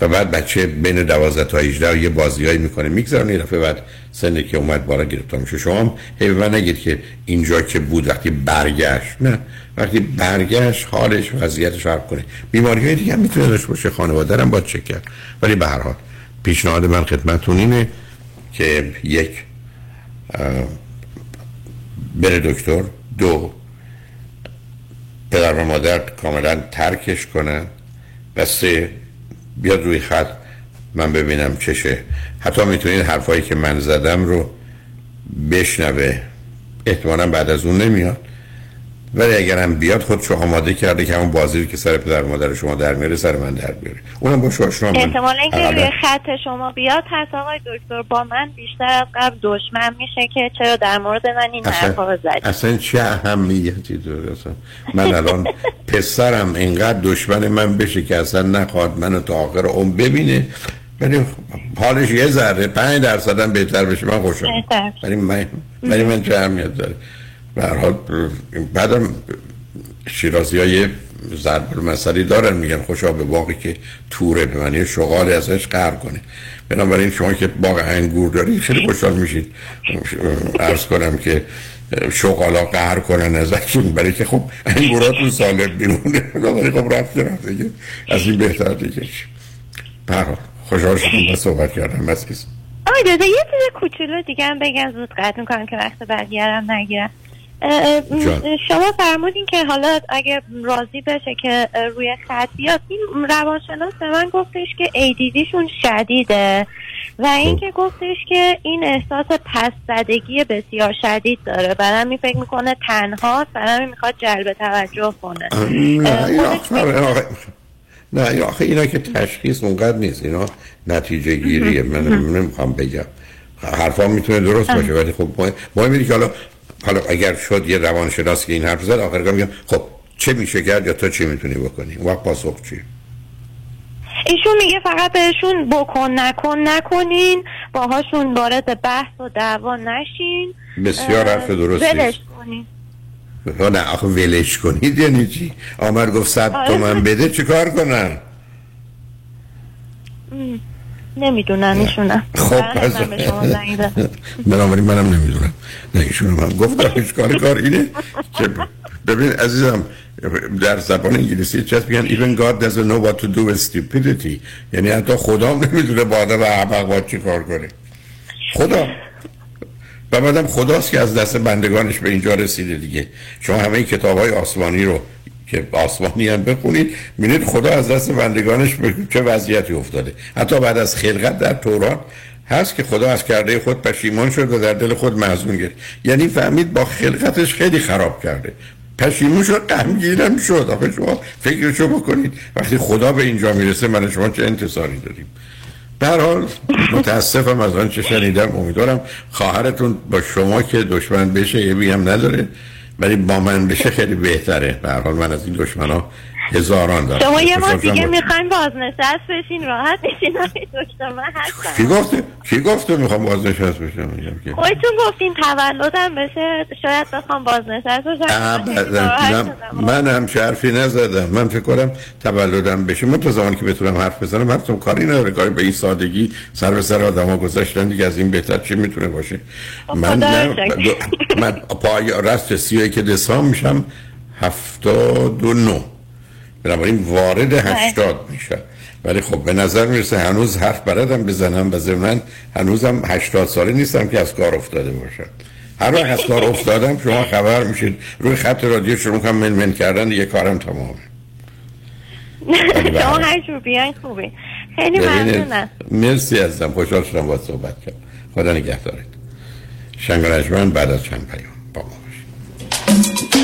و بعد بچه بین 12 تا 18 یه بازیایی میکنه، میگذرونه، دفعه بعد سنی که اومد بالا گرفته میشه. شما هم نگید که اینجا که بود وقتی برگشت، نه، وقتی برگشت حالش وضعیتش فرق کنه. بیماری‌های دیگه هم میتونه داشته باشه، خانواده‌ام باید چک کرد. ولی به هر حال پیشنهاد من خدمتتون اینه که 1 بره دکتر، 2 پدر و مادر کاملا ترکش کنن و 3 بیاد روی خط من ببینم چشه. حتی میتونید حرفایی که من زدم رو بشنوه، احتمالا بعد از اون نمیاد ولی اگرم بیاد خودشو آماده کرده که همون بازی که سر پدر و مادر شما در میاره سر من در بیاره، اونم با شما. احتمالا که روی خط شما بیاد هست آقای دکتر با من بیشتر از قبل دشمن میشه که چرا در مورد من این حرفا رو زدید. اصلا چه اهمیتی داره؟ من الان پسرم اینقدر دشمن من بشه که اصلا نخواد منو تا آخر عمر ببینه، ولی حالش یه ذره 5% هم بهتر بشه من خوشحالم. ولی من چه اهمیت داره؟ به هر حال بعدم شیرازی‌های ضرب المثلی دارن، میگن خوشا به باغی که توره به معنی شغالی ازش قهر کنه. بنابراین شما که باغ انگور دارید خیلی خوشحال میشید عرض کنم که شغالا قهر کنن ازشون برای که خب انگوراتون سالم بیمونه. بنابراین خب رفت دیگه، از این بهتر دیگه. به هر حال خوشحال شدم صحبت کردم عزیز. یه چیز کوچولو دیگه هم بگم، زود قطع می‌کنم که وقت بقیه‌رم نگیرم. شما فرمودین که حالا اگه راضی بشه که روی خط بیاد، این روانشناس به من گفتش که ADD شون شدیده و اینکه گفتش که این احساس پس زدگی بسیار شدید داره، برام می فکر میکنه تنها، برام میخواد جلب توجه کنه. نه آخه اینا که تشخیص اونقدر نیست، اینا نتیجه گیریه. من نمیخوام بگم حرفام میتونه درست باشه، ولی خب مهم اینه که حالا اگر شد یه روانشناس که این حرف زد، آخرکار میگم خب چه میشه کرد یا تو چی میتونی بکنی؟ اون وقت پاسخ چی؟ ایشون میگه فقط بهشون بکن نکن نکنین، باهاشون وارد بحث و دعوا نشین. بسیار حرف درستی است. ولش کنین. نه آخه ولش کنید یعنی چی؟ آمر گفت 100 تومن بده چیکار کنن؟ نمیدونم ایشونم. خب پس بنابراین منم نمیدونم. نه ایشونم هم گفت اشکال کار اینه که ببین عزیزم در زبان انگلیسی چیز میگن even God doesn't know what to do with stupidity، یعنی حتی خدام نمیدونه با آدم احمق باید چی کار کنه. خدا و بعدم خداست که از دست بندگانش به اینجا رسیده دیگه. شما همه کتاب‌های آسمانی رو که آسمانی هم بخونید می‌بینید خدا از دست بندگانش به چه وضعیتی افتاده. حتی بعد از خلقت در تورات هست که خدا از کرده خود پشیمان شد و در دل خود معزون گشت، یعنی فهمید با خلقتش خیلی خراب کرده، پشیمون شد، غمگینم شد. آخه شما فکرشو بکنید وقتی خدا به اینجا میرسه من شما چه انتظاری داریم؟ به هر حال متاسفم از آن چه شنیدم. امیدوارم خواهرتون با شما که دشمن بشه عیبی هم نداره، ولی با من بشه خیلی بهتره. به هر حال من از این دشمنا هزاران دارم. شما یه ما دیگه میخواین بازنشست بشین، راحت بشین دکتر. من هستم. کی گفته میخوام بازنشست بشم؟ خودتون گفتین تولدم بشه شاید بخوام بازنشست بشم. من هم حرفی نزدم. من فکر کنم تولدم بشه، من تا زمانی که بتونم حرف بزنم حرفتون کاری نداره. کاری به این سادگی سر به سر آدما گذاشتن دیگه، از این بهتر چی میتونه باشه؟ من پای راست 31 دسامبر میشم 79، بنابراین وارد 80 میشه. ولی خب به نظر میرسه هنوز حرف بلدم بزنم و ضمن هنوزم 80 ساله نیستم که از کار افتاده باشم. هر وقت از کار افتادم شما خبر میشید، روی خط رادیو شروع کنم من من کردن، یه کارم تمامه. شما هر جور بیان خوبه. خیلی ممنونم. مرسی ازم، خوشحال شدم باهات صحبت کردم. خدا نگهدارت. شنگرجمن بعد از چند پیام با ما باشید.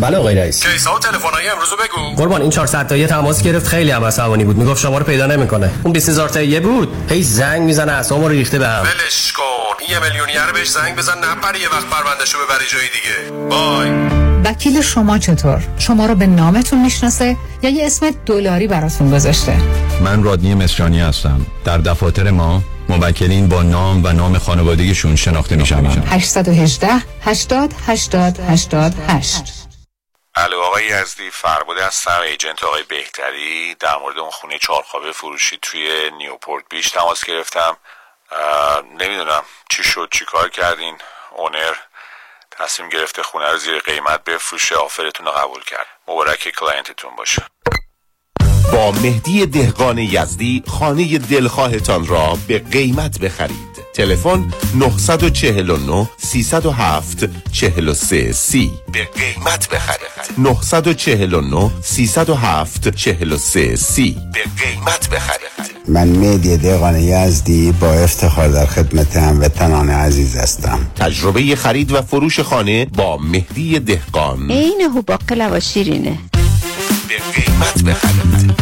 بله آقای رئیس. کیس‌ها و تلفن‌های امروزو بگو. قربان این 400 تایی تماس گرفت، خیلی هم عصبانی بود، میگفت شما رو پیدا نمی‌کنه. اون 20000 تایی بود، هی زنگ میزنه اعصابمو ریخته بهم. ولش کن. یه میلیونیر بهش زنگ بزن نپره، یه وقت پروندهشو ببری جای دیگه. بای. وکیل شما چطور؟ شما رو به نامتون میشناسه یا یه اسم دلاری براتون گذاشته؟ من رادنی مصریانی هستم. در دفاتر ما موکلین با نام و نام خانوادگیشون شناخته میشن. 818 80 80 88. الو آقای یزدی، فرموده از سر ایجنت آقای بهتری در مورد اون خونه 4 خوابه فروشی توی نیوپورت بیش تماس گرفتم. نمیدونم چی شد، چی کار کردین. اونر تصمیم گرفته خونه رو زیر قیمت بفروشه، آفرتون رو قبول کرد. مبارک کلاینتتون باشه. با مهدی دهقان یزدی خانه دلخواهتان را به قیمت بخرید. تلفن 949 307 4330. به قیمت بخرید. 949 307 4330. به قیمت بخرید. من مهدی دهقان یزدی با افتخار در خدمت هموطنان عزیز هستم. تجربه خرید و فروش خانه با مهدی دهقان. اینه هو باقلا و شیرینه. به قیمت بخرید.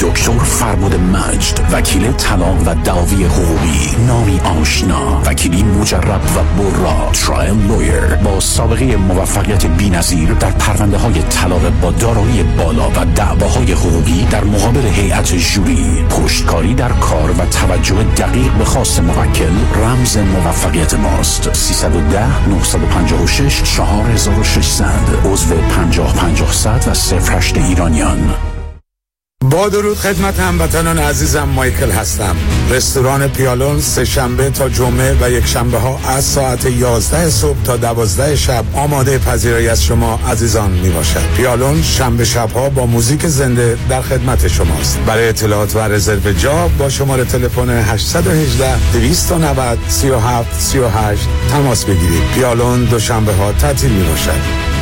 دکتر فرمود مجد، وکیل طلاق و دعاوی حقوقی، نامی آشنا، وکیلی مجرب و برا، ترایل لویر با سابقه موفقیت بی‌نظیر در پرونده‌های طلاق با دارایی بالا و دعواهای حقوقی در مقابل هیئت ژوری، پشتکاری در کار و توجه دقیق به خواست موکل رمز موفقیت ماست. 310 956 4600 عضو 50-50-100 و 08 ایرانیان. با درود خدمت هموطنان عزیزم، مایکل هستم. رستوران پیالون سه شنبه تا جمعه و یک شنبه ها از ساعت 11 صبح تا 12 شب آماده پذیرایی از شما عزیزان می باشد. پیالون شنبه شب ها با موزیک زنده در خدمت شماست. برای اطلاعات و رزرو جا با شماره تلفن 818 290 37 38 تماس بگیرید. پیالون دوشنبه ها تعطیل می باشد.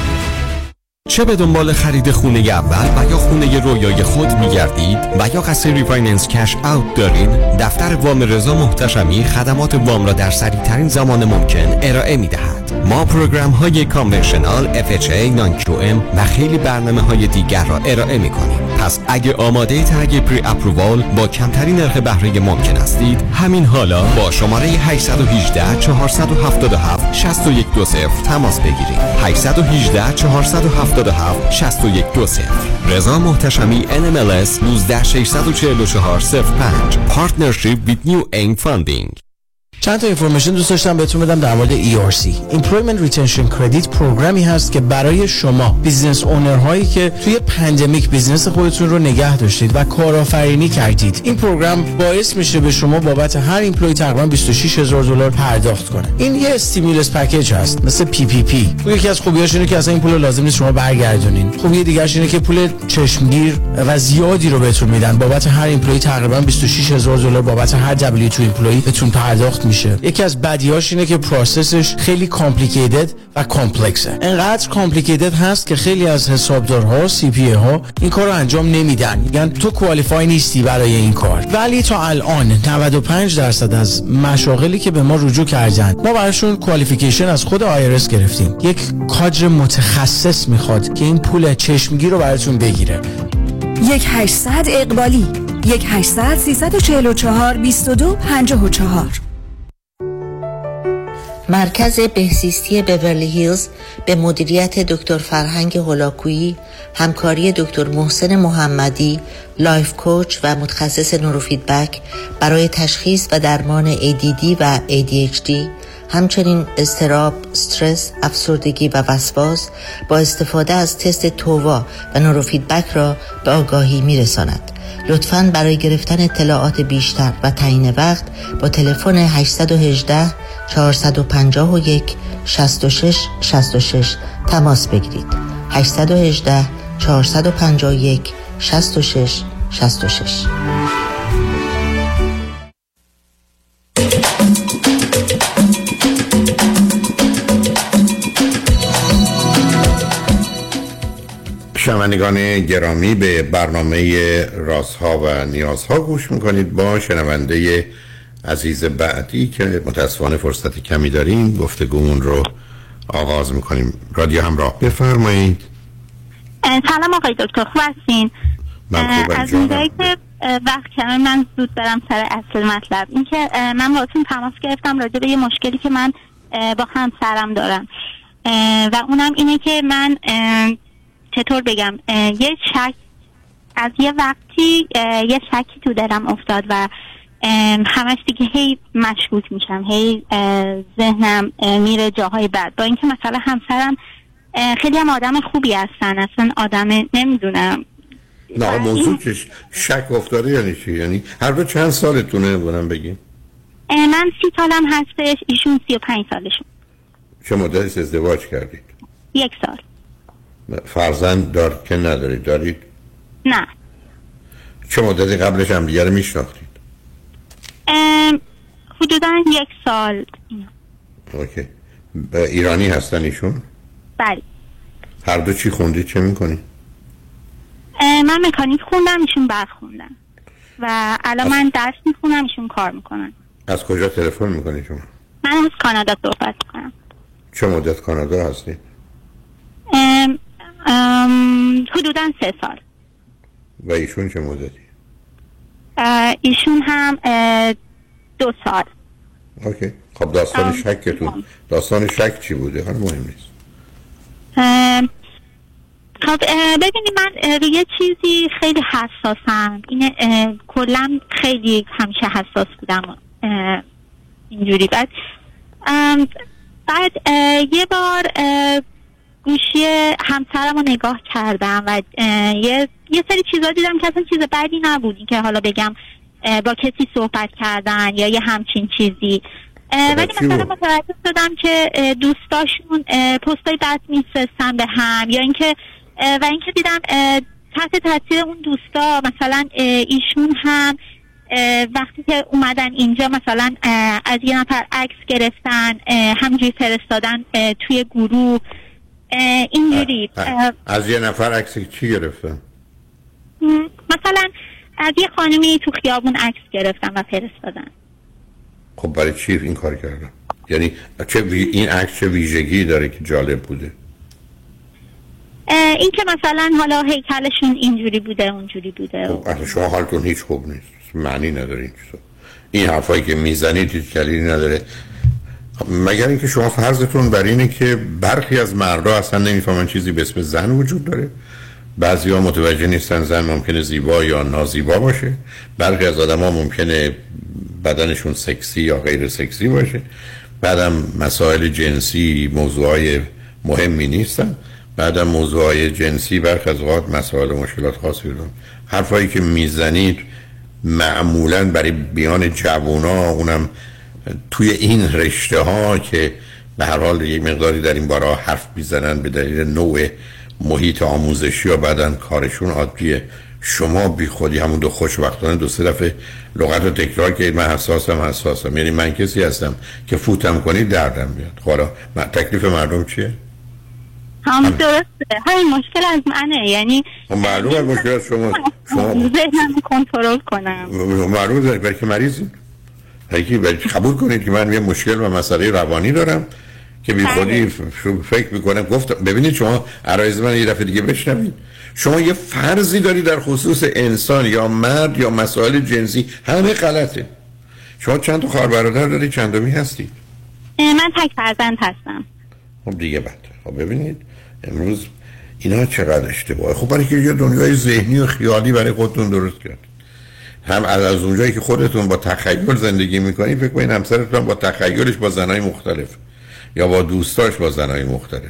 چه به دنبال خرید خونه اول و یا خونه رویای خود می‌گردید و یا قصد ریفایننس کش اوت دارین، دفتر وام رضا محتشمی خدمات وام را در سریع‌ترین زمان ممکن ارائه می‌دهد. ما پروگرام‌های کانونشنال، FHA، نان QM و خیلی برنامه‌های دیگر را ارائه می‌کنیم. پس اگه آماده تگ پری اپرووال با کمترین نرخ بهره ممکن هستید، همین حالا با شماره 818 477 6120 تماس بگیرید. 818 477 6120. رضا محتشمی NMLS 1964405 Partnership with New Aim Funding. چند تا اینفورمیشن دوست داشتم بهتون بدم در مورد ERC. Employment Retention Credit پروگرامی هست که برای شما بیزنس اونر هایی که توی پندمیک بیزنس خودتون رو نگه داشتید و کارآفرینی کردید، این پروگرام باعث میشه به شما بابت هر ایمپلوی تقریبا $26,000 پرداخت کنه. این یه استیمولس پکیج هست، مثل PPP. یکی از خوبیاش اینه که اصلا این پول لازم نیست شما برگردونین. خوبی دیگه‌اش اینه که پول چشمگیر و زیادی رو بهتون میدن. بابت هر ایمپلوی تقریبا $26,000 بابت هر W2 ایمپلوی بهتون پرداخت میشه. یکی از بدیهاش اینه که پروسسش خیلی کامپلیکیتد و کامپلکسه. انقدر کامپلیکیتد هست که خیلی از حسابدارها، سی پی ای ها این کارو انجام نمیدن. میگن تو کوالیفای نیستی برای این کار. ولی تا الان 95% از مشاغلی که به ما رجوع کردن، ما براشون کوالیفیکیشن از خود IRS گرفتیم. یک کادر متخصص میخواد که این پول چشمگیر رو براتون بگیره. 1800 اقبالی 1800 344 2254. مرکز بهزیستی بورلی هیلز به مدیریت دکتر فرهنگ هلاکویی، همکاری دکتر محسن محمدی، لایف کوچ و متخصص نوروفیدبک برای تشخیص و درمان ADD و ADHD، همچنین اضطراب، استرس، افسردگی و وسواس با استفاده از تست تووا و نوروفیدبک را به آگاهی می‌رساند. لطفاً برای گرفتن اطلاعات بیشتر و تعیین وقت با تلفن 818 451 66 66 تماس بگیرید. 818 451 66 66. شنوندگان گرامی، به برنامه رازها و نیازها گوش میکنید با شنونده عزیز بعدی که متاسفانه فرصت کمی داریم گفتگومون رو آغاز میکنیم. رادیو همراه، بفرمایید. سلام آقای دکتر، خوب هستین؟ من خوبم. از اونجایی که وقت کمه من زود برم سر اصل مطلب. این که من باهاتون تماس گرفتم راجع به یه مشکلی که من با همسرم دارم و اونم اینه که من چطور بگم، یه شک از یه وقتی یه شکی تو دلم افتاد و همش دیگه هی مشکوک میشم، هی ذهنم میره جاهای بد، با اینکه مثلا همسرم خیلی هم آدم خوبی هستن، اصلا آدم نمیدونم. نه موضوع که شک افتاده یعنی چی؟ یعنی هر دو چند سالتونه بونم بگیم؟ من 30 سالم هستش، ایشون 35 سالشون. چه مدت ازدواج کردید؟ 1 سال. فرزند دارید که ندارید؟ دارید؟ نه. چه مدتی قبلش هم دیگر میشناختید؟ حدوداً 1 سال. اوکی. ایرانی هستن ایشون؟ بله. هر دو چی خوندید، چه میکنید؟ من مکانیک خوندم، ایشون برق خوندن و الان من درس میخونم، ایشون کار میکنن. از کجا تلفن میکنید شما؟ من از کانادا صحبت میکنم. چه مدت کانادا هستید؟ حدوداً 3 سال. و ایشون چه مدتی؟ ایشون هم 2 سال. اوکی. خب داستان شکتون، داستان شک چی بوده؟ هر مهم نیست. خب ببینید، من روی چیزی خیلی حساسم. این کلا خیلی همیشه حساس بودم اینجوری. بعد یه بار گوشی همسرم رو نگاه کردم و یه سری چیزا دیدم که اصلا چیز بدی نبودی که حالا بگم با کسی صحبت کردن یا یه همچین چیزی، ولی مثلا متوجه شدم که دوستاشون پستای بد می‌فرستن به هم، یا اینکه و اینکه دیدم تحت تاثیر اون دوستا مثلا ایشون هم وقتی که اومدن اینجا مثلا از یه نفر عکس گرفتن همینجوری فرستادن توی گروه اینجوری از یه نفر عکس چی گرفتن؟ مثلا از یه خانمی تو خیابون عکس گرفتن و فرستادن. خب برای چی این کار کردن؟ یعنی این عکس چه ویژگی داره که جالب بوده؟ این که مثلا حالا هیکلشون اینجوری بوده اونجوری بوده. خب اصلا شما حالتون هیچ خوب نیست، معنی نداره این چیزا. این حرفایی که میزنید هیچ کاری نداره، مگر اینکه شما فرضتون بر اینه که برخی از مردا اصلا نمیفهمن چیزی به اسم زن وجود داره. بعضیا متوجه نیستن زن ممکنه زیبا یا نازیبا باشه، برخی از آدما ممکنه بدنشون سکسی یا غیر سکسی باشه. بعدم مسائل جنسی موضوعای مهمی نیستن، بعدم موضوعای جنسی برخی از اوقات مسائل و مشکلات خاصی دارن. حرفایی که میزنید معمولا برای بیان جوونا، اونم توی این رشته ها که به هر حال یک مقداری در این باره حرف میزنن به دلیل نوع محیط آموزشی یا بعدن کارشون عادیه. شما بی خودی همون دو خوشبختانه دو سه دفعه لغت رو تکرار کردید من حساسم، یعنی من کسی هستم که فوتم کنید دردم بیاد. حالا تکلیف مردم چیه؟ هم درسته، همین مشکل از منه. یعنی معلومه مشکل از شما ذهنم کنترل کنم. معلومه برای که مریضی حقیقی باید قبول کنید که من یه مشکل و مسئله روانی دارم که بی خودی فکر میکنم. گفت ببینید شما عرایض من یه دفعه دیگه بشنوید. شما یه فرضی دارید در خصوص انسان یا مرد یا مسائل جنسی، همه غلطه. شما چند تا خواهر برادر دارید؟ چندمی هستید؟ من تک فرزند هستم. خب دیگه بهتر. خب ببینید امروز اینا چقدر اشتباهه. خب برای که یه دنیای ذهنی و خیالی برای خودتون درست کردید. هم از اونجایی که خودتون با تخیل زندگی میکنید، فکر کنید همسرتون با تخیلش با زنای مختلف یا با دوستاش با زنای مختلف.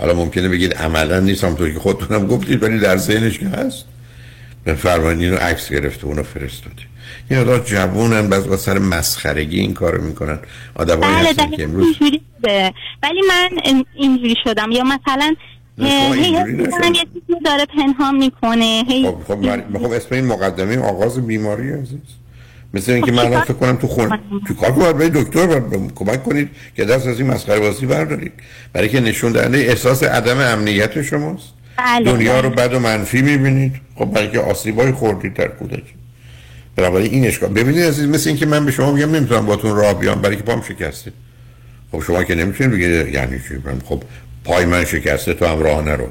حالا ممکنه بگید عملا نیست، همونطور که خودتون هم گفتید، ولی در ذهنش که هست. بفرمایید اینو عکس گرفته اونو فرستاده. این آدم جوونن باز با سر مسخرگی این کارو میکنن. آدمایی هستن که امروز ولی من اینجوری شدم یا مثلا من یه چیزی داره پنهان میکنه. خب اسم این مقدمه آغاز بیماری عزیز. مثل اینکه من الان فکر کنم تو خونه تو کار باید دکتر کمک کنید که دست از این مسخره بازی بردارید، برای که نشون دهنده احساس عدم امنیت شماست. دنیا رو بد و منفی میبینید. خب برای که آسیبای خوردید در کودکی. برای این اشکال ببینید عزیز، مثل اینکه من به شما میگم نمیتونم باهاتون راه بیام برای که پام شکسته. خب شما که نمیتونید بگید یعنی چی؟ خب پای من شکسته تو هم راه نرو.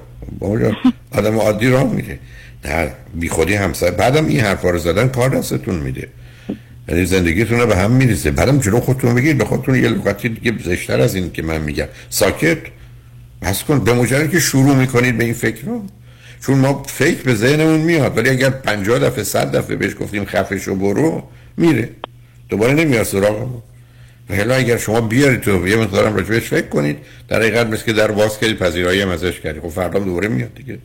آدم عادی راه میره. نه بی خودی همسر. بعدم این حرفا رو زدن کار دستتون میده، یعنی زندگیتون رو به هم میریزه. بعدم چرا خودتون بگید به خودتون یه لغتی دیگه زشت‌تر از این که من میگم ساکت بس کن. به مجرد که شروع میکنید به این فکر رو، چون ما فکر به ذهنمون میاد، ولی اگر 50 دفعه 100 دفعه بهش گفتیم خفشو برو میره، دوباره نمیاد سراغمون. حالا اگر شما بیارید تو یه مقدارم راجبش فکر کنید، در حقیقت مثل که در باز کردید پذیرایی هم ازش کردید، خب فردا دوباره میاد دیگه.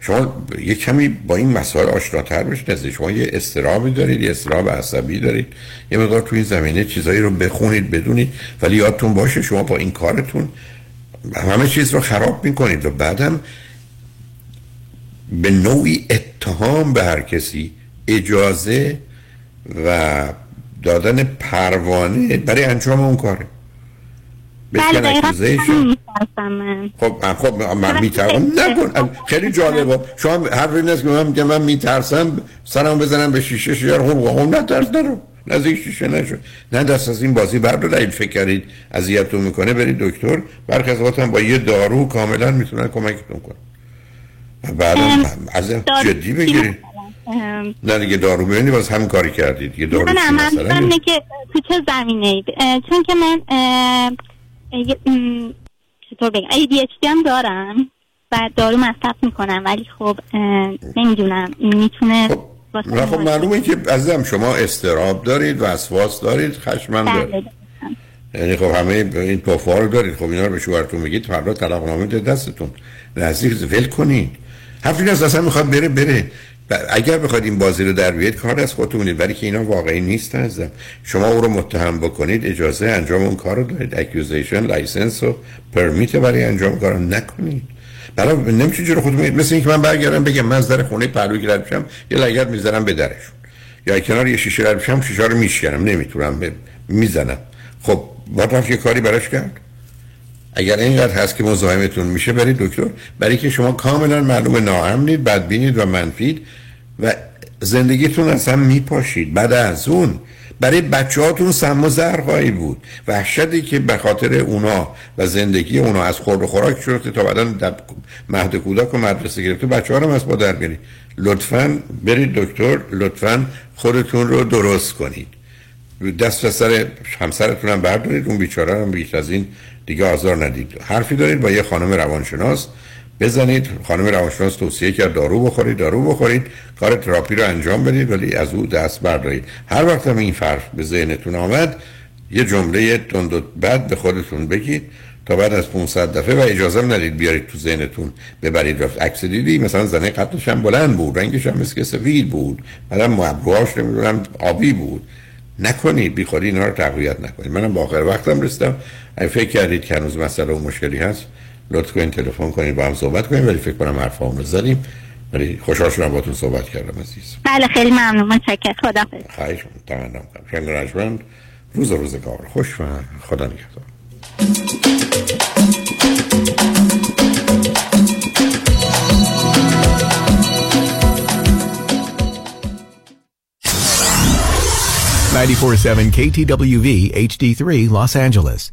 شما یه کمی با این مسائل آشناتر بشید. شما یه اضطرابی دارید، یه اضطراب عصبی دارید، یه مقدار تو این زمینه چیزایی رو بخونید بدونید. ولی یادتون باشه شما با این کارتون همه چیز رو خراب میکنید و بعدم به نوعی اتهام به هر کسی، اجازه و دادن پروانه برای انجام اون کاره. بله اجازه شما. خب من میترسم نکن. خیلی جالبه. شما هر روز که من میگم من میترسم سرم بزنم به شیشه، شیشه رو هم نترس، نرو نزدیک شیشه نشو، نه دست از این بازی بردارید. فکر کنید اذیتتون میکنه برید دکتر. برخی از وقتا با یه دارو کاملا میتونن کمکتون کنن. بعدم از جدی بگیرید. نه دیگه دارو میبینی باز همین کاری کردید دیگه. دارو نه من میگم که تو چه زمینه اید، چون که من چطور بگم ADHD هم دارم و دارو مصرف میکنم، ولی خب نمیدونم میتونه نه. خب معلومه که عزیزم شما اضطراب دارید و وسواس دارید، خشمم دارید، یعنی خب همه این توفا رو دارید. خب اینا رو به شوهرتون میگید فردا طلاقنامه دستتون نزدیک ول کنید. حرفی نیست اصلا میخواد بره. اگر بخواید این بازی رو در بیارید کار از خودتونه، ولی که اینا واقعی نیست عزیزم. شما او رو متهم بکنید، اجازه انجام اون کار رو دارید، اکیوزیشن، لایسنس و پرمیت برای انجام کار نکنید. برای نمیشه جور خودم مثل اینکه من برگردم بگم من از در خونه پهلوی رد میشم یه لگد میذارم به درشون، یا کنار یه شیشه رد میشم شیشه رو میشکنم نمیتونم میزنم. خب بعد رفت یه کاری براش کرد. اگر اینقدر هست که مزاحمتون میشه برید دکتر، برای که شما کاملا معلوم ناامنید، بدبینید و منفید و زندگیتون از هم میپاشید. بعد از اون برای بچه‌هاتون سم و زهر خواهید بود. وحشتی که به خاطر اونا و زندگی اونا از خورد و خوراک شروع تا بعداً مهد کودک و مدرسه گرفته بچه‌ها رو از مادر برید. لطفاً برید دکتر، لطفاً خودتون رو درست کنید. دست از سر همسرتون هم بردارید، اون بیچاره هم بیش از این دیگه آزار ندید. حرفی دارید با یه خانم روانشناس بزنید، خانم روانشناس توصیه کرد دارو بخورید، کار تراپی رو انجام بدید، ولی از او دست بردارید. هر وقت هم این فرق به ذهنتون آمد یه جمله تند و بد به خودتون بگید تا بعد از 500 دفعه و اجازه ندید بیارید تو ذهنتون ببرید. رفت عکس دیدی مثلا زنه قدش هم بلند بود، رنگش هم مثل سفید بود، مثلا ابروهاش نمیدونم آبی بود. نکنید، بیخودی اینا رو تقویت نکنید. منم با آخر وقتم رسیدم. اگه فکر کردید که هنوز مسئله و مشکلی هست لطفاً این تلفن کنید با هم صحبت کنیم، ولی فکر کنم حرفامو رو زدیم. ولی خوشحال شدم باهاتون صحبت کردم عزیز. بله خیلی ممنون، متشکرم. خداحافظ. خواهش می‌کنم. تمام کردم. شنگرجمند روزگار خوش و خدا نگهدار. KTWV HD3 Los Angeles.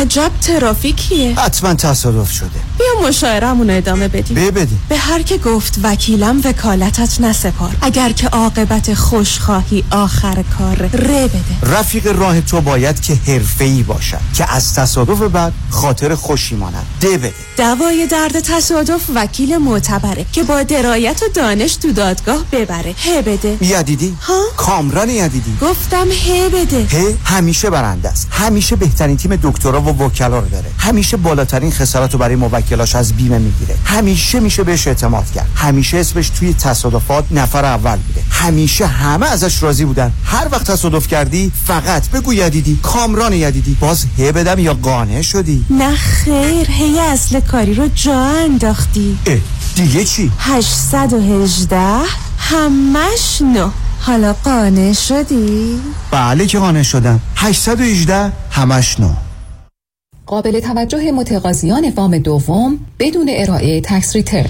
عجب ترافیکیه، حتما تصادف شده. بیا مشاورمون ادامه بدیم. بده به هر که گفت وکیلم وکالتت نسپار، اگر که عاقبت خوشخواهی آخر کار ره بده. رفیق راه تو باید که حرفه‌ای باشد که از تصادف بعد خاطر خوشی ماند. بده دوای درد تصادف وکیل معتبره که با درایت و دانش تو دادگاه ببره. بده یدیدی ها، کامران یدیدی. گفتم بده. همیشه برنده است، همیشه بهترین تیم دکترا و وکلا رو داره، همیشه بالاترین خسارت رو برای موکلاش از بیمه میگیره، همیشه میشه بهش اعتماد کرد، همیشه اسمش توی تصادفات نفر اول بوده، همیشه همه ازش راضی بودن. هر وقت تصادف کردی فقط بگو یدیدی، کامران یدیدی. باز هی بدم یا قانع شدی؟ نه خیر، هی اصل کاری رو جا انداختی. دیگه چی؟ 818 همش 9. حالا قانع شدی؟ بله که قانع شدم. 818 همش 9. قابل توجه متقاضیان وام دوم بدون ارائه تکس ریترن.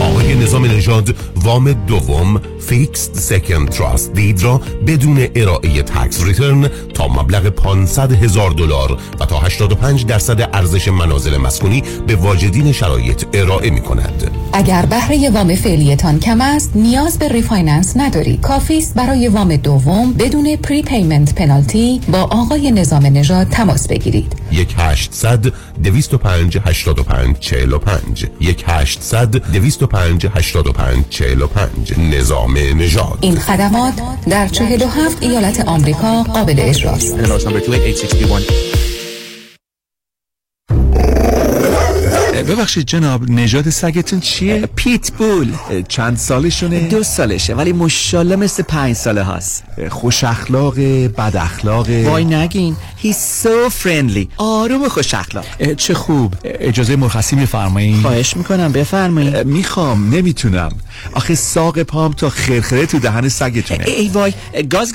آقای نظام نژاد وام دوم فیکسد سکند تراست دید را بدون ارائه تکس ریترن تا مبلغ 500,000 دلار و تا 85% ارزش منازل مسکونی به واجدین شرایط ارائه می کند. اگر بهره وام فعلیتان کم است نیاز به ریفایننس ندارید. کافی است برای وام دوم بدون پری پیمنت پنالتی با آقای نظام نژاد تماس بگیرید. 1-800-205-85-45 1-800-205-85-45 نظام نژاد. این خدمات در 47 ایالت آمریکا قابل اجراست. ببخشید جناب، نژاد سگتون چیه؟ پیتبول. چند سالشونه؟ 2 سالشه ولی مشاله مثل 5 ساله هاست. خوش اخلاقه، بد اخلاقه؟ وای نگین، he's so friendly، آروم و خوش اخلاق. چه خوب. اجازه مرخصی میفرمایید؟ خواهش میکنم بفرمایید. میخوام، نمیتونم، آخه ساق پام تا خرخره تو دهن سگتونه. ای وای، گاز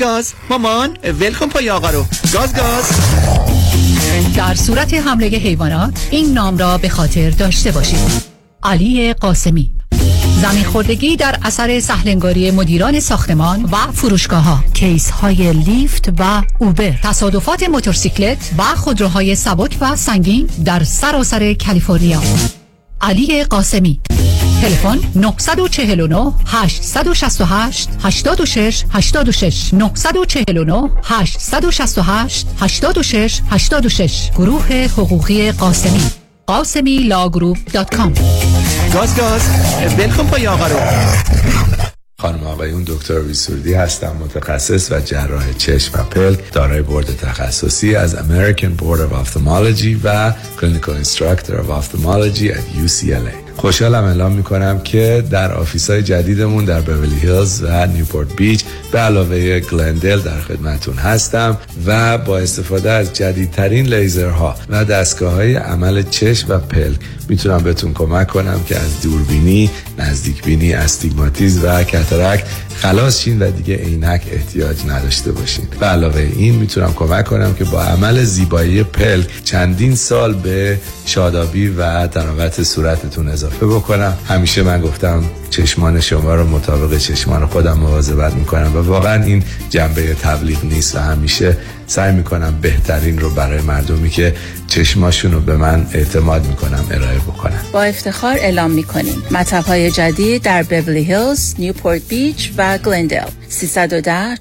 مامان، ولکن پای آقا رو. گاز در صورت حمله حیوانات این نام را به خاطر داشته باشید. علی قاسمی. زمین خوردگی در اثر سهلنگاری مدیران ساختمان و فروشگاه‌ها، کیس‌های لیفت و اوبر، تصادفات موتورسیکلت و خودروهای سبک و سنگین در سراسر کالیفرنیا. علی قاسمی. تلفن 949-868-86-86 949-868-86-86 گروه حقوقی قاسمی، قاسمیلاگروپ.com. گاز بلکن پای آقا رو. خانم آقایون، دکتر وزیری هستم، متخصص و جراح چشم و پلک، دارای بورد تخصصی از American Board of Ophthalmology و Clinical Instructor of Ophthalmology at UCLA. خوشحالم اعلام میکنم که در آفیس‌های جدیدمون در بیولی هیلز و نیوپورت بیچ به علاوه گلندل در خدمتون هستم و با استفاده از جدیدترین لیزرها و دستگاه‌های عمل چشم و پلک میتونم بهتون کمک کنم که از دوربینی، نزدیکبینی، استیگماتیسم و کاتاراکت خلاصین و دیگه عینک احتیاج نداشته باشین. و علاوه این میتونم کمک کنم که با عمل زیبایی پلک چندین سال به شادابی و تناوت صورتتون اضافه بکنم. همیشه من گفتم چشمان شما رو مطابق چشمان خودم مواظبت میکنم و واقعا این جنبه تبلیغ نیست و همیشه سعی میکنم بهترین رو برای مردمی که چشماشون رو به من اعتماد میکنم ارائه بکنم. با افتخار اعلام میکنیم مطب‌های جدید در بیولی هیلز، نیوپورت بیچ و گلندل. 310-474-20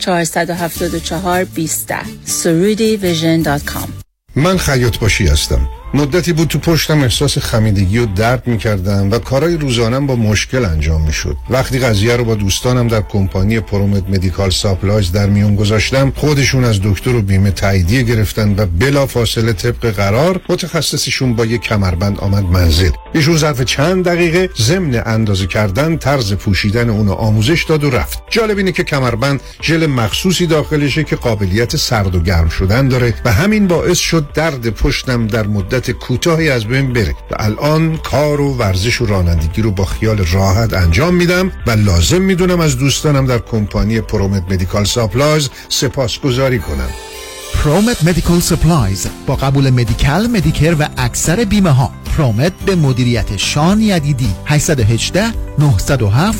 surudivision.com. من خیاط باشی هستم. مدتی بود تو پشتم احساس خمیدگی و درد میکردم و کارهای روزانم با مشکل انجام میشد. وقتی قضیه رو با دوستانم در کمپانی پرومت مدیکال ساپلایز در میون گذاشتم، خودشون از دکتر و بیمه تاییدیه گرفتن و بلافاصله طبق قرار متخصصشون با یک کمربند آمد منزل. ایشون ظرف چند دقیقه ضمن اندازه کردن طرز پوشیدن اون آموزش داد و رفت. جالب اینه که کمربند ژل مخصوصی داخلشه که قابلیت سرد و گرم شدن داره و همین باعث شد درد پشتم در مدت کوتاهی از بین بره و الان کار و ورزش و رانندگی رو با خیال راحت انجام میدم و لازم میدونم از دوستانم در کمپانی پرومت مدیکال ساپلایز سپاسگزاری کنم. پرومت مدیکال سپلایز با قبول مدیکال، مدیکر و اکثر بیمه ها. پرومت به مدیریت شایانی یدیدی 818 907